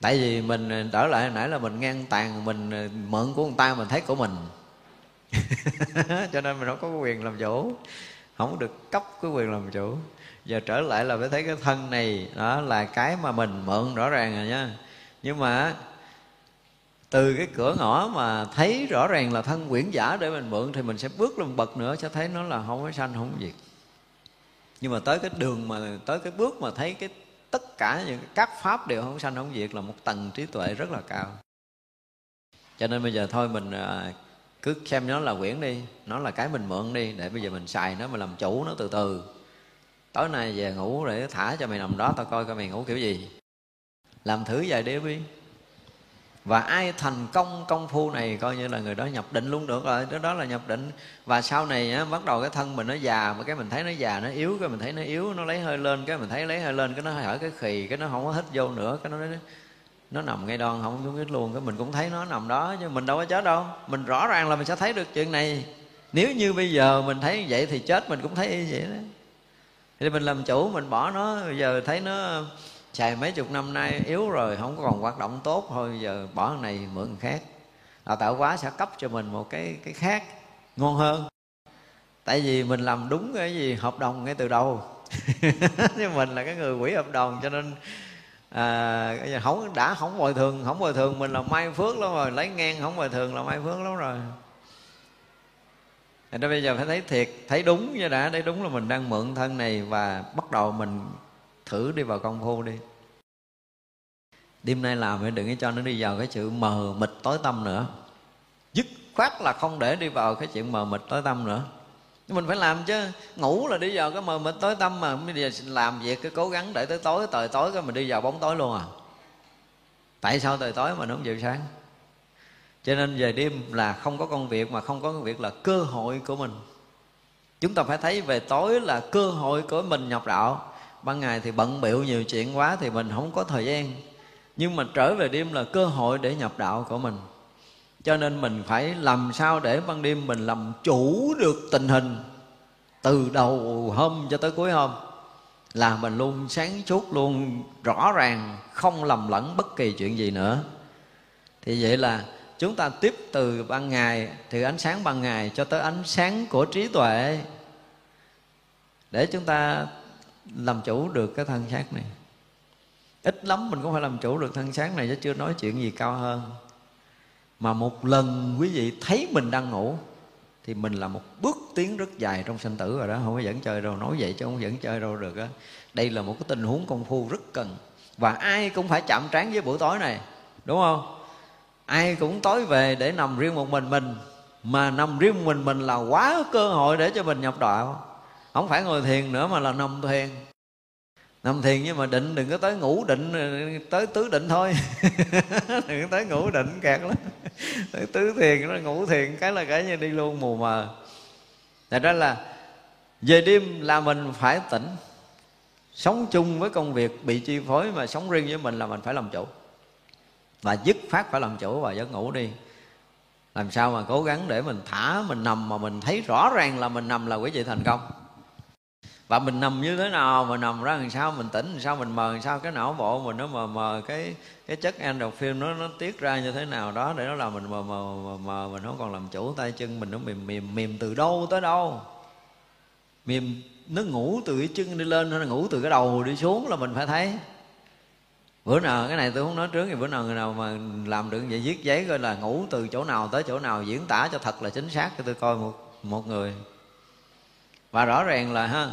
Tại vì mình trở lại nãy là mình ngang tàn, mình mượn của người ta mình thấy của mình. Cho nên mình không có quyền làm chủ, không được cấp cái quyền làm chủ. Giờ trở lại là phải thấy cái thân này đó là cái mà mình mượn rõ ràng rồi nha. Nhưng mà từ cái cửa ngõ mà thấy rõ ràng là thân quyển giả để mình mượn thì mình sẽ bước lên bậc nữa, sẽ thấy nó là không có sanh, không có diệt. Nhưng mà tới cái đường mà tới cái bước mà thấy cái tất cả những các pháp đều không sanh không diệt là một tầng trí tuệ rất là cao. Cho nên bây giờ thôi mình cứ xem nó là quyển đi, nó là cái mình mượn đi, để bây giờ mình xài nó, mình làm chủ nó từ từ. Tối nay về ngủ để thả cho mày nằm đó, tao coi coi mày ngủ kiểu gì. Làm thử vài đêm đi. Và ai thành công công phu này coi như là người đó nhập định luôn được rồi. Đó là nhập định. Và sau này á, bắt đầu cái thân mình nó già, mà cái mình thấy nó già, nó yếu, cái mình thấy nó yếu, nó lấy hơi lên, cái mình thấy lấy hơi lên, cái nó hở cái khì, cái nó không có hít vô nữa, cái nó nó nằm ngay đòn, không có biết luôn. Cái mình cũng thấy nó nằm đó, chứ mình đâu có chết đâu. Mình rõ ràng là mình sẽ thấy được chuyện này. Nếu như bây giờ mình thấy vậy thì chết mình cũng thấy y vậy đó. Thì mình làm chủ, mình bỏ nó. Bây giờ thấy nó xài mấy chục năm nay yếu rồi, không còn hoạt động tốt, thôi giờ bỏ cái này mượn cái khác. Đào tạo quá sẽ cấp cho mình một cái cái khác ngon hơn. Tại vì mình làm đúng cái gì hợp đồng ngay từ đầu. Nhưng mình là cái người quỷ hợp đồng, cho nên à, không đã không bồi thường, không bồi thường mình là may phước lắm rồi. Lấy ngang không bồi thường là may phước lắm rồi. Thành ra bây giờ phải thấy thiệt, thấy đúng như đã, thấy đúng là mình đang mượn thân này và bắt đầu mình thử đi vào công phu đi. Đêm nay làm đừng có cho nó đi vào cái sự mờ mịt tối tăm nữa. Dứt khoát là không để đi vào cái chuyện mờ mịt tối tăm nữa. Nhưng mình phải làm chứ. Ngủ là đi vào cái mờ mịt tối tăm mà. Bây giờ làm việc cứ cố gắng để tới tối, trời tối cái mình đi vào bóng tối luôn à. Tại sao trời tối mà nó không dịu sáng? Cho nên về đêm là không có công việc, mà không có công việc là cơ hội của mình. Chúng ta phải thấy về tối là cơ hội của mình nhập đạo. Ban ngày thì bận bịu nhiều chuyện quá thì mình không có thời gian. Nhưng mà trở về đêm là cơ hội để nhập đạo của mình. Cho nên mình phải làm sao để ban đêm mình làm chủ được tình hình. Từ đầu hôm cho tới cuối hôm là mình luôn sáng suốt, luôn rõ ràng, không lầm lẫn bất kỳ chuyện gì nữa. Thì vậy là chúng ta tiếp từ ban ngày, từ ánh sáng ban ngày cho tới ánh sáng của trí tuệ, để chúng ta làm chủ được cái thân xác này. Ít lắm mình cũng phải làm chủ được thân xác này, chứ chưa nói chuyện gì cao hơn. Mà một lần quý vị thấy mình đang ngủ thì mình là một bước tiến rất dài trong sanh tử rồi đó. Không có dẫn chơi đâu, nói vậy chứ không dẫn chơi đâu được đó. Đây là một cái tình huống công phu rất cần. Và ai cũng phải chạm trán với buổi tối này, đúng không? Ai cũng tối về để nằm riêng một mình mình. Mà nằm riêng một mình mình là quá cơ hội để cho mình nhập đạo. Không phải ngồi thiền nữa mà là nằm thiền. Nằm thiền nhưng mà định đừng có tới ngủ định, tới tứ định thôi. Đừng có tới ngủ định kẹt lắm. Tới tứ thiền, nó ngủ thiền cái là cái như đi luôn mù mờ. Thật ra là về đêm là mình phải tỉnh. Sống chung với công việc bị chi phối, mà sống riêng với mình là mình phải làm chủ. Và dứt phát phải làm chủ và giấc ngủ đi. Làm sao mà cố gắng để mình thả, mình nằm mà mình thấy rõ ràng là mình nằm là quý vị thành công. Và mình nằm như thế nào, mình nằm ra làm sao, mình tỉnh làm sao, mình mờ làm sao, cái não bộ mình nó mờ mờ, cái cái chất endorphin nó nó tiết ra như thế nào đó để nó làm mình mờ mờ mờ mờ, mình không còn làm chủ, tay chân mình nó mềm mềm mềm từ đâu tới đâu. Mềm nó ngủ từ cái chân đi lên hay là ngủ từ cái đầu đi xuống là mình phải thấy. Bữa nào cái này tôi không nói trước thì bữa nào người nào mà làm được vậy viết giấy coi là ngủ từ chỗ nào tới chỗ nào, diễn tả cho thật là chính xác cho tôi coi một một người. Và rõ ràng là ha,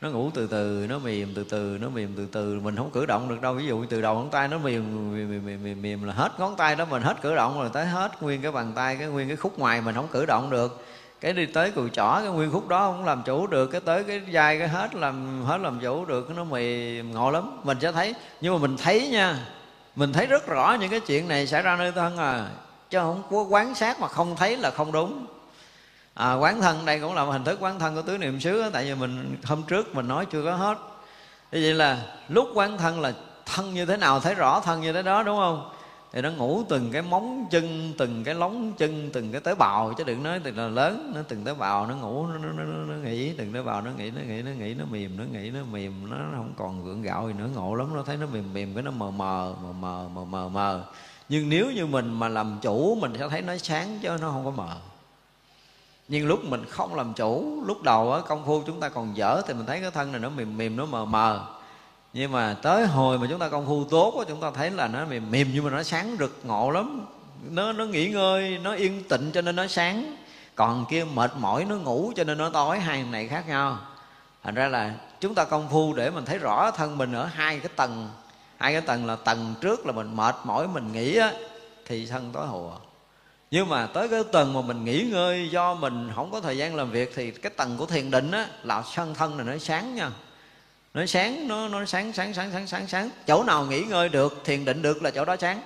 nó ngủ từ từ, nó mềm từ từ, nó mềm từ từ, mình không cử động được đâu. Ví dụ từ đầu ngón tay nó mềm mềm, mềm, mềm, mềm, mềm là hết ngón tay đó mình hết cử động rồi, tới hết nguyên cái bàn tay, cái nguyên cái khúc ngoài mình không cử động được. Cái đi tới cùi chỏ, cái nguyên khúc đó không làm chủ được. Cái tới cái vai cái hết làm hết làm chủ được, nó mềm ngộ lắm. Mình sẽ thấy, nhưng mà mình thấy nha, mình thấy rất rõ những cái chuyện này xảy ra nơi thân à. Chứ không có quán sát mà không thấy là không đúng. À, quán thân đây cũng là một hình thức quán thân của tứ niệm xứ. Tại vì mình hôm trước mình nói chưa có hết. Vậy là lúc quán thân là thân như thế nào thấy rõ thân như thế đó, đúng không? thì nó ngủ từng cái móng chân, từng cái lóng chân, từng cái tế bào, chứ đừng nói từng là lớn. Nó từng tế bào nó ngủ, nó, nó, nó, nó nghĩ, từng tế bào nó nghĩ, nó nghĩ, nó nghĩ, nó mềm, nó nghĩ, nó mềm, nó không còn gượng gạo gì nữa, ngộ lắm. Nó thấy nó mềm mềm cái nó mờ mờ, mờ mờ, mờ mờ mờ. Nhưng nếu như mình mà làm chủ mình sẽ thấy nó sáng chứ nó không có mờ. Nhưng lúc mình không làm chủ, lúc đầu á, công phu chúng ta còn dở thì mình thấy cái thân này nó mềm mềm, nó mờ mờ. Nhưng mà tới hồi mà chúng ta công phu tốt á, chúng ta thấy là nó mềm mềm nhưng mà nó sáng rực, ngộ lắm. Nó nó nghỉ ngơi, nó yên tịnh cho nên nó sáng. Còn kia mệt mỏi, nó ngủ cho nên nó tối. Hai này khác nhau. Thành ra là chúng ta công phu để mình thấy rõ thân mình ở hai cái tầng. Hai cái tầng là tầng trước là mình mệt mỏi, mình nghỉ á, thì thân tối hùa. Nhưng mà tới cái tầng mà mình nghỉ ngơi do mình không có thời gian làm việc thì cái tầng của thiền định á là sân thân này nó sáng nha. Nó sáng, nó nó sáng sáng sáng sáng sáng sáng. Chỗ nào nghỉ ngơi được, thiền định được là chỗ đó sáng.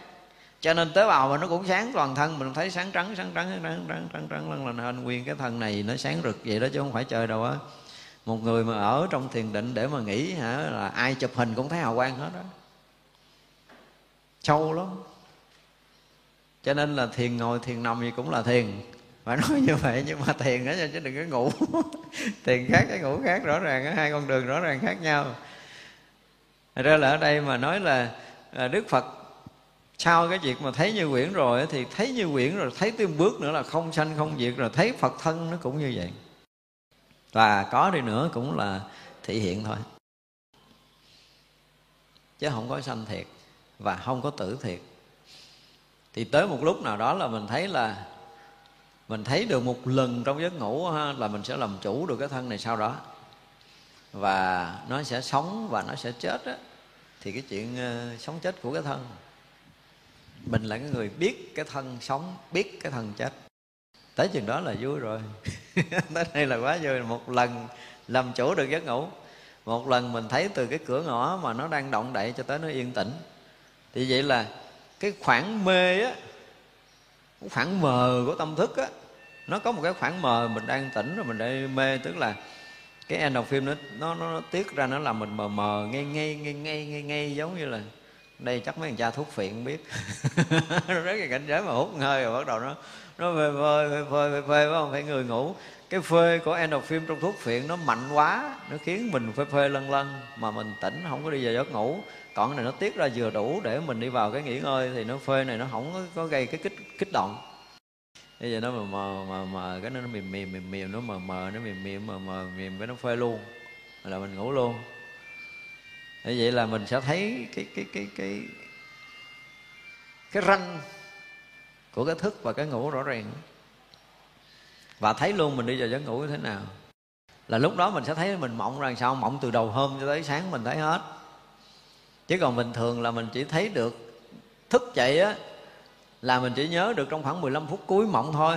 Cho nên tế bào mà nó cũng sáng, toàn thân mình thấy sáng trắng sáng trắng sáng trắng trắng trắng trắng, lần là hình nguyên cái thân này nó sáng rực vậy đó chứ không phải chơi đâu á. Một người mà ở trong thiền định để mà nghỉ hả là ai chụp hình cũng thấy hào quang hết đó. Sâu lắm. Cho nên là thiền ngồi, thiền nằm gì cũng là thiền. Phải nói như vậy, nhưng mà thiền đó nha, chứ đừng có ngủ. Thiền khác cái ngủ khác, rõ ràng, hai con đường rõ ràng khác nhau. Thật ra là ở đây mà nói là Đức Phật sau cái việc mà thấy như quyển rồi, thì thấy như quyển rồi, thấy thêm bước nữa là không sanh không diệt, rồi thấy Phật thân nó cũng như vậy. Và có đi nữa cũng là thị hiện thôi, chứ không có sanh thiệt và không có tử thiệt. Thì tới một lúc nào đó là mình thấy là mình thấy được một lần trong giấc ngủ ha, là mình sẽ làm chủ được cái thân này sau đó. Và nó sẽ sống và nó sẽ chết á. Thì cái chuyện uh, sống chết của cái thân, mình là cái người biết cái thân sống, biết cái thân chết. Tới chừng đó là vui rồi. Tới đây là quá vui. Một lần làm chủ được giấc ngủ, một lần mình thấy từ cái cửa ngõ mà nó đang động đậy cho tới nó yên tĩnh. Thì vậy là cái khoảng mê á, khoảng mờ của tâm thức á, nó có một cái khoảng mờ, mình đang tỉnh rồi mình đang mê, tức là cái endorphin nó, nó, nó tiết ra, nó làm mình mờ mờ, ngây ngây, ngây ngây, ngây ngây, giống như là đây chắc mấy thằng cha thuốc phiện biết. Nó rất là cảnh giới mà hút hơi rồi bắt đầu nó nó phê phê, phê phê, phê phê, phải không, phải người ngủ. Cái phê của endorphin trong thuốc phiện nó mạnh quá, nó khiến mình phê phê lân lân mà mình tỉnh, không có đi vào giấc ngủ. Còn cái này nó tiết ra vừa đủ để mình đi vào cái nghỉ ngơi, thì nó phê này nó không có gây cái kích kích động. Bây giờ nó mờ mờ mờ mờ cái nó mềm mềm mềm mềm nó mờ mờ nó mềm mềm mờ mờ mềm cái nó phê luôn là mình ngủ luôn. Như vậy là mình sẽ thấy cái cái cái cái cái ranh của cái thức và cái ngủ rõ ràng, và thấy luôn mình đi vào giấc ngủ như thế nào. Là lúc đó mình sẽ thấy mình mộng ra sao, mộng từ đầu hôm cho tới sáng mình thấy hết. Chứ còn bình thường là mình chỉ thấy được thức dậy á, là mình chỉ nhớ được trong khoảng mười lăm phút cuối mộng thôi,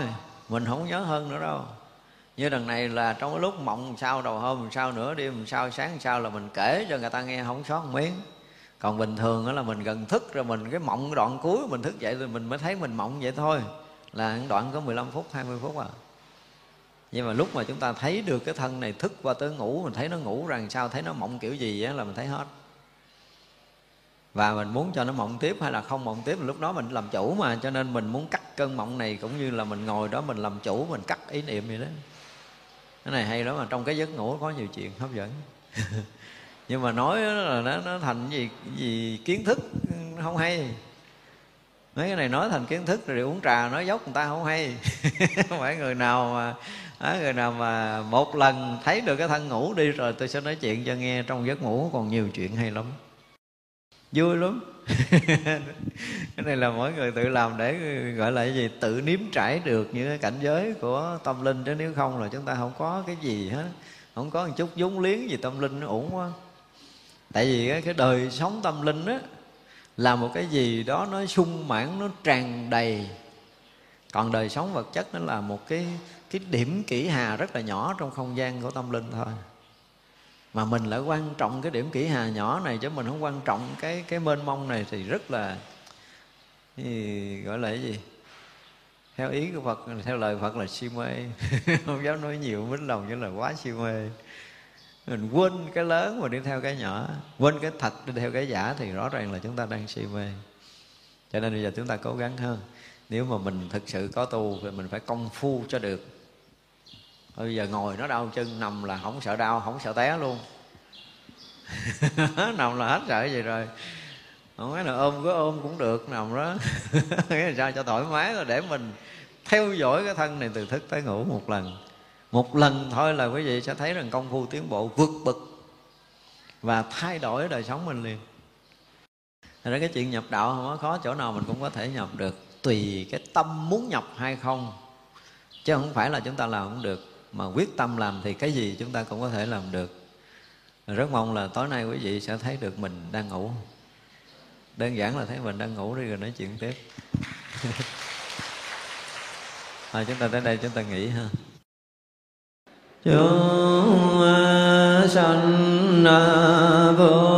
mình không nhớ hơn nữa đâu. Như đằng này là trong cái lúc mộng sao, đầu hôm làm sao, nửa đêm làm sao, sáng làm sao là mình kể cho người ta nghe không sót một miếng. Còn bình thường đó là mình gần thức rồi, mình cái mộng đoạn cuối mình thức dậy rồi mình mới thấy mình mộng vậy thôi, là đoạn có mười lăm phút, hai mươi phút à. Nhưng mà lúc mà chúng ta thấy được cái thân này thức qua tới ngủ, mình thấy nó ngủ rằng sao, thấy nó mộng kiểu gì á là mình thấy hết. Và mình muốn cho nó mộng tiếp hay là không mộng tiếp, lúc đó mình làm chủ mà. Cho nên mình muốn cắt cơn mộng này, cũng như là mình ngồi đó mình làm chủ, mình cắt ý niệm vậy đó. Cái này hay lắm, mà trong cái giấc ngủ có nhiều chuyện hấp dẫn. Nhưng mà nói là nó, nó thành gì, gì kiến thức không hay. Mấy cái này nói thành kiến thức rồi uống trà nói dốc người ta không hay. Không phải người nào mà à, người nào mà một lần thấy được cái thân ngủ đi rồi tôi sẽ nói chuyện cho nghe. Trong giấc ngủ còn nhiều chuyện hay lắm, vui lắm. Cái này là mỗi người tự làm để gọi là cái gì, tự nếm trải được những cái cảnh giới của tâm linh. Chứ nếu không là chúng ta không có cái gì hết, không có một chút vốn liếng gì tâm linh, nó ổn quá. Tại vì cái đời sống tâm linh á là một cái gì đó nó sung mãn, nó tràn đầy. Còn đời sống vật chất nó là một cái cái điểm kỷ hà rất là nhỏ trong không gian của tâm linh thôi. Mà mình lại quan trọng cái điểm kỷ hà nhỏ này, chứ mình không quan trọng cái cái mênh mông này, thì rất là thì gọi là cái gì, theo ý của Phật, theo lời Phật là si mê. Không dám nói nhiều mít lòng, chứ là quá si mê. Mình quên cái lớn mà đi theo cái nhỏ, quên cái thật đi theo cái giả, thì rõ ràng là chúng ta đang si mê. Cho nên bây giờ chúng ta cố gắng hơn. Nếu mà mình thực sự có tu thì mình phải công phu cho được. Bây giờ ngồi nó đau chân, nằm là không sợ đau, không sợ té luôn. Nằm là hết sợ gì rồi. Không nói là ôm cứ ôm cũng được, nằm đó. Nghĩa là sao cho thoải mái rồi để mình theo dõi cái thân này từ thức tới ngủ một lần. Một lần thôi là quý vị sẽ thấy rằng công phu tiến bộ vượt bậc và thay đổi đời sống mình liền. Thật ra cái chuyện nhập đạo không có khó, chỗ nào mình cũng có thể nhập được. Tùy cái tâm muốn nhập hay không, chứ không phải là chúng ta làm cũng được. Mà quyết tâm làm thì cái gì chúng ta cũng có thể làm được. Rất mong là tối nay quý vị sẽ thấy được mình đang ngủ. Đơn giản là thấy mình đang ngủ đi rồi nói chuyện tiếp. Thôi chúng ta tới đây chúng ta nghỉ ha. Chúng sanh vô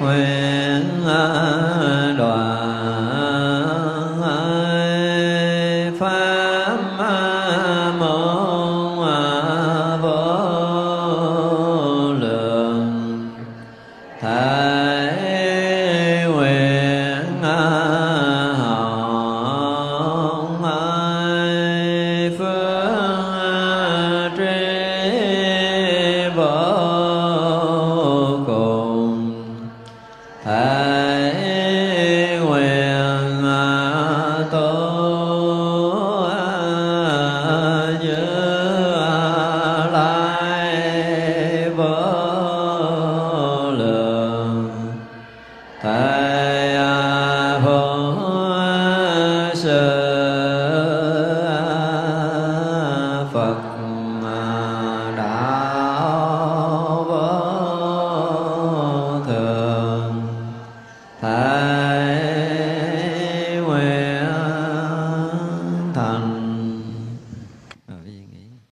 nguyện